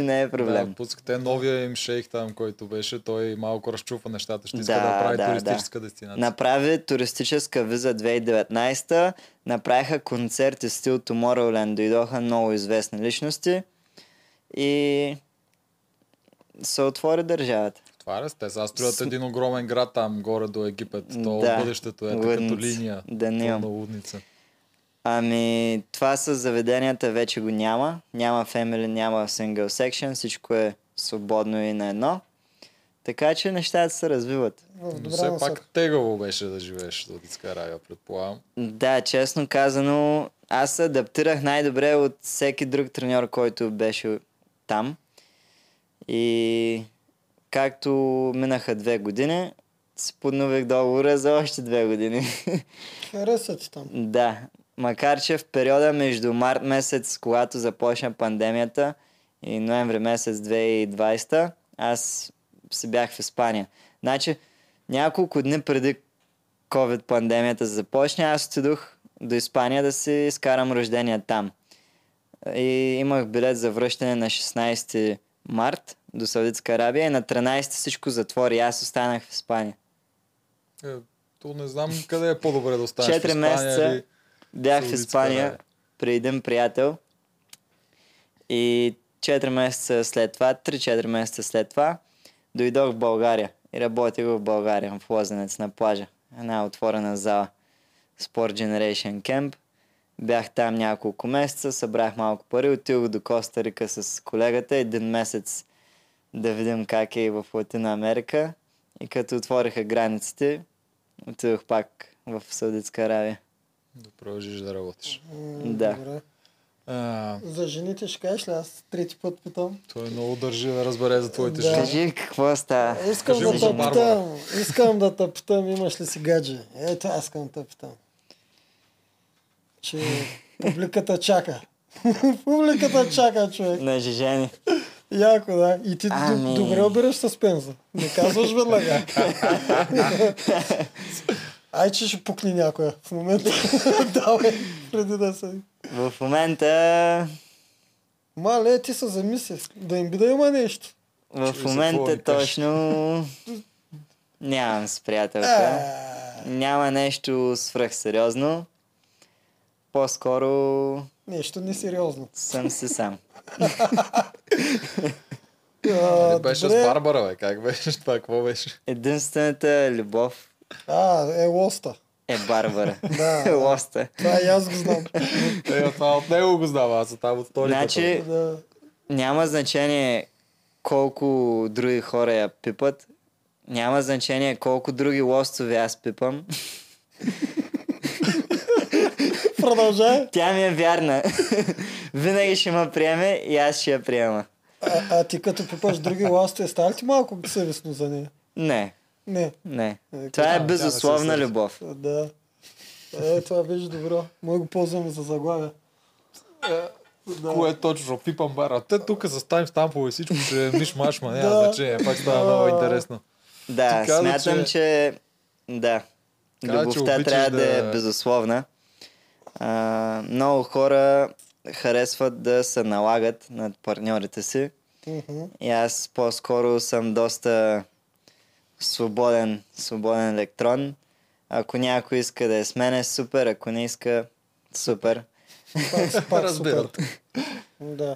не е проблем. Да, пускате новия им шейх там, който беше, той малко разчупва нещата, ще иска да прави туристическа дестинация. Направи туристическа виза 2019-та, направиха концерти стил Tomorrowland, дойдоха много известни личности и се отвори държавата. Това е сте. Аз строят един огромен град там, горе до Египет. То да, бъдещето е като линия. Да, няма. Лудница. Ами, това с заведенията вече го няма. Няма Family, няма Single Section. Всичко е свободно и на едно. Така че нещата се развиват. Но все пак тегаво беше да живееш в Саудитска Арабия, предполагам. Да, честно казано, аз се адаптирах най-добре от всеки друг треньор, който беше там. И както минаха 2 години, си поднових договора за още 2 години. Хареса ти там. Да, макар че в периода между март месец, когато започна пандемията, и ноември месец 2020, аз си бях в Испания. Значи, няколко дни преди COVID пандемията започна, аз отидох до Испания да си изкарам рождения там. И имах билет за връщане на 16 март до Саудитска Арабия и на 13 всичко затвори. Аз останах в Испания. То не знам къде е по-добре да останеш в Испания. 4 месеца или... бях Саудитска в Испания Арабия при един приятел и 4 месеца след това, 3-4 месеца след това дойдох в България и работих в България в Лозенец на плажа. Една отворена зала. Sport Generation Camp. Бях там няколко месеца, събрах малко пари, отидох до Коста Рика с колегата един месец да видим как е в Латина Америка и като отвориха границите, отидох пак в Саудитска Арабия. Да продължиш да работиш. Да. За жените ще кажеш ли? Аз 3 път питам. Той много държи да разбере за твоите жени. Кажи какво става. Искам да те питам, имаш ли си гадже. Ето аз искам да те питам. Че публиката чака. Публиката чака, човек. На жижени. Яко, да. И ти добре обираш съспенза. Не казваш веднага. Ай, че ще пукни някоя. В момента... Давай, преди да се... В момента... Мале, ти се замисли. Да им би да има нещо. В момента точно... Нямам с приятелка. Няма нещо свръхсериозно. По-скоро... Нещо несериозно. Съм си сам. Беше с Барбара, бе. Как беше? Това какво беше? Единствената любов. Лоста. Барбара. Лоста. Това и аз го знам. Това от него го знам, аз там от столиката. Значи, няма значение колко други хора я пипат. Няма значение колко други лостове аз пипам. Продължай. Тя ми е вярна. Винаги ще ме приеме и аз ще я приема. А ти като пипаш други лостове, става ли ти малко съвестно за нея? Не. Това е безусловна любов. Да. Това беше добро. Мога го ползваме за заглавия. Да. Кое е точно? Пипам бара. Те тук с таймстампове всичко ще миш-машма. Няма значение. Пак става много интересно. Да, каза, смятам, че... Да. Каза, любовта трябва да е безусловна. Много хора харесват да се налагат над партньорите си. Mm-hmm. И аз по-скоро съм доста... свободен електрон. Ако някой иска да е с мен, е супер. Ако не иска, супер. Пак супер. Да.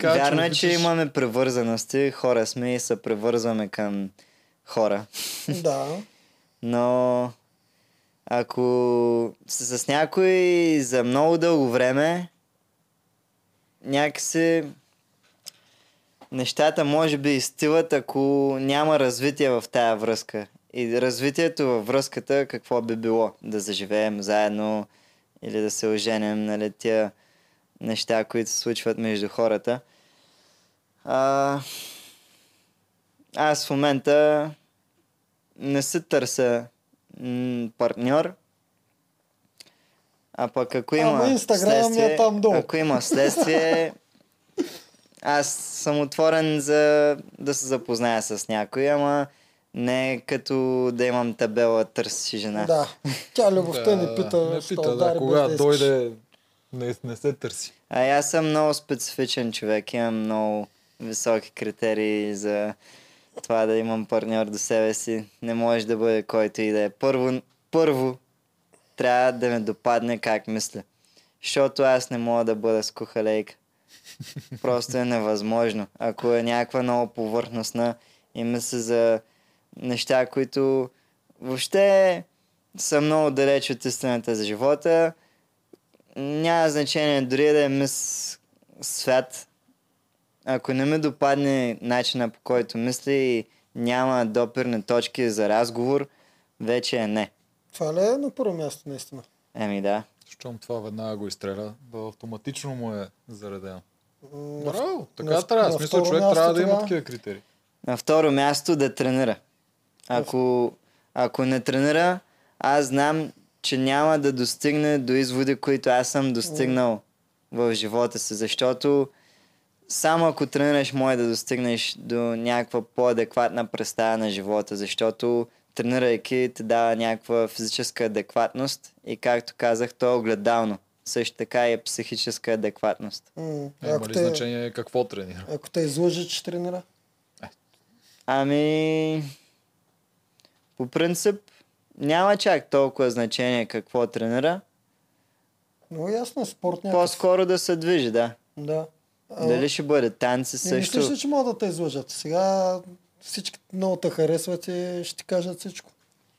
Вярно е, че имаме превързаности. Хора сме и се превързваме към хора. Да. Но ако са с някой за много дълго време, някакси... Нещата може би изтиват, ако няма развитие в тая връзка. И развитието във връзката какво би било? Да заживеем заедно или да се оженем, нали, тия неща, които се случват между хората. Аз в момента не се търся партньор, а пък ако има следствие, аз съм отворен за да се запозная с някой, ама не като да имам табела търси жена. Да, тя любовта не пита. Не пита, да, кога дойде не се търси. Аз съм много специфичен човек, имам много високи критерии за това да имам партньор до себе си. Не може да бъде който и да е. Първо трябва да ме допадне как мисля, защото аз не мога да бъда с кухалейка. Просто е невъзможно. Ако е някаква много повърхностна и мисля за неща, които въобще са много далеч от истината за живота, няма значение дори да е мис свят. Ако не ми допадне начина, по който мисли и няма допирни точки за разговор, вече е не. Това ли е на първо място наистина? Еми да. Щом това веднага го изстреля, да, автоматично му е заредено. Браво! Така трябва. В смисъл, човек трябва да има такива критерии. На второ място да тренира. Ако не тренира, аз знам, че няма да достигне до изводи, които аз съм достигнал в живота си. Защото само ако тренираш, може да достигнеш до някаква по-адекватна представа на живота. Защото тренирайки ти дава някаква физическа адекватност и, както казах, то е огледално. Също така и е психическа адекватност. Има ли значение какво тренира? Ако те излъжи, че тренира? Ами... По принцип няма чак толкова значение какво тренира. Но ясно, спорт някакъв. По-скоро да се движи, да. Да. Дали ще бъде танци също? Не мислиш ли, че могат да те излъжат? Сега всички много те харесват и ще ти кажат всичко.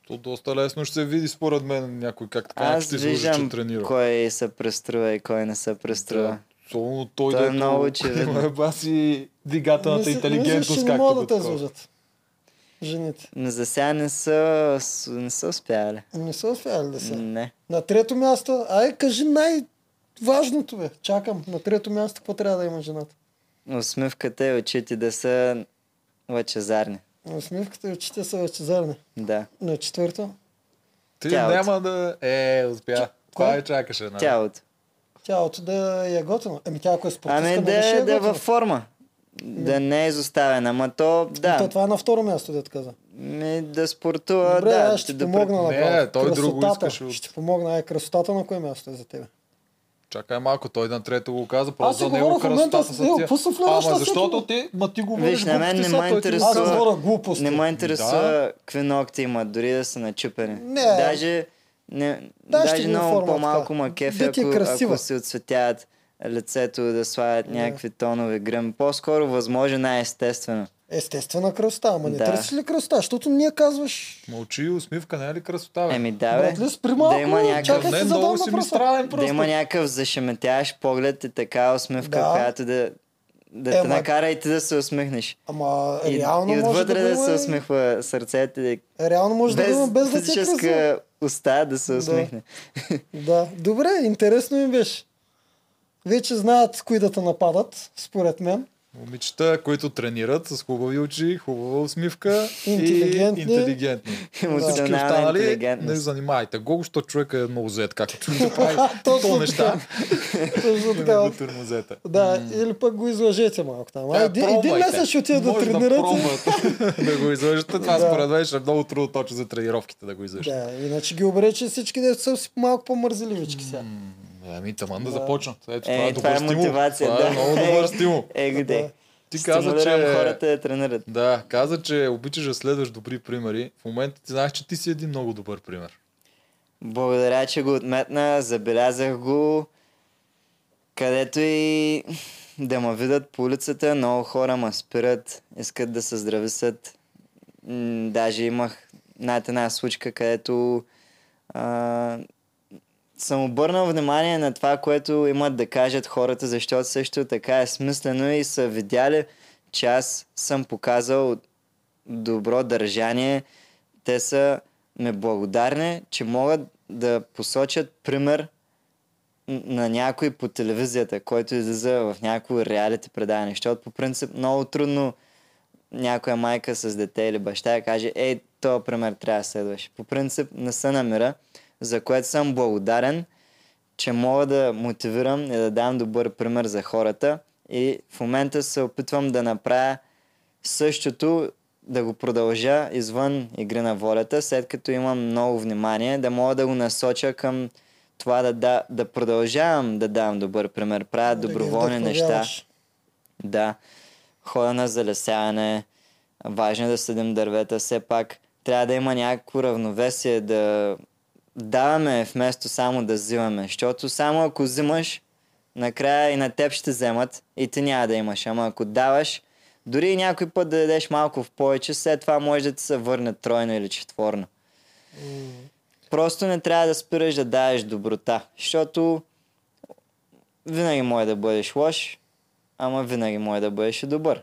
То доста лесно ще се види според мен някой как така ще изложи, че тренира. Кой се преструва и кой не се преструва. Солно той е много очевидно. Баси двигателната интелигентност, както го такова. Жените. Но за сега не са успяли. Не са успяли да се. Не. На трето място, кажи най-важното, бе. Чакам. На трето място какво трябва да има жената? Усмивката и очите да са лъчезарни. Усмивката и очите са лъчезарни. Да. На четвърто? Ти тялото. Няма да... успя. Кой чакаше? Тялото. тялото да е готино. Ами тя, ако е спортистка, ами да, да е във форма. Да не е изоставена, ама то да. То това е на второ място, да каза. Не, да спортува, добре, да. Ще да помогна на това. Той друго искаш. Ще помогна. Е, красотата на кое място е за тебе? Чакай малко, той на трето го каза, просто за него красотата за тия. Ама защото ти, ма ти го виждаш. На мен не ме интересува. Не ме интересува какви ногти имат, дори да са начупени. Даже много по-малко макефи, ако се отцветяват. Лицето да слагат някакви тонове гръм. По-скоро възможно най-естествено. Естествена красота, ама не търсиш ли красота? Защото не я казваш... Мълчи и усмивка, не е ли красота? Еми да, бе. Да има някакъв... Да има някакъв зашеметяващ поглед и така усмивка, която да те накара и ти да се усмихнеш. Ама реално и отвътре да се усмихва сърцето. Реално може да има без да се красива. Уста да се усмихне. Да, добре, интересно им беше. Вече знаят кои да те нападат, според мен. Момичета, които тренират с хубави очи, хубава усмивка интелигентни. И интелигентни. Всички останали не занимайте. Гого, що човек е много зет, както човек прави то неща. Да, или пък го излъжете малко там. Един месец ще отида да тренирате. Да го излъжете. Това според мен ще е много трудно точно за тренировките да го излъжете. Да, иначе ги обрече всички да са малко по-мързеливички сега. Ами таман да започнат. Ето, това е мотивация. Това е много добър стимул. Ти каза, че хората я тренират. Да, каза, че обичаш да следваш добри примери. В момента ти знаеш, че ти си един много добър пример. Благодаря, че го отметна. Забелязах го. Където и да ме видят по улицата, много хора ме спират. Искат да се здрависат. Даже имах над една случка, където... съм обърнал внимание на това, което имат да кажат хората, защото също така е смислено и са видяли, че аз съм показал добро държание. Те са ме благодарни, че могат да посочат пример на някой по телевизията, който излиза в някои реалити предаване. Защото по принцип много трудно някоя майка с дете или баща каже: ей, този пример трябва да следваш. По принцип не се намира. За което съм благодарен, че мога да мотивирам и да дам добър пример за хората. И в момента се опитвам да направя същото, да го продължа извън Игри на волята, след като имам много внимание, да мога да го насоча към това да продължавам да давам добър пример. Правя доброволни неща. Да, ходя на залесяване, важно е да следим дървета. Все пак трябва да има някакво равновесие, да... даваме вместо само да взимаме, защото само ако взимаш, накрая и на теб ще вземат и ти няма да имаш. Ама ако даваш, дори и някой път да дадеш малко в повече, след това може да ти се върне тройно или четворно. Просто не трябва да спираш да даваш доброта, защото винаги може да бъдеш лош, ама винаги може да бъдеш и добър.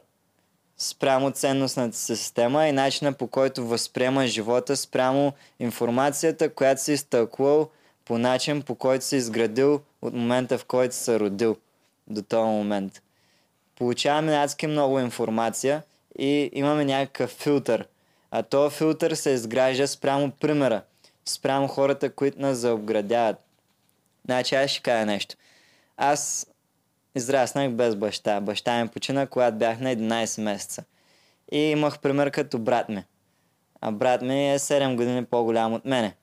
Спрямо ценностната система и начина, по който възприема живота, спрямо информацията, която си изтълкувал по начин, по който си изградил от момента, в който се родил до този момент. Получаваме адски много информация и имаме някакъв филтър. А този филтър се изгражда спрямо примера, спрямо хората, които нас заобградяват. Значи аз ще кажа нещо. Аз израснах без баща. Баща ми почина, когато бях на 11 месеца. И имах пример като брат ми. А брат ми е 7 години по-голям от мене.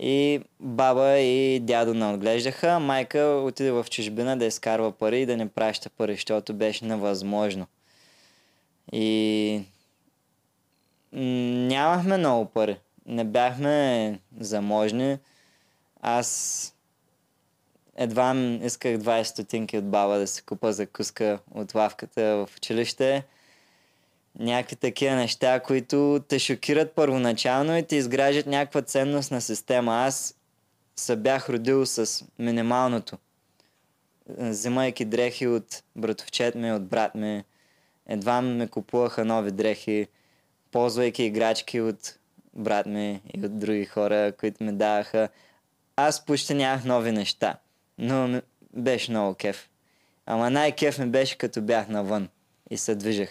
И баба и дядо не отглеждаха. Майка отиде в чужбина да изкарва пари и да не праща пари, защото беше невъзможно. И нямахме много пари. Не бяхме заможни. Аз... едва исках 20 стотинки от баба да се купа закуска от лавката в училище. Някакви такива неща, които те шокират първоначално и те изграждат някаква ценностна система. Аз се бях родил с минималното. Взимайки дрехи от братовчет ми, от брат ми. Едва ме купуваха нови дрехи, ползвайки играчки от брат ми и от други хора, които ми даваха. Аз почти нямах нови неща. Но беше много кеф. Ама най-кеф ми беше като бях навън и се движах.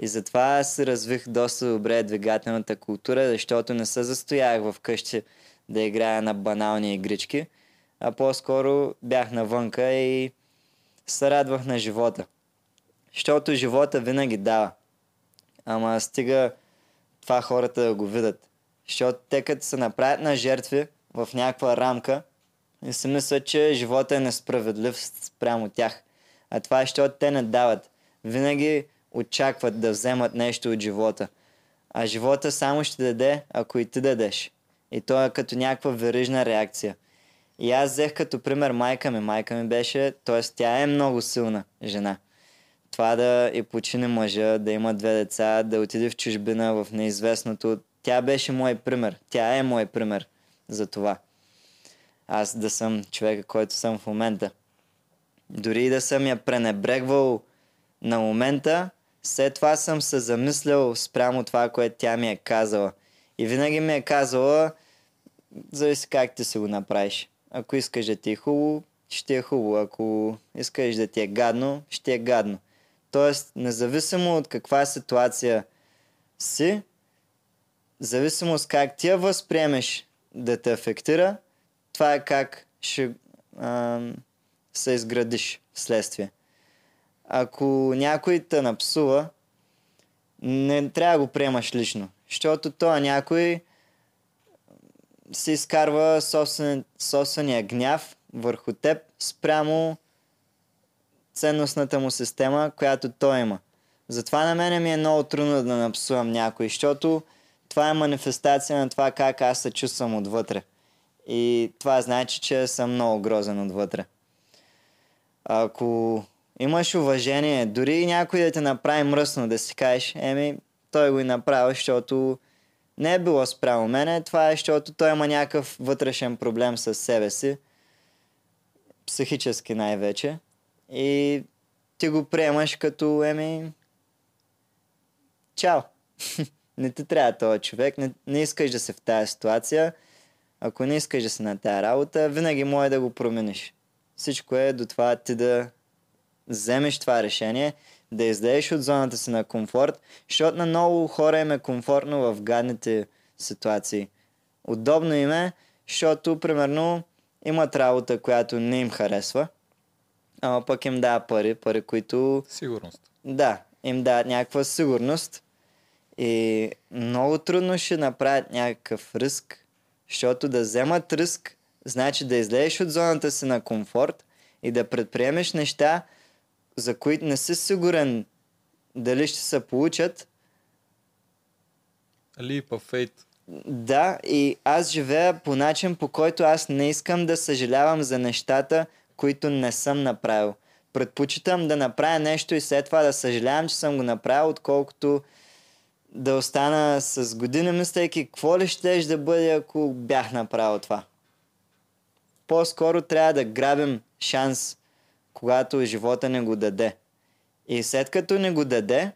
И затова аз развих доста добре двигателната култура, защото не се застоях вкъщи да играя на банални игрички, а по-скоро бях навънка и се радвах на живота. Защото живота винаги дава. Ама стига това хората да го видят. Защото те като се направят на жертви в някаква рамка и си мислят, че живота е несправедлив спрямо тях. А това е, защото те не дават. Винаги очакват да вземат нещо от живота. А живота само ще даде, ако и ти дадеш. И то е като някаква верижна реакция. И аз взех като пример майка ми. Майка ми беше, т.е. тя е много силна жена. Това да и почини мъжа, да има две деца, да отиде в чужбина, в неизвестното. Тя беше мой пример. Тя е мой пример за това. Аз да съм човека, който съм в момента. Дори да съм я пренебрегвал на момента, след това съм се замислял спрямо това, което тя ми е казала. И винаги ми е казала, зависи как ти си го направиш. Ако искаш да ти е хубаво, ще е хубаво. Ако искаш да ти е гадно, ще е гадно. Тоест, независимо от каква ситуация си, зависимо с как ти я възприемеш да те афектира, това е как ще се изградиш вследствие. Ако някой те напсува, не трябва да го приемаш лично, защото това някой се изкарва собствения гняв върху теб спрямо ценностната му система, която той има. Затова на мене ми е много трудно да напсувам някой, защото това е манифестация на това как аз се чувствам отвътре. И това значи, че съм много грозен отвътре. Ако имаш уважение, дори някой да те направи мръсно, да си кажеш, той го и направи, защото не е било спрямо мене, това е, защото той има някакъв вътрешен проблем със себе си, психически най-вече, и ти го приемаш като, чао, не ти трябва този човек, не искаш да си в тази ситуация, ако не искаш да си на тази работа, винаги може да го промениш. Всичко е до това ти да вземеш това решение, да излезеш от зоната си на комфорт, защото на много хора им е комфортно в гадните ситуации. Удобно им е, защото, примерно, имат работа, която не им харесва, ама пък им дава пари, които... Сигурност. Да, им дават някаква сигурност и много трудно ще направят някакъв риск, защото да вземат риск, значи да излезеш от зоната си на комфорт и да предприемеш неща, за които не си сигурен дали ще се получат. Leap of faith. Да, и аз живея по начин, по който аз не искам да съжалявам за нещата, които не съм направил. Предпочитам да направя нещо и след това да съжалявам, че съм го направил, отколкото да остана с години, мислейки, какво ли щеш да бъде, ако бях направил това. По-скоро трябва да грабим шанс, когато живота не го даде. И след като не го даде,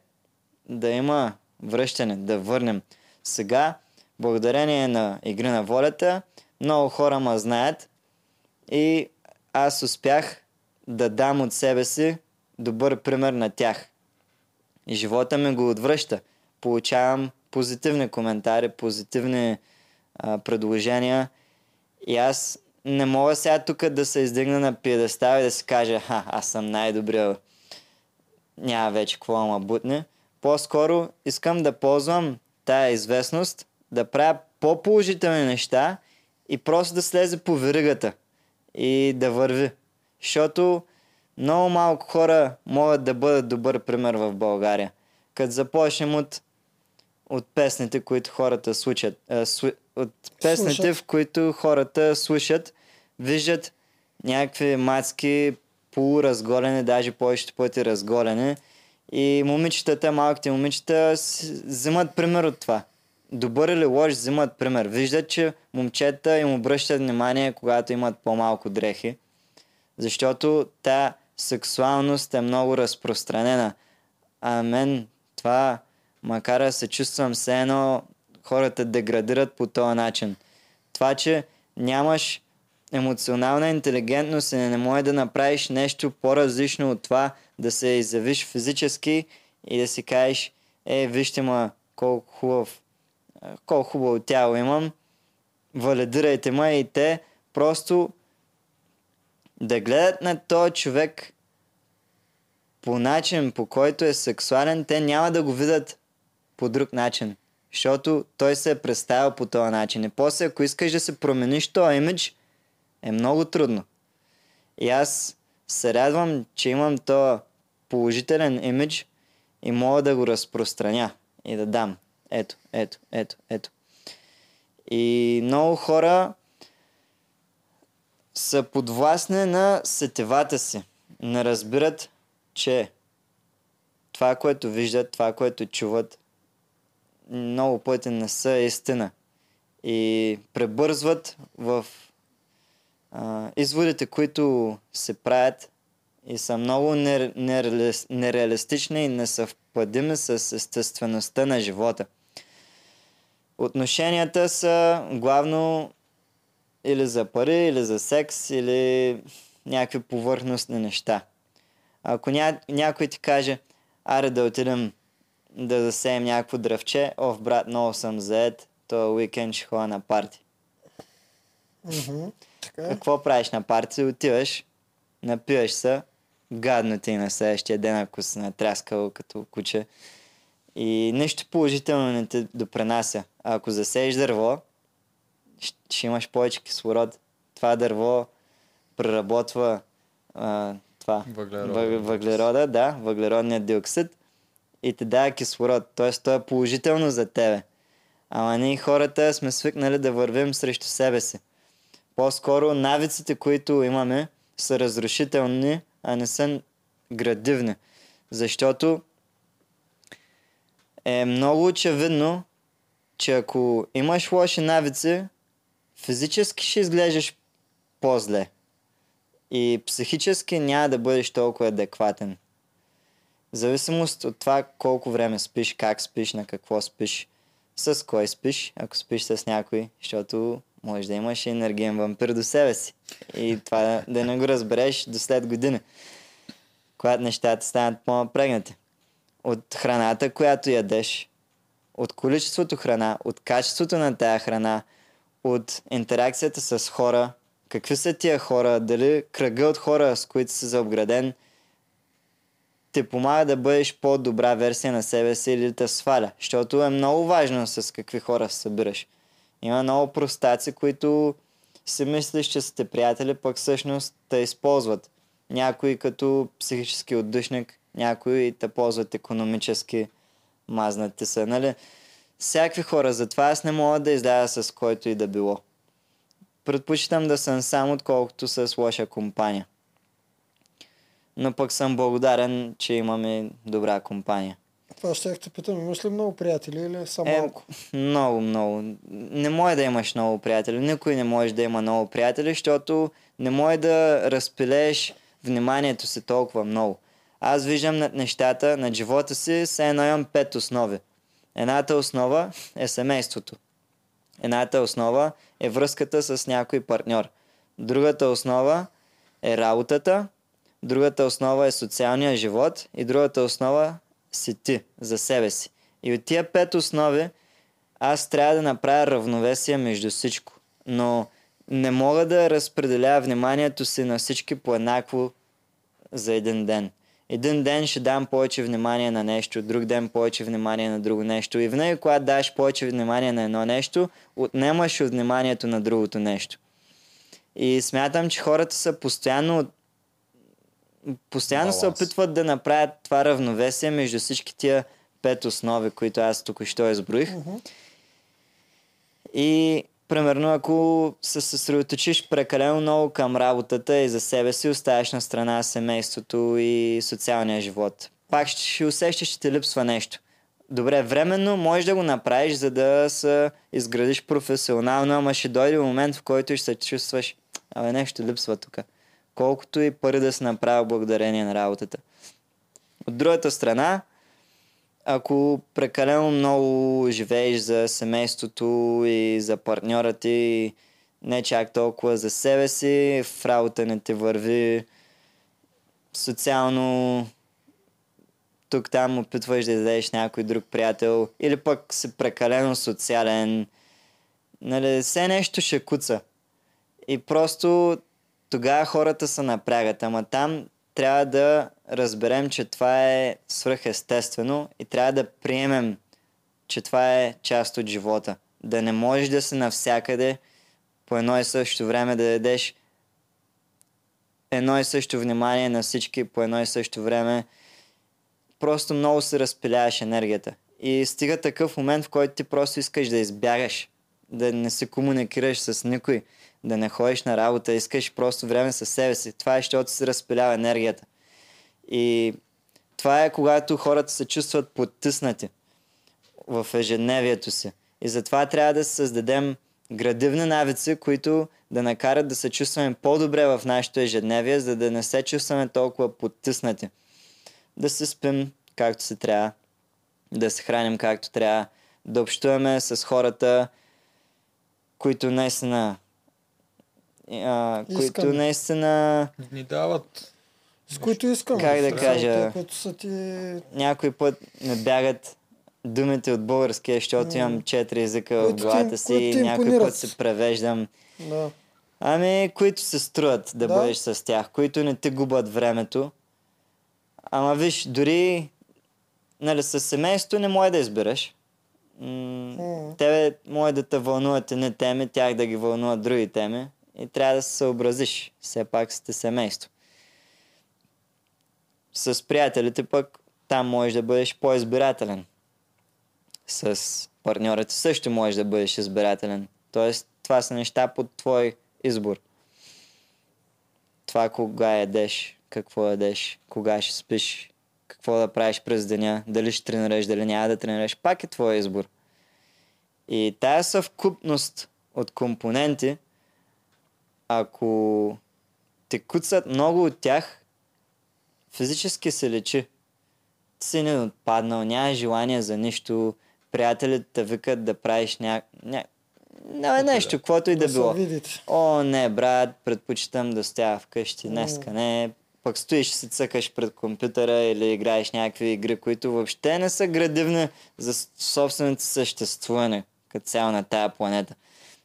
да има връщане, да върнем. Сега, благодарение на Игри на Волята, много хора ме знаят и аз успях да дам от себе си добър пример на тях. И живота ми го отвръща. Получавам позитивни коментари, позитивни предложения и аз не мога сега тук да се издигна на пиедестал и да си кажа, аз съм най-добрия, няма вече какво да ме бутне. По-скоро искам да ползвам тая известност, да правя по-положителни неща и просто да слезе по веригата и да върви. Защото много малко хора могат да бъдат добър пример в България. Като започнем от песните, които хората слушат, в които хората слушат, виждат някакви мацки полуразголени, даже повечето пъти разголени. И малките момичета взимат пример от това. Добър или лош взимат пример. Виждат, че момчета им обръщат внимание, когато имат по-малко дрехи. Защото тая сексуалност е много разпространена. А мен това, макар да се чувствам все едно, хората деградират по този начин. Това, че нямаш емоционална интелигентност и не можеш да направиш нещо по-различно от това, да се изявиш физически и да си кажеш, вижте ма колко хубаво тяло имам, валидирайте ме, и те просто да гледат на този човек по начин, по който е сексуален, те няма да го видят по друг начин. Защото той се е представил по този начин. И после, ако искаш да се промениш този имидж, е много трудно. И аз се радвам, че имам този положителен имидж и мога да го разпространя и да дам. Ето. И много хора са подвластни на сетивата си. Не разбират, че това, което виждат, това, което чуват, много пъти не са истина. И пребързват в изводите, които се правят и са много нереалистични и несъвпадими с естествеността на живота. Отношенията са главно или за пари, или за секс, или някакви повърхностни неща. Ако някой ти каже, аре да отидем да засеем някакво дръвче, оф брат, много съм заед, този уикенд ще ходя на парти. Mm-hmm. Okay. Какво правиш на парти? Отиваш, напиваш се, гадно ти на следващия ден, ако си натряскал като куче. И нещо положително не те допренася. А ако засееш дърво, ще имаш повече кислород. Това дърво преработва въглерода, да, въглеродния диоксид и те дава кислород. Т.е. то е положително за тебе. Ама ние хората сме свикнали да вървим срещу себе си. По-скоро навиците, които имаме, са разрушителни, а не са градивни. Защото е много очевидно, че ако имаш лоши навици, физически ще изглеждаш по-зле. И психически няма да бъдеш толкова адекватен. В зависимост от това колко време спиш, как спиш, на какво спиш, с кой спиш, ако спиш с някой, защото можеш да имаш енергиен вампир до себе си. И това да не го разбереш до след година, когато нещата станат по-напрегнати. От храната, която ядеш, от количеството храна, от качеството на тая храна, от интеракцията с хора, какви са тия хора, дали кръга от хора, с които си заобграден, те помага да бъдеш по-добра версия на себе си или да те сваля. Защото е много важно с какви хора се събираш. Има много простаци, които си мислиш, че са те приятели, пък всъщност те използват. Някой като психически отдушник, някои те ползват икономически, мазнати са, нали? Всякакви хора, затова аз не мога да изляза с който и да било. Предпочитам да съм сам, отколкото с лоша компания. Но пък съм благодарен, че имаме добра компания. Това ще те питам, имаш ли много приятели или само малко? Много. Не може да имаш много приятели. Никой не може да има много приятели, защото не може да разпилееш вниманието си толкова много. Аз виждам над нещата, над живота си, се имам 5 основи. Едната основа е семейството. Едната основа е връзката с някой партньор. Другата основа е работата. Другата основа е социалния живот. И другата основа си ти, за себе си. И от тия 5 основи аз трябва да направя равновесие между всичко. Но не мога да разпределя вниманието си на всички по еднакво за един ден. Един ден ще дам повече внимание на нещо, друг ден повече внимание на друго нещо. И винаги, когато даш повече внимание на едно нещо, отнемаш от вниманието на другото нещо. И смятам, че хората са постоянно се опитват да направят това равновесие между всички тия 5 основи, които аз току-що изброих. Uh-huh. И примерно, ако се съсредоточиш прекалено много към работата и за себе си, оставяш на страна семейството и социалния живот. Пак ще усещаш, че ти липсва нещо. Добре, временно можеш да го направиш, за да се изградиш професионално, ама ще дойде момент, в който ще се чувстваш, абе нещо липсва тук. Колкото и пари да се направи благодарение на работата. От другата страна, ако прекалено много живееш за семейството и за партньора ти, не чак толкова за себе си, в работа не ти върви, социално тук-там опитваш да издадеш някой друг приятел или пък си прекалено социален, нали, все нещо ще куца. И просто тогава хората се напрягат, ама там трябва да разберем, че това е свръхестествено и трябва да приемем, че това е част от живота. Да не можеш да си навсякъде по едно и също време, да дадеш едно и също внимание на всички по едно и също време. Просто много се разпиляваш енергията. И стига такъв момент, в който ти просто искаш да избягаш, да не се комуникираш с никой, да не ходиш на работа, искаш просто време със себе си. Това е, защото се разпилява енергията. И това е, когато хората се чувстват потиснати в ежедневието си. И затова трябва да създадем градивни навици, които да накарат да се чувстваме по-добре в нашето ежедневие, за да не се чувстваме толкова потиснати. Да се спим както се трябва, да се храним както трябва, да общуваме с хората, които наистина ни дават, с които искаме. Как да кажа, някой път не бягат думите от българския, защото имам 4 езика в главата си и някой път се превеждам. Да. Ами, които се струват да бъдеш с тях, които не те губят времето. Ама виж, дори със семейството не може да избираш. Тебе може да те вълнуват едни теми, тях да ги вълнуват други теми и трябва да се съобразиш. Все пак сте семейство. С приятелите пък там можеш да бъдеш по-избирателен. С партньорите също можеш да бъдеш избирателен. Тоест, това са неща под твой избор. Това кога ядеш, какво ядеш, кога ще спиш, какво да правиш през деня, дали ще тренираш, дали няма да тренираш, пак е твой избор. И тая съвкупност от компоненти, ако те куцат много от тях, физически се лечи. Си не отпаднал, няма желание за нищо, приятелите те викат да правиш нещо, каквото и да било. О, не, брат, предпочитам да стоя вкъщи, днеска не. Пък стоиш и се цъкаш пред компютъра или играеш някакви игри, които въобще не са градивни за собственото съществуване, като цяло на тая планета.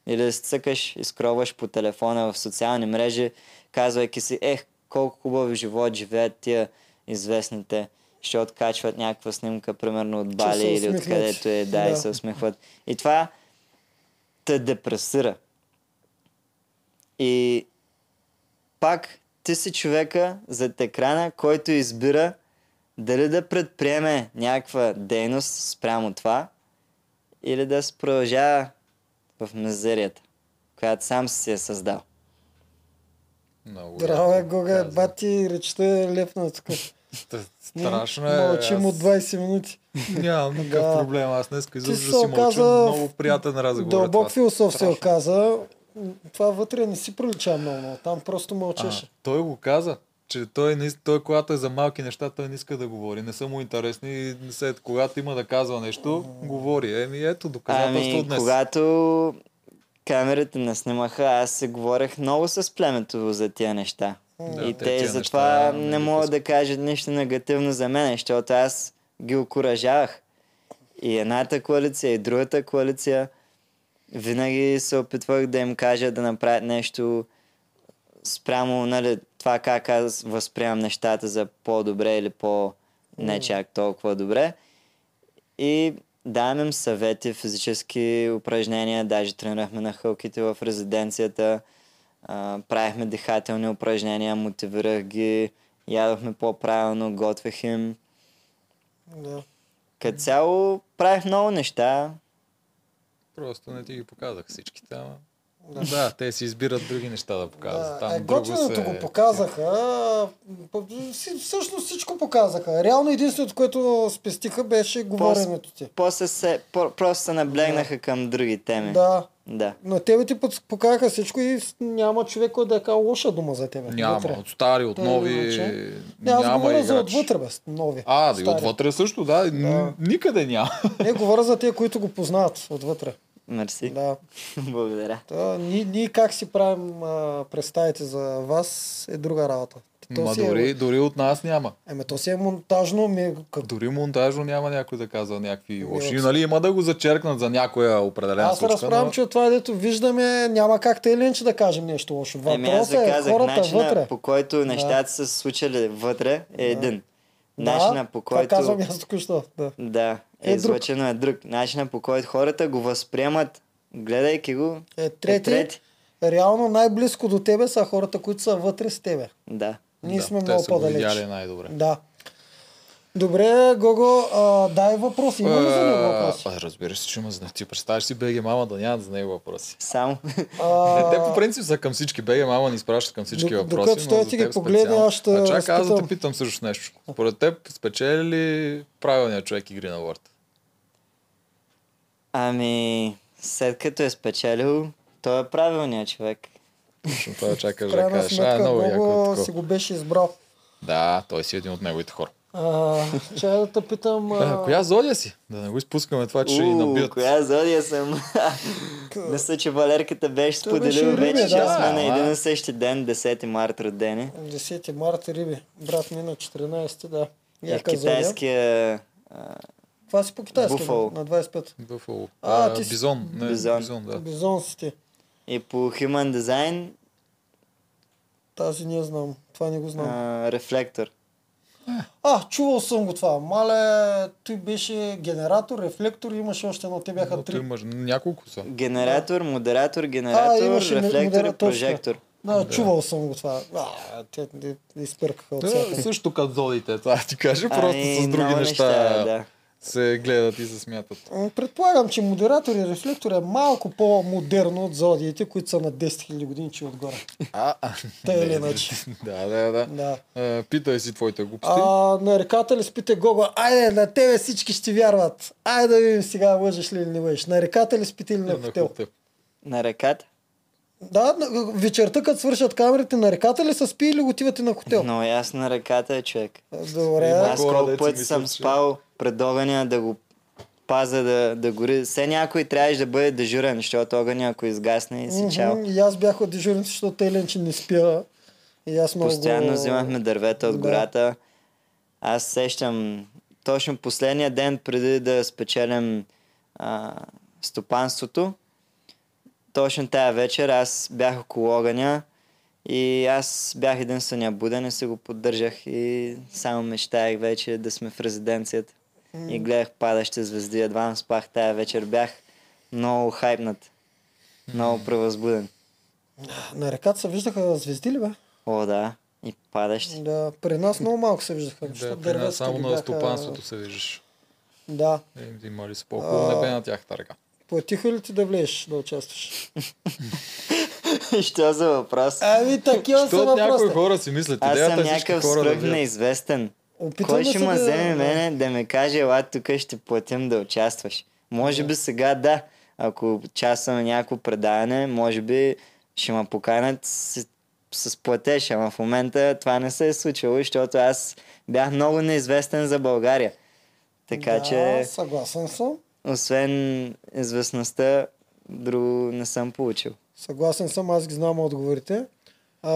Или да се цъкаш и скроваш по телефона в социални мрежи, казвайки си, колко хубав живот живеят тия известните, ще откачват някаква снимка, примерно от Бали или от където е, и се усмихват. И това те депресира. И пак ти си човека зад екрана, който избира дали да предприеме някаква дейност спрямо това или да се продължава в мизерията, която сам си е създал. Здраве, Гога, бати, речта е лепна тук. Страшно е. Мълчим от 20 минути. Нямам никакъв проблем. Аз днес изобщо си мълчам. Много приятен разговор. Дълбок философ се оказа. Това вътре не си прилича много. Там просто мълчеше. Той го каза, че той, когато е за малки неща, той не иска да говори. Не са му интересни. След когато има да казва нещо, говори. Ето, доказателство от днес. Когато камерите не снимаха, аз се говорех много с племето за тия неща. И те затова не могат да кажат нищо негативно за мен, защото аз ги окуражавах. И едната коалиция, и другата коалиция. Винаги се опитвах да им кажа да направят нещо спрямо това как аз възприемам нещата за по-добре или по-не чак толкова добре. И давам им съвети, физически упражнения, даже тренирахме на хълките в резиденцията. Правихме дихателни упражнения, мотивирах ги, ядохме по-правилно, готвих им. Да. Като цяло правих много неща. Просто не ти ги показах всичките, ама... Да, те си избират други неща да показват. Да, готвенето го показаха. Всъщност всичко показаха. Реално единственото, което спестиха, беше говоренето ти. После се наблегнаха към други теми. Да. Но тебе ти показаха всичко и няма човек, който да е казал лоша дума за тебе. Няма. Вътре. От стари, от нови. Аз говоря за отвътре, нови. И отвътре също, да. Никъде няма. Не, говоря за те, които го познават отвътре. Мерси. Да. Благодаря. Та, ние как си правим представите за вас е друга работа. Ма дори от нас няма. Еми то си е монтажно. Дори монтажно няма някой да казва някакви лоши. Нали, има да го зачеркнат за някоя определена случка. Аз разправям, че това дето виждаме, няма как те ленче да кажем нещо лошо. Въпросът е хората вътре. По който нещата са случили вътре е един. Начина по който... Това казвам аз току-що. Да, излъчено е друг. Начина по който хората го възприемат, гледайки го, е трети. Реално най-близко до тебе са хората, които са вътре с тебе. Да. Ние сме много по-далеч. Да. Добре, Гого, дай въпроси. Има ли за него въпроси? Разбира се, че има за него. Ти представяш си БГ Мама да нямат за него въпроси. Само. Те по принцип са към всички. БГ Мама ни изпращат към всички въпроси. Докато той ти ги погледне, аз ще разпитам. Чакай, аз да те питам също нещо. Поред теб спечели ли правилният човек игри на World? Ами, след като е спечелил, той е правилният човек. Точно това чакаш да кажеш. Много си го беше избрал. Да, той си един от неговите хора. Ще да те питам... Коя зодия си? Да не го изпускаме това, че ще и набият. Коя зодия съм? Мисля, че Валерката беше споделила вече, че аз сме на един и същи ден, 10 март родени. 10 март Риби. Брат ми на 14-ти, да. Китайския... Това си по-китайски, на 25. Буфало. Бизон. Бизон си ти. И по Human Design... Тази не знам. Това не го знам. Рефлектор. Чувал съм го това. Мале, той беше генератор, рефлектор, имаше още едно, те бяха три. Няколко са. Генератор, модератор, рефлектор и прожектор. Да, чувал съм го това. Те изпъркаха от всяка. Също като зодите, това ти кажа, просто с други неща се гледат и се смятат. Предполагам, че модератор и рефлектор е малко по-модерно от зодиите, които са на 10 000 години, че отгоре. Та или иначе. Да. Питай си твоите глупости. Нареката ли спите Гого? Айде, на тебе всички ще вярват. Айде да видим сега лъжеш ли или не лъжеш. Нареката ли спите или на хотел? На реката? Да, вечерта като свършат камерите, на реката ли са спи или отивате на хотел? Но аз на реката е човек. Добре. Аз колко път съм спал пред огъня да го паза да гори. Все някой трябваше да бъде дежурен, защото огъня ако изгасне и си чао. И аз бях от дежурен, защото Теленче не спира. И аз постоянно взимахме дървета от гората. Аз сещам точно последния ден преди да спечелям стопанството. Точно тая вечер аз бях около огъня и аз бях единствения буден и се го поддържах и само мечтаях вече да сме в резиденцията и гледах падащите звезди, едва спах тая вечер, бях много хайпнат, много превъзбуден. На реката се виждаха звезди ли бе? О да, и падащи. Да, при нас много малко се виждаха. Да, при нас само на стопанството се виждаш. Да. Има ли се по-хубаво небе на тяхната река? Платиха ли ти да влезеш, да участваш? Що за въпрос? Ами такива са въпроси. Някои хора си мислят. Аз съм някакъв свръх неизвестен. Кой ще ме вземе мене да ме каже, ела тук ще платим да участваш? Може би сега да. Ако участвам някакво предаване, може би ще ме поканят с платеж. Ама в момента това не се е случило, защото аз бях много неизвестен за България. Така че... Да, съгласен съм. Освен известността, друго не съм получил. Съгласен съм, аз ги знам отговорите.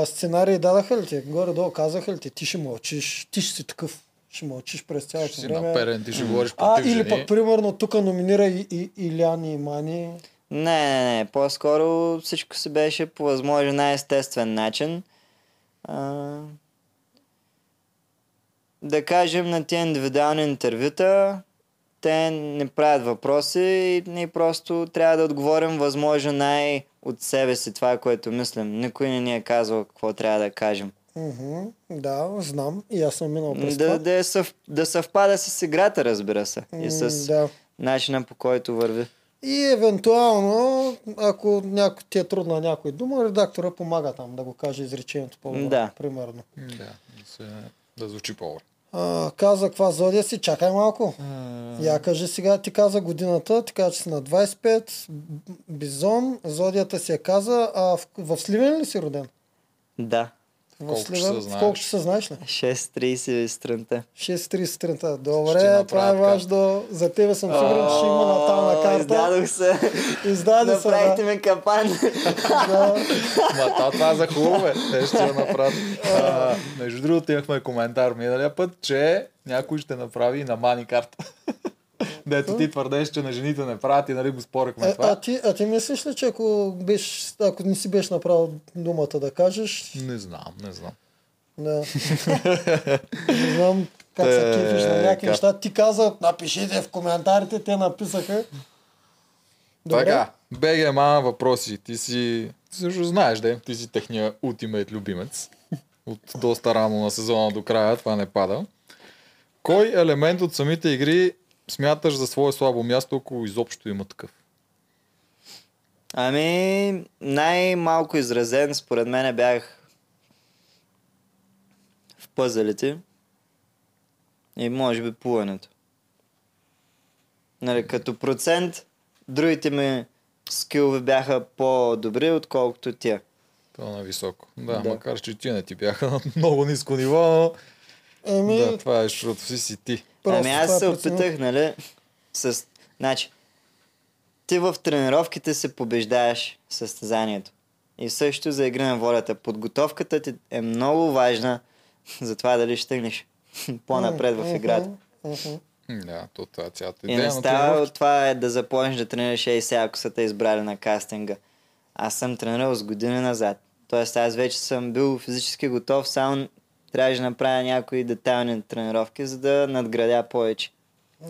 Сценарии дадаха ли те? Горе-долу казаха ли те? Ти ще мълчиш, ти ще си такъв. Ще мълчиш през цялото време. Ще си наперен, ти ще говориш против жени. Или пък, примерно, тук номинира и Иляни и Мани. Не. По-скоро всичко се беше по възможно най-естествен начин. Да кажем, на тия индивидуални интервюта те не правят въпроси и ние просто трябва да отговорим възможно най- от себе си това, което мислим. Никой не ни е казал какво трябва да кажем. Да, знам. И аз съм минал през това. Да съвпада с играта, разбира се. И с начина по който върви. И евентуално, ако ти е трудна някой дума, редактора помага там да го каже изречението по-добре. Да. Примерно. Да звучи по-добре. Каза, каква зодия си? Чакай малко. Я кажи сега, ти каза годината, ти каза, че си на 25, Бизон, зодията си я каза. В Сливен ли си роден? Да. Колко ще се знаеш ли? 6.30 сутринта. 6.30 сутринта. Добе, това е важно. За тебе съм сигурен, че има натална камера. старта. Издадох се. Издадох се. Направихте ми капан. Това е за хубаво. Те ще го направят. Между другото имахме коментар миналия път, че някой ще направи на маникарта. Дето ти твърдеш, че на жените не правят и нали го спорехме това. А ти мислиш ли, че ако не си беше направил думата да кажеш? Не знам. Не знам как се кефиш на някакви неща. Ти каза, напишите в коментарите, те написаха. Така, БГ Мама въпроси. Ти си, също знаеш, да, ти си техния ултимейт любимец. От доста рано на сезона до края, това не пада. Кой елемент от самите игри смяташ за свое слабо място, ако изобщо има такъв? Ами, най-малко изразен според мен бях в пъзелите и може би плуването. Нали, като процент, другите ми скилове бяха по-добри, отколкото тя. Това е високо. Да, макар че тя не ти бяха на много ниско ниво, но да, това е защото си ти. Ами аз се опитах, нали, значи, ти в тренировките се побеждаеш състезанието. И също за игри на волята. Подготовката ти е много важна за това дали ще тръгнеш по-напред в играта. Да, то това цялата идея. И не става това е да започнеш да тренираш и сега, ако са те избрали на кастинга. Аз съм тренирал с години назад. Тоест аз вече съм бил физически готов, само трябваше да направя някои детайлни тренировки, за да надградя повече.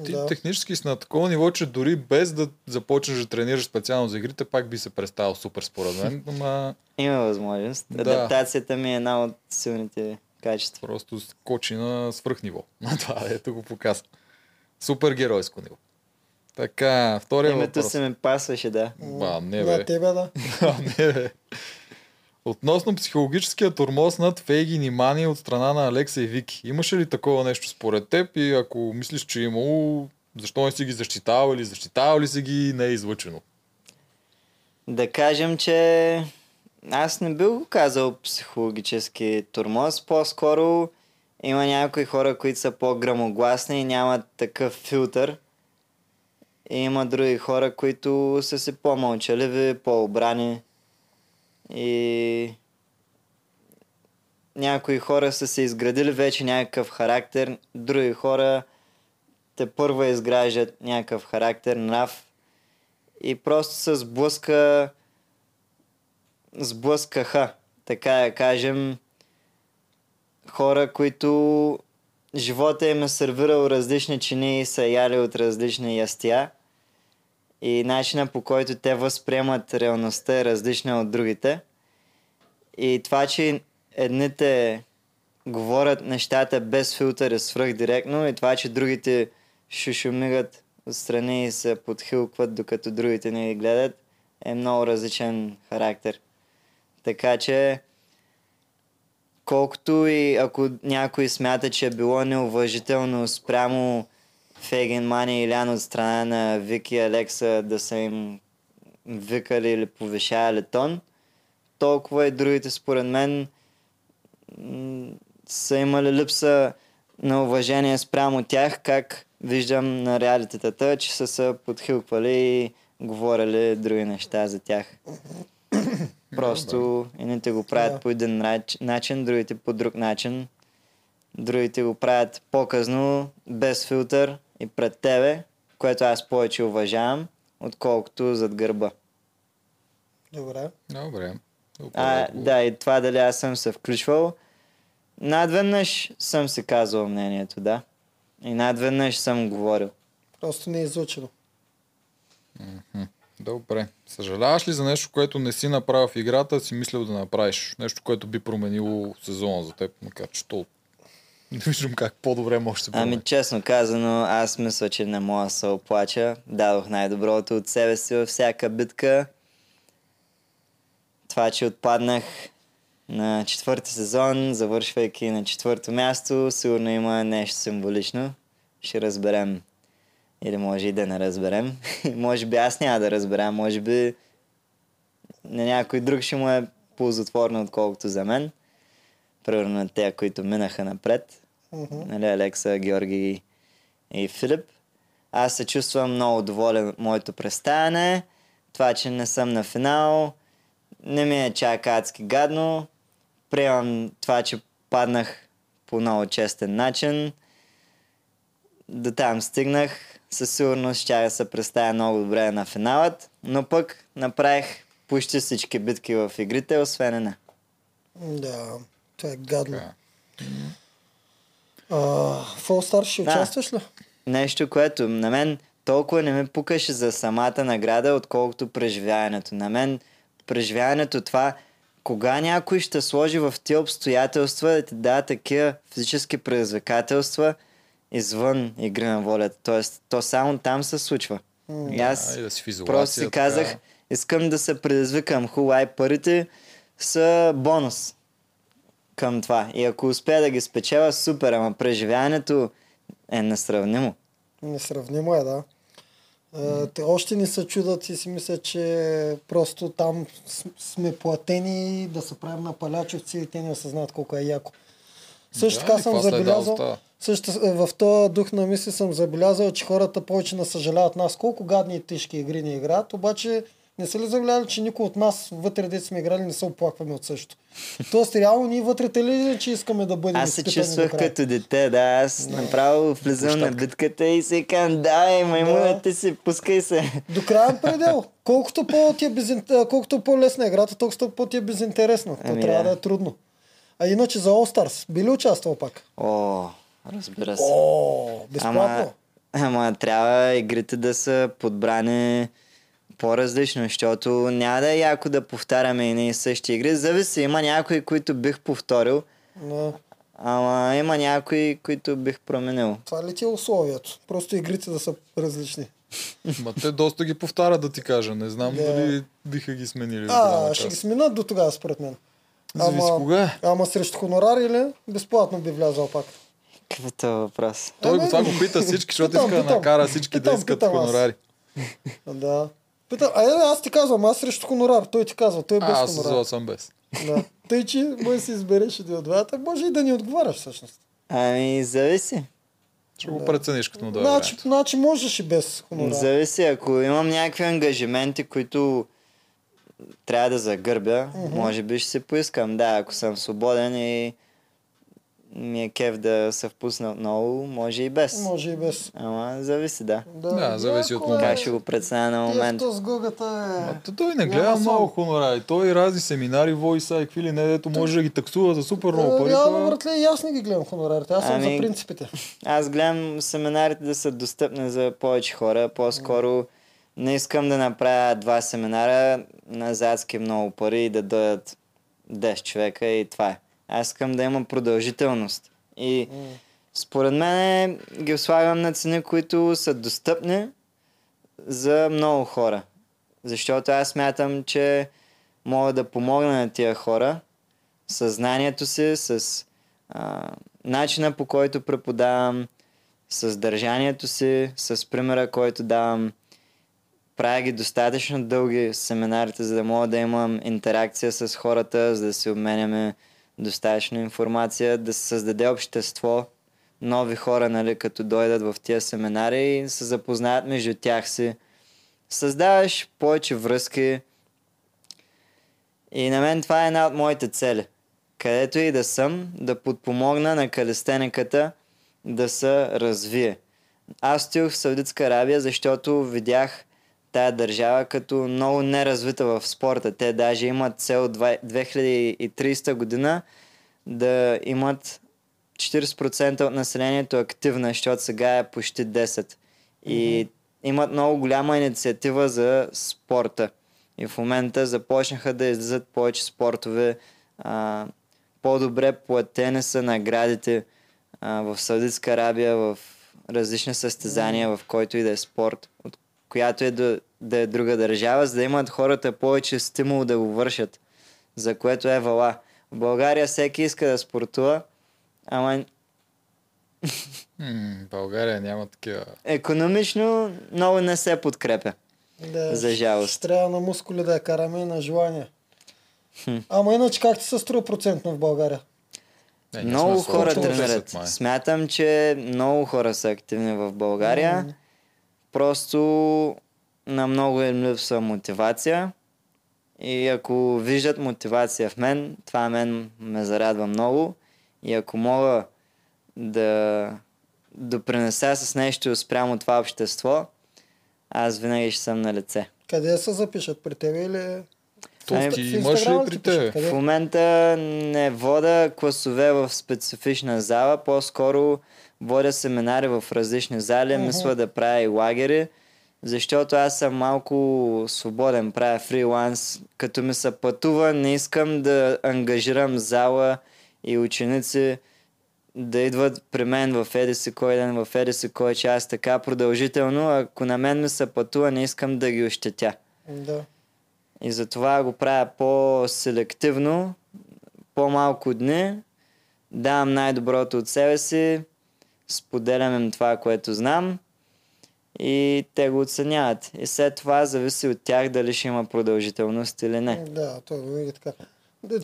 Ти технически си на такова ниво, че дори без да започнеш да тренираш специално за игрите, пак би се представил супер според мен. Има възможност. Да. Адаптацията ми е една от силните качества. Просто скочи на свръхниво. Това ето го показва. Супергеройско ниво. Така, втория името въпрос. Името се ми пасваше, да. Не бе. Относно психологическия тормоз над фейги и мани от страна на Алекса и Вики. Имаше ли такова нещо според теб и ако мислиш, че имало, защо не си ги защитавал или защитавал ли си ги, не е излъчено? Да кажем, че аз не бил го казал психологически тормоз. По-скоро има някои хора, които са по-грамогласни и нямат такъв филтър. И има други хора, които са си по-мълчаливи, по-обрани. И някои хора са се изградили вече някакъв характер, други хора те първа изграждат някакъв характер, нрав и просто се сблъскаха, така да кажем, хора, които живота им е сервирал различни чини и са яли от различни ястия. И начина по който те възприемат реалността е различна от другите. И това, че едните говорят нещата без филтър е свръх директно и това, че другите шушумигат отстрани и се подхилкват, докато другите не ги гледат, е много различен характер. Така че, колкото и ако някой смята, че е било неуважително спрямо Фейген, Мани и Лян от страна на Вики и Алекса да са им викали или повишавали тон, толкова и другите според мен са имали липса на уважение спрямо тях, как виждам на реалитетата, че са се подхилквали и говорили други неща за тях. Просто едните го правят по един начин, другите по друг начин. Другите го правят по-късно, без филтър и пред тебе, което аз повече уважавам, отколкото зад гърба. Добре. Да, и това дали аз съм се включвал. Надведнъж съм си казвал мнението, да. И надведнъж съм говорил. Просто не е изучено. Добре. Съжаляваш ли за нещо, което не си направил в играта, си мислял да направиш? Нещо, което би променило сезона за теб, макар че толкова. Не виждам как по-добре може да се помня. Ами честно казано, аз мисля, че не мога да се оплача. Дадох най-доброто от себе си във всяка битка. Това, че отпаднах на четвърти сезон, завършвайки на четвърто място, сигурно има нещо символично. Ще разберем. Или може и да не разберем. Може би аз няма да разбера. Може би на някой друг ще му е ползотворно, отколкото за мен. Примерно на те, които минаха напред. Алекса, Георги и Филип. Аз се чувствам много доволен от моето представяне. Това, че не съм на финал, не ми е чак адски гадно. Приемам това, че паднах по много честен начин. До там стигнах. Със сигурност ще да се представя много добре на финалът, но пък направих почти всички битки в игрите, освен една. Да, това е гадно. В All Star ще участваш ли? Нещо, което на мен толкова не ме пукаше за самата награда, отколкото преживяването. На мен преживяването това, кога някой ще сложи в тия обстоятелства да ти дава такива физически предизвикателства извън игри на волята. Тоест, то само там се случва. И аз просто си казах, искам да се предизвикам. Хубаво, парите са бонус към това. И ако успея да ги спечеля, супер, ама преживяването е несравнимо. Несравнимо е, да. Те още не се чудат и си мисля, че просто там сме платени да се правим на палячовци и те не осъзнават колко е яко. Също така съм забелязал, също в този дух на мисли съм забелязал, че хората повече не съжаляват нас колко гадни и тежки игри не играят, обаче не са ли забеляли, че никой от нас вътре, дето сме играли, не се оплакваме от също. Тоест, реално ние вътре телевизия, че искаме да бъдем. Аз се чувствах като дете, да. Аз направо влизам на битката и се казвам, давай, маймуна, ти се пускай се. До крайен предел. Колкото по-лесна играта, толкова по-ти е безинтересна. То трябва да е трудно. А иначе за All Stars, би ли участвал пак? О, разбира се. Безплатно. Ама трябва игрите да са подбрани по-различно, защото няма да е яко да повтаряме едни и същи игри. Зависи, има някои, които бих повторил, ама има някои, които бих променил. Това ли ти е условието? Просто игрите да са различни. Ма те доста ги повтарят, да ти кажа. Не знам дали биха ги сменили. Ще ги сменят до тогава, според мен. Зависи кога. Ама срещу хонорар или безплатно би влязал пак? Какъвто въпрос? Той това го пита всички, защото иска да накара всички да искат хонорари. Да. Аз ти казвам, аз срещу хонорар. Той ти казва, той е без хонорар. Аз съзвал съм без. Да. Тъй, че може си избереш един от двата, може и да ни отговаряш всъщност. Ами, зависи. Ще го прецениш като му да вариант. Значи можеш и без хонорар. Зависи, ако имам някакви ангажименти, които трябва да загърбя, може би ще се поискам. Да, ако съм свободен и ми е кеф да се впусна отново, може и без. Може и без. Ама зависи, да. Да, зависи от момента. Как ще го представя на момент. Ето с Гогата е... Той не гледа много хонорари. Той разни семинари, войса и какви ли не, дето може да ги таксува за супер много пари. Да, братле, и аз не ги гледам хонорарите. Аз съм за принципите. Аз гледам семинарите да са достъпни за повече хора. По-скоро не искам да направя два семинара на задски много пари и да дойдат 10 човека и това е. Аз искам да има продължителност. И според мен ги слагам на цени, които са достъпни за много хора. Защото аз смятам, че мога да помогна на тия хора със знанието си, с начина по който преподавам, с държанието си, с примера, който давам. Правя ги достатъчно дълги семинарите, за да мога да имам интеракция с хората, за да си обменяме достатъчно информация, да се създаде общество, нови хора, нали, като дойдат в тия семинари и се запознаят между тях си. Създаваш повече връзки и на мен това е една от моите цели. Където и да съм, да подпомогна на калистениката да се развие. Аз стих в Саудитска Арабия, защото видях тая държава като много неразвита в спорта. Те даже имат цел 2030 година да имат 40% от населението активно, защото сега е почти 10. И имат много голяма инициатива за спорта. И в момента започнаха да излизат повече спортове. По-добре платени са наградите в Саудитска Арабия, в различни състезания, в който и да е спорт, от която е да е друга държава, за да имат хората повече стимул да го вършат, за което е вала. В България всеки иска да спортува, ама... България няма такива... Економично много не се подкрепя, за жалост. Трябва на мускули да я караме и на желание. Ама иначе как ти се струва процентно в България? Много хора тренират. Смятам, че много хора са активни в България. Просто на много им липсва мотивация и ако виждат мотивация в мен, това мен ме зарадва много и ако мога да допринеса с нещо спрямо това общество, аз винаги ще съм на лице. Къде се запишат? При тебе или... Ти имаш ли при тебе? В момента не вода класове в специфична зала, по-скоро водя семинари в различни зали, мисля да правя и лагери, защото аз съм малко свободен, правя фриланс. Като ми се пътува, не искам да ангажирам зала и ученици да идват при мен в едиси кой ден, в едиси кой час, така продължително. Ако на мен ми се пътува, не искам да ги ощетя. Да. И затова го правя по-селективно, по-малко дни, давам най-доброто от себе си, споделям им това, което знам и те го оценяват. И след това зависи от тях дали ще има продължителност или не. Да, това винаги така.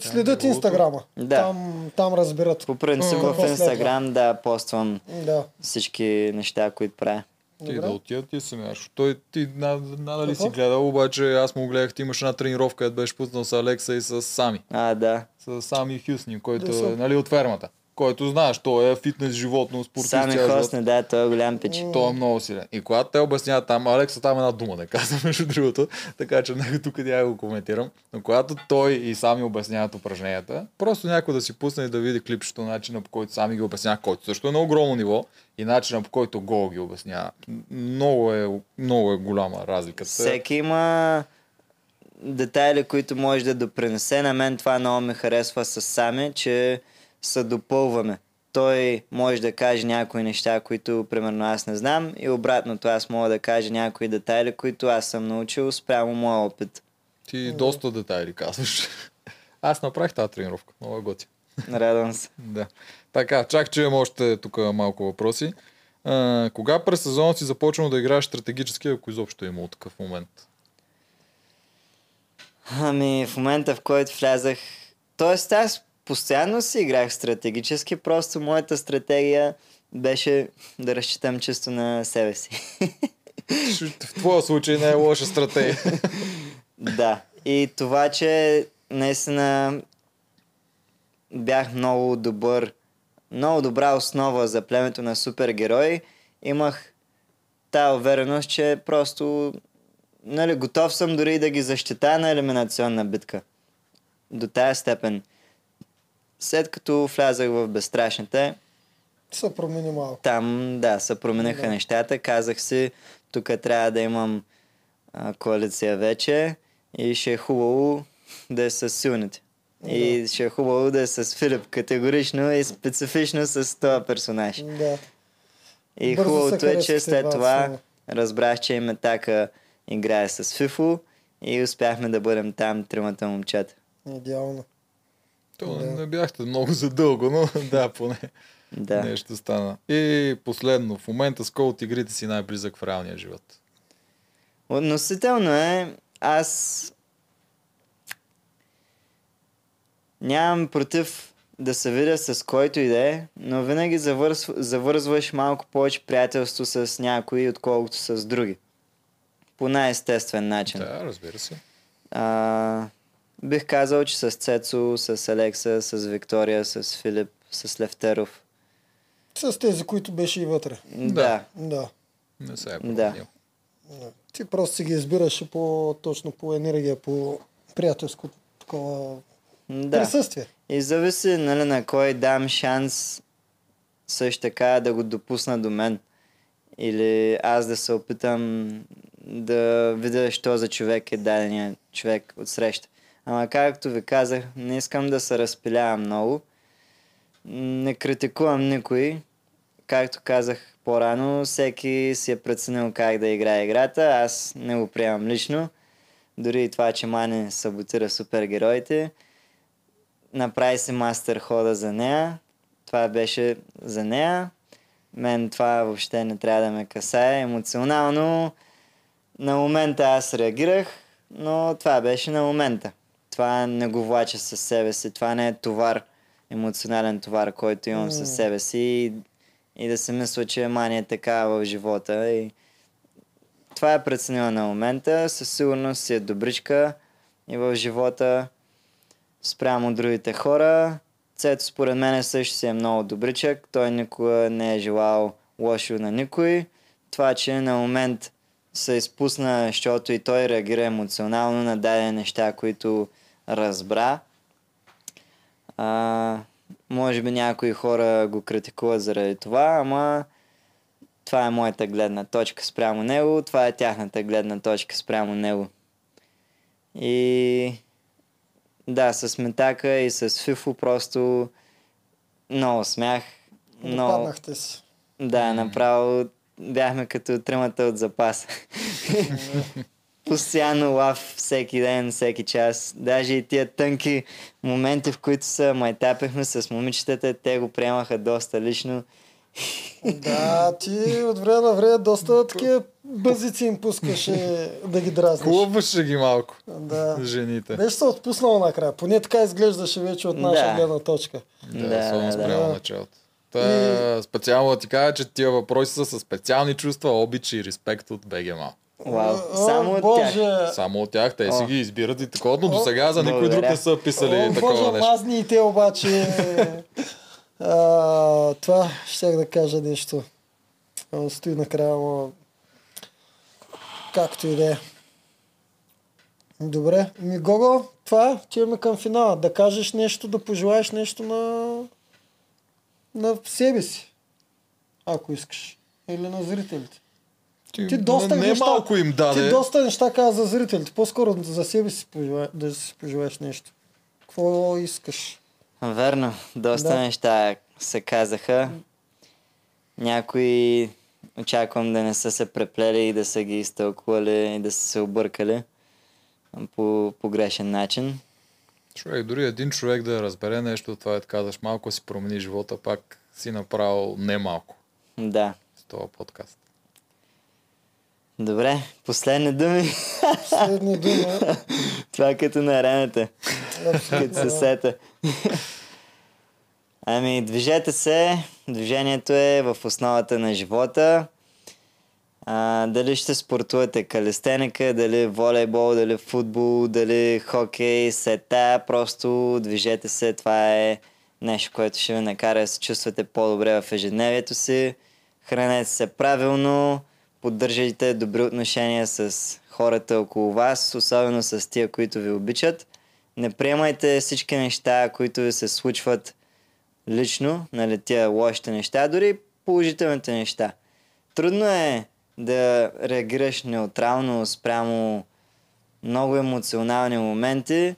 Следят Инстаграма. Да. Там разбират. По принцип в Инстаграм да поствам всички неща, които правя. Ти да отида, ти се мяш. Той ти надали си гледал, обаче аз му гледах, ти имаш една тренировка, където беше пуснал с Алекса и с Сами. С Сами Хюсни, който е от фермата. Който знаеш, той е фитнес животно, спортист. Сами Хюсни, да, той е голям пич. Той е много силен. И когато те обясняват там, Алекса там една дума, не казвам между другото, така че нека тук я го коментирам. Но когато той и Сами обясняват упражненията, просто някой да си пусне и да види клипчето, начина по който Сами ги обяснява, който също е на огромно ниво. И начинът, по който Гого ги обяснява. Много е голяма разликата. Всеки има детайли, които може да допринесе. На мен това много ми харесва с Сами, че се допълваме. Той може да каже някои неща, които примерно аз не знам и обратното аз мога да кажа някои детайли, които аз съм научил спрямо моя опит. Ти доста детайли казваш. Аз направих тази тренировка. Много е готин. Радвам се. Да. Така, чак че имам още тук малко въпроси. Кога през сезона си започнал да играеш стратегически, ако изобщо е имало такъв момент? В момента, в който влязах... Тоест аз постоянно си играх стратегически, просто моята стратегия беше да разчитам чисто на себе си. В твоя случай не е лоша стратегия. Да. И това, че наистина бях много добра основа за племето на супергерои. Имах тая увереност, че просто готов съм дори да ги защитая на елиминационна битка. До тая степен. След като влязах в Безстрашните, се промени малко. Там, да, се промениха нещата. Казах си, тук трябва да имам коалиция вече и ще е хубаво да е с силните. И ще е хубаво да е с Филип категорично и специфично с този персонаж. Да. И бързо хубавото е, че след това разбрах, че им Атака играе с Фифо и успяхме да бъдем там тримата момчета. Идеално. То не бяхте много задълго, но да, поне нещо стана. И последно, в момента с кой от игрите си най-близък в реалния живот? Относително е, аз нямам против да се видя с който и да е, но винаги завързваш малко повече приятелство с някои, отколкото с други. По най-естествен начин. Да, разбира се. Бих казал, че с Цецо, с Алекса, с Виктория, с Филип, с Левтеров. С тези, които беше и вътре. Да. Не се е проблем. Ти просто си ги избираш по-точно по енергия, по приятелско такова... присъствие. И зависи на кой дам шанс също така да го допусна до мен. Или аз да се опитам да видя, що за човек е дадения човек от среща. Ама както ви казах, не искам да се разпилявам много. Не критикувам никой. Както казах по-рано, всеки си е преценил как да играе играта. Аз не го приемам лично. Дори и това, че Мани саботира супергероите. Направи си мастер хода за нея. Това беше за нея. Мен това въобще не трябва да ме касае. Емоционално на момента аз реагирах, но това беше на момента. Това не го влача със себе си. Това не е товар, емоционален товар, който имам със себе си. И да се мисля, че Мани е така в живота. И това е преценила на момента. Със сигурност си е добричка и в живота спрямо другите хора. Цето според мен също си е много добричък. Той никога не е желал лошо на никой. Това, че на момент се изпусна, защото и той реагира емоционално на дадени неща, които разбра. Може би някои хора го критикуват заради това, ама това е моята гледна точка спрямо него, това е тяхната гледна точка спрямо него. И да, с Метака и с Фифо просто много смях. Допаднахте си. Да, направо бяхме като тримата от запаса. Постоянно лав, всеки ден, всеки час. Даже и тия тънки моменти, в които се майтапехме с момичетата, те го приемаха доста лично. Да, ти от време на време доста такива бъзици им пускаше да ги дразниш. Хлъбваше ги малко, да. Жените. Нещо се отпуснало накрая, поне така изглеждаше вече от наша гледна точка. Да, особено спрямо началото. Та, специално да ти кажа, че тия въпроси са със специални чувства, обич и респект от БГМА. Само от тях. Само от тях, те си ги избират и такова, но до сега за никой друг не са писали такова нещо. Боже, мазни и те обаче. Това щях да кажа нещо. Стои накрая, но както и да е. Добре, ми Гого, това отиваме към финала. Да кажеш нещо, да пожелаеш нещо на себе си, ако искаш. Или на зрителите. Ти доста не неща, малко им даде. Ти доста неща каза за зрителите. По-скоро за себе си да си пожелаеш нещо. Какво искаш? Верно, доста неща се казаха. Някои очаквам да не са се преплели и да са ги изтълкували и да са се объркали по погрешен начин. Човек, дори един човек да разбере нещо, това е да казваш малко си промени живота, пак си направил не малко. Да. С това подкаст. Добре, последни думи. Последни думи. Това е като на арената. Като се сета. Движете се. Движението е в основата на живота. Дали ще спортувате калистеника, дали волейбол, дали футбол, дали хокей, сета, просто движете се. Това е нещо, което ще ви накара да се чувствате по-добре в ежедневието си. Хранете се правилно. Поддържайте добри отношения с хората около вас, особено с тия, които ви обичат. Не приемайте всички неща, които ви се случват лично, нали, тия лошите неща, дори положителните неща. Трудно е да реагираш неутрално спрямо много емоционални моменти,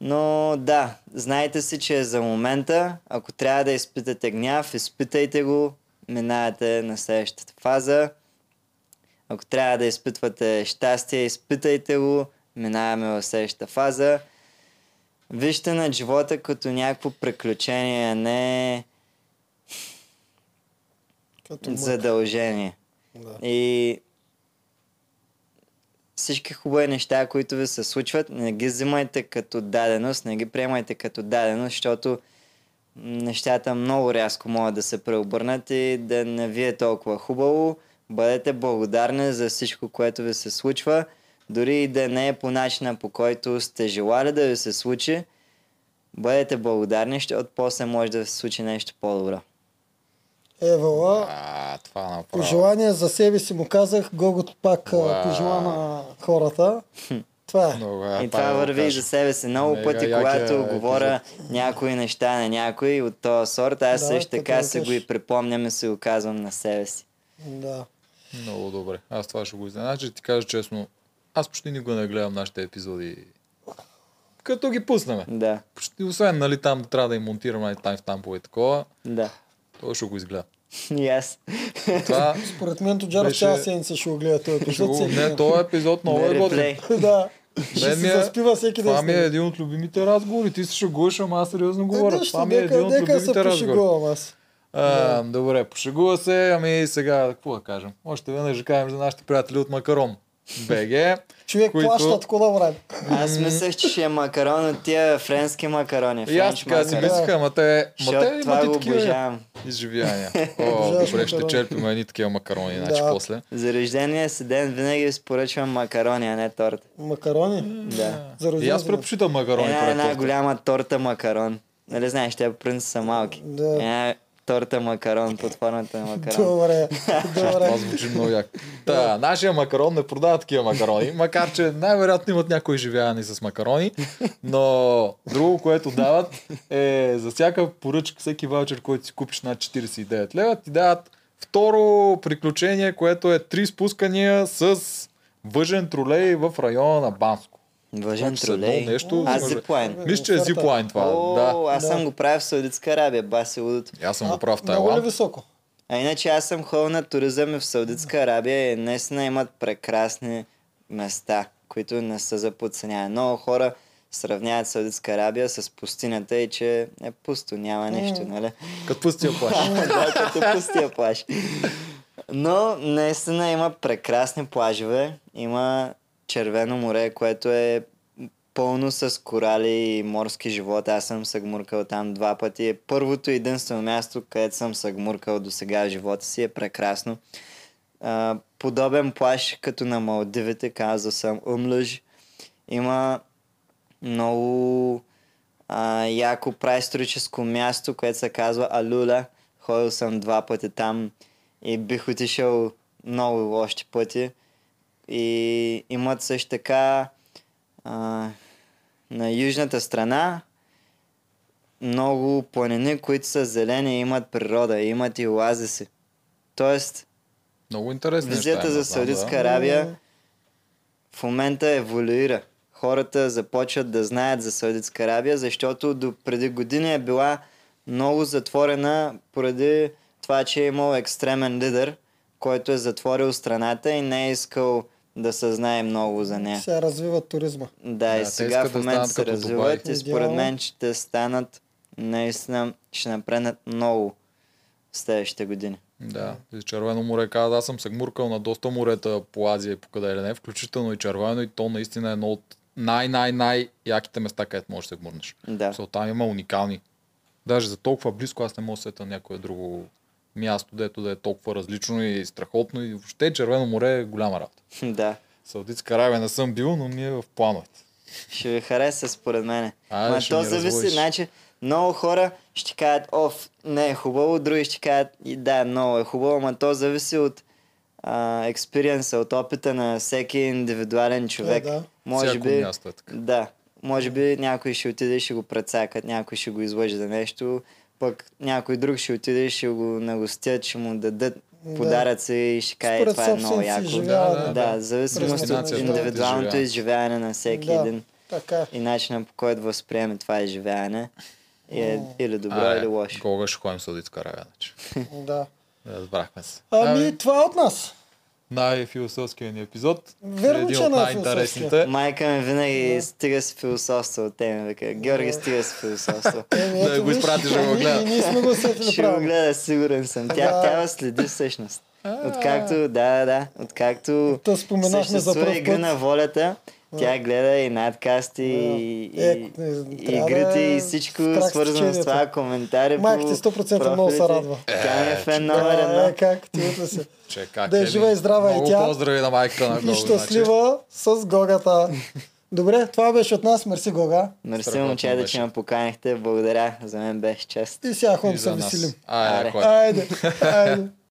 но да, знаете си, че за момента, ако трябва да изпитате гняв, изпитайте го, минавате на следващата фаза. Ако трябва да изпитвате щастие, изпитайте го, минаваме в следващата фаза. Вижте на живота като някакво приключение, не като задължение. Да. И всички хубави неща, които ви се случват, не ги взимайте като даденост, не ги приемайте като даденост, защото нещата много рязко могат да се преобърнат и да не ви е толкова хубаво. Бъдете благодарни за всичко, което ви се случва, дори и да не е по начина, по който сте желали да ви се случи. Бъдете благодарни, защото после може да ви се случи нещо по-добро. Евала, пожелание за себе си му казах, Гогото пак пожела на хората. Това е. Добре, и това върви и за себе си. Много пъти, когато говоря някои неща на някой от този сорт, аз също така се го и припомням и се го казвам на себе си. Да. Много добре. Аз това ще го изненадя. Ти кажа честно, аз почти никога не гледам нашите епизоди. Като ги пуснаме. Да. Почти, освен, нали, там трябва да им монтирам най-тайм в тампове и такова. Да. Това ще го изгледам. И аз. Според мен Тоджаров беше... цяла седмица ще го гледа този епизод. Не, този епизод много е готин. Да. Ще се заспива всеки ден. Това ми е един от любимите разговори. Ти се шегуваш, ама аз сериозно говоря. Това ми е един от любимите разговори. Добре, пошегува се, сега, какво да кажем? Още веднъж да кажем за нашите приятели от Макарон. Macaron.bg. Човек плаща такова време. Аз мислех, че ще е макарон от тия френски макарони. И аз така си мислеха, ама те имат и такива изживяния. О, добре, ще черпим едни такива макарони, иначе после. За рождения си ден винаги споръчвам макарони, а не торта. Макарони? Да. И аз предпочитам макарони. Една голяма торта макарон. Нали знаеш, те по принцип са малки. Да. Торта макарон, под формата на макарон. Добре, добре. Това звучи много як. Та, нашия макарон не продава такива макарони, макар че най-вероятно имат някои живяни с макарони, но друго, което дават е за всяка поръчка, всеки ваучер, който си купиш над 49 лева, ти дават второ приключение, което е 3 спускания с въжен тролей в района на Банско. Въжен тролей. Аз зиплайн. Мисля, че е зиплайн това. Да. Аз съм го правил в Саудитска Арабия, баси лудото. Аз съм го правил в Тайланд. Много ли високо? А иначе аз съм ходил на туризъм и в Саудитска Арабия и наистина имат прекрасни места, които не са за подценяване. Много хора сравняват Саудитска Арабия с пустинята и че е пусто, няма нещо, нали? Като пустия плаж. Да, като пустия плаж. Но наистина има прекрасни плажове, има Червено море, което е пълно с корали и морски живот. Аз съм се гмуркал там 2 пъти. Е първото и единствено място, където съм се гмуркал до сега в живота си. Е прекрасно. Подобен плаж, като на Малдивите, казал съм Умлъж. Има много яко праисторическо място, което се казва Алула. Ходил съм 2 пъти там и бих отишъл много още пъти. И имат също така на южната страна много планини, които са зелени и имат природа, и имат и оазиси. Тоест, много интересно. Визията за Саудитска Арабия в момента еволюира. Хората започват да знаят за Саудитска Арабия, защото до преди години е била много затворена поради това, че е имал екстремен лидер, който е затворил страната и не е искал да се знае много за нея. Сега развиват туризма. Да, и сега в момента да се развиват и според мен ще станат, наистина ще напреднат много в следващите години. Да, и Червено море каза, аз съм се гмуркал на доста морета по Азия и по къде ли не, включително и Червено, и то наистина е едно от най-яките места, където можеш да се гмурнеш. Да. Там има уникални. Даже за толкова близко аз не мога да сета някое друго място, дето да е толкова различно и страхотно, и въобще Червено море е голяма работа. Да. Саудитска Арабия не съм бил, но ми е в плановете. Ще ви хареса според мене. Ма то зависи, значи много хора ще кажат, оф, не е хубаво, други ще кажат, да, много е хубаво, но то зависи от експириенса, от опита на всеки индивидуален човек. Да, да. Може би, място е така. Да, може би някой ще отиде и ще го прецакат, някой ще го излъже за нещо, пък някой друг ще отиде и ще го нагостят, ще му дадат подаръци и ще каже, това е много яко. Да, зависимост от индивидуалното изживяване на всеки един и начинът, по който възприеме това изживяване, или добро, или лошо. Кога ще ходим в Саудитска Арабия? Да. Разбрахме се. Ами, това е от нас. Най-философския ни епизод. Верно, че най-интересните. Майка ми винаги стига с философство от теми, века. Георги стига с философство. Да го изпратиш да го гледа. Ние сме го сетили. Ще го гледа, сигурен съм. Тя следи всъщност. Откакто съществува Игри на волята, тя гледа и надкасти, и игрите, и всичко свързано с това, коментари. Майка ти 100% много се радва. Тя ми е фен номер 1. Как ти се. Да е жива и здрава и тя. Много поздрави на майката на Гого. И щастлива с Гогата. Добре, това беше от нас. Мерси, Гога. Мерси, момчета, че ме поканихте. Благодаря. За мен беше чест. И сега ходим се веселим. Айде.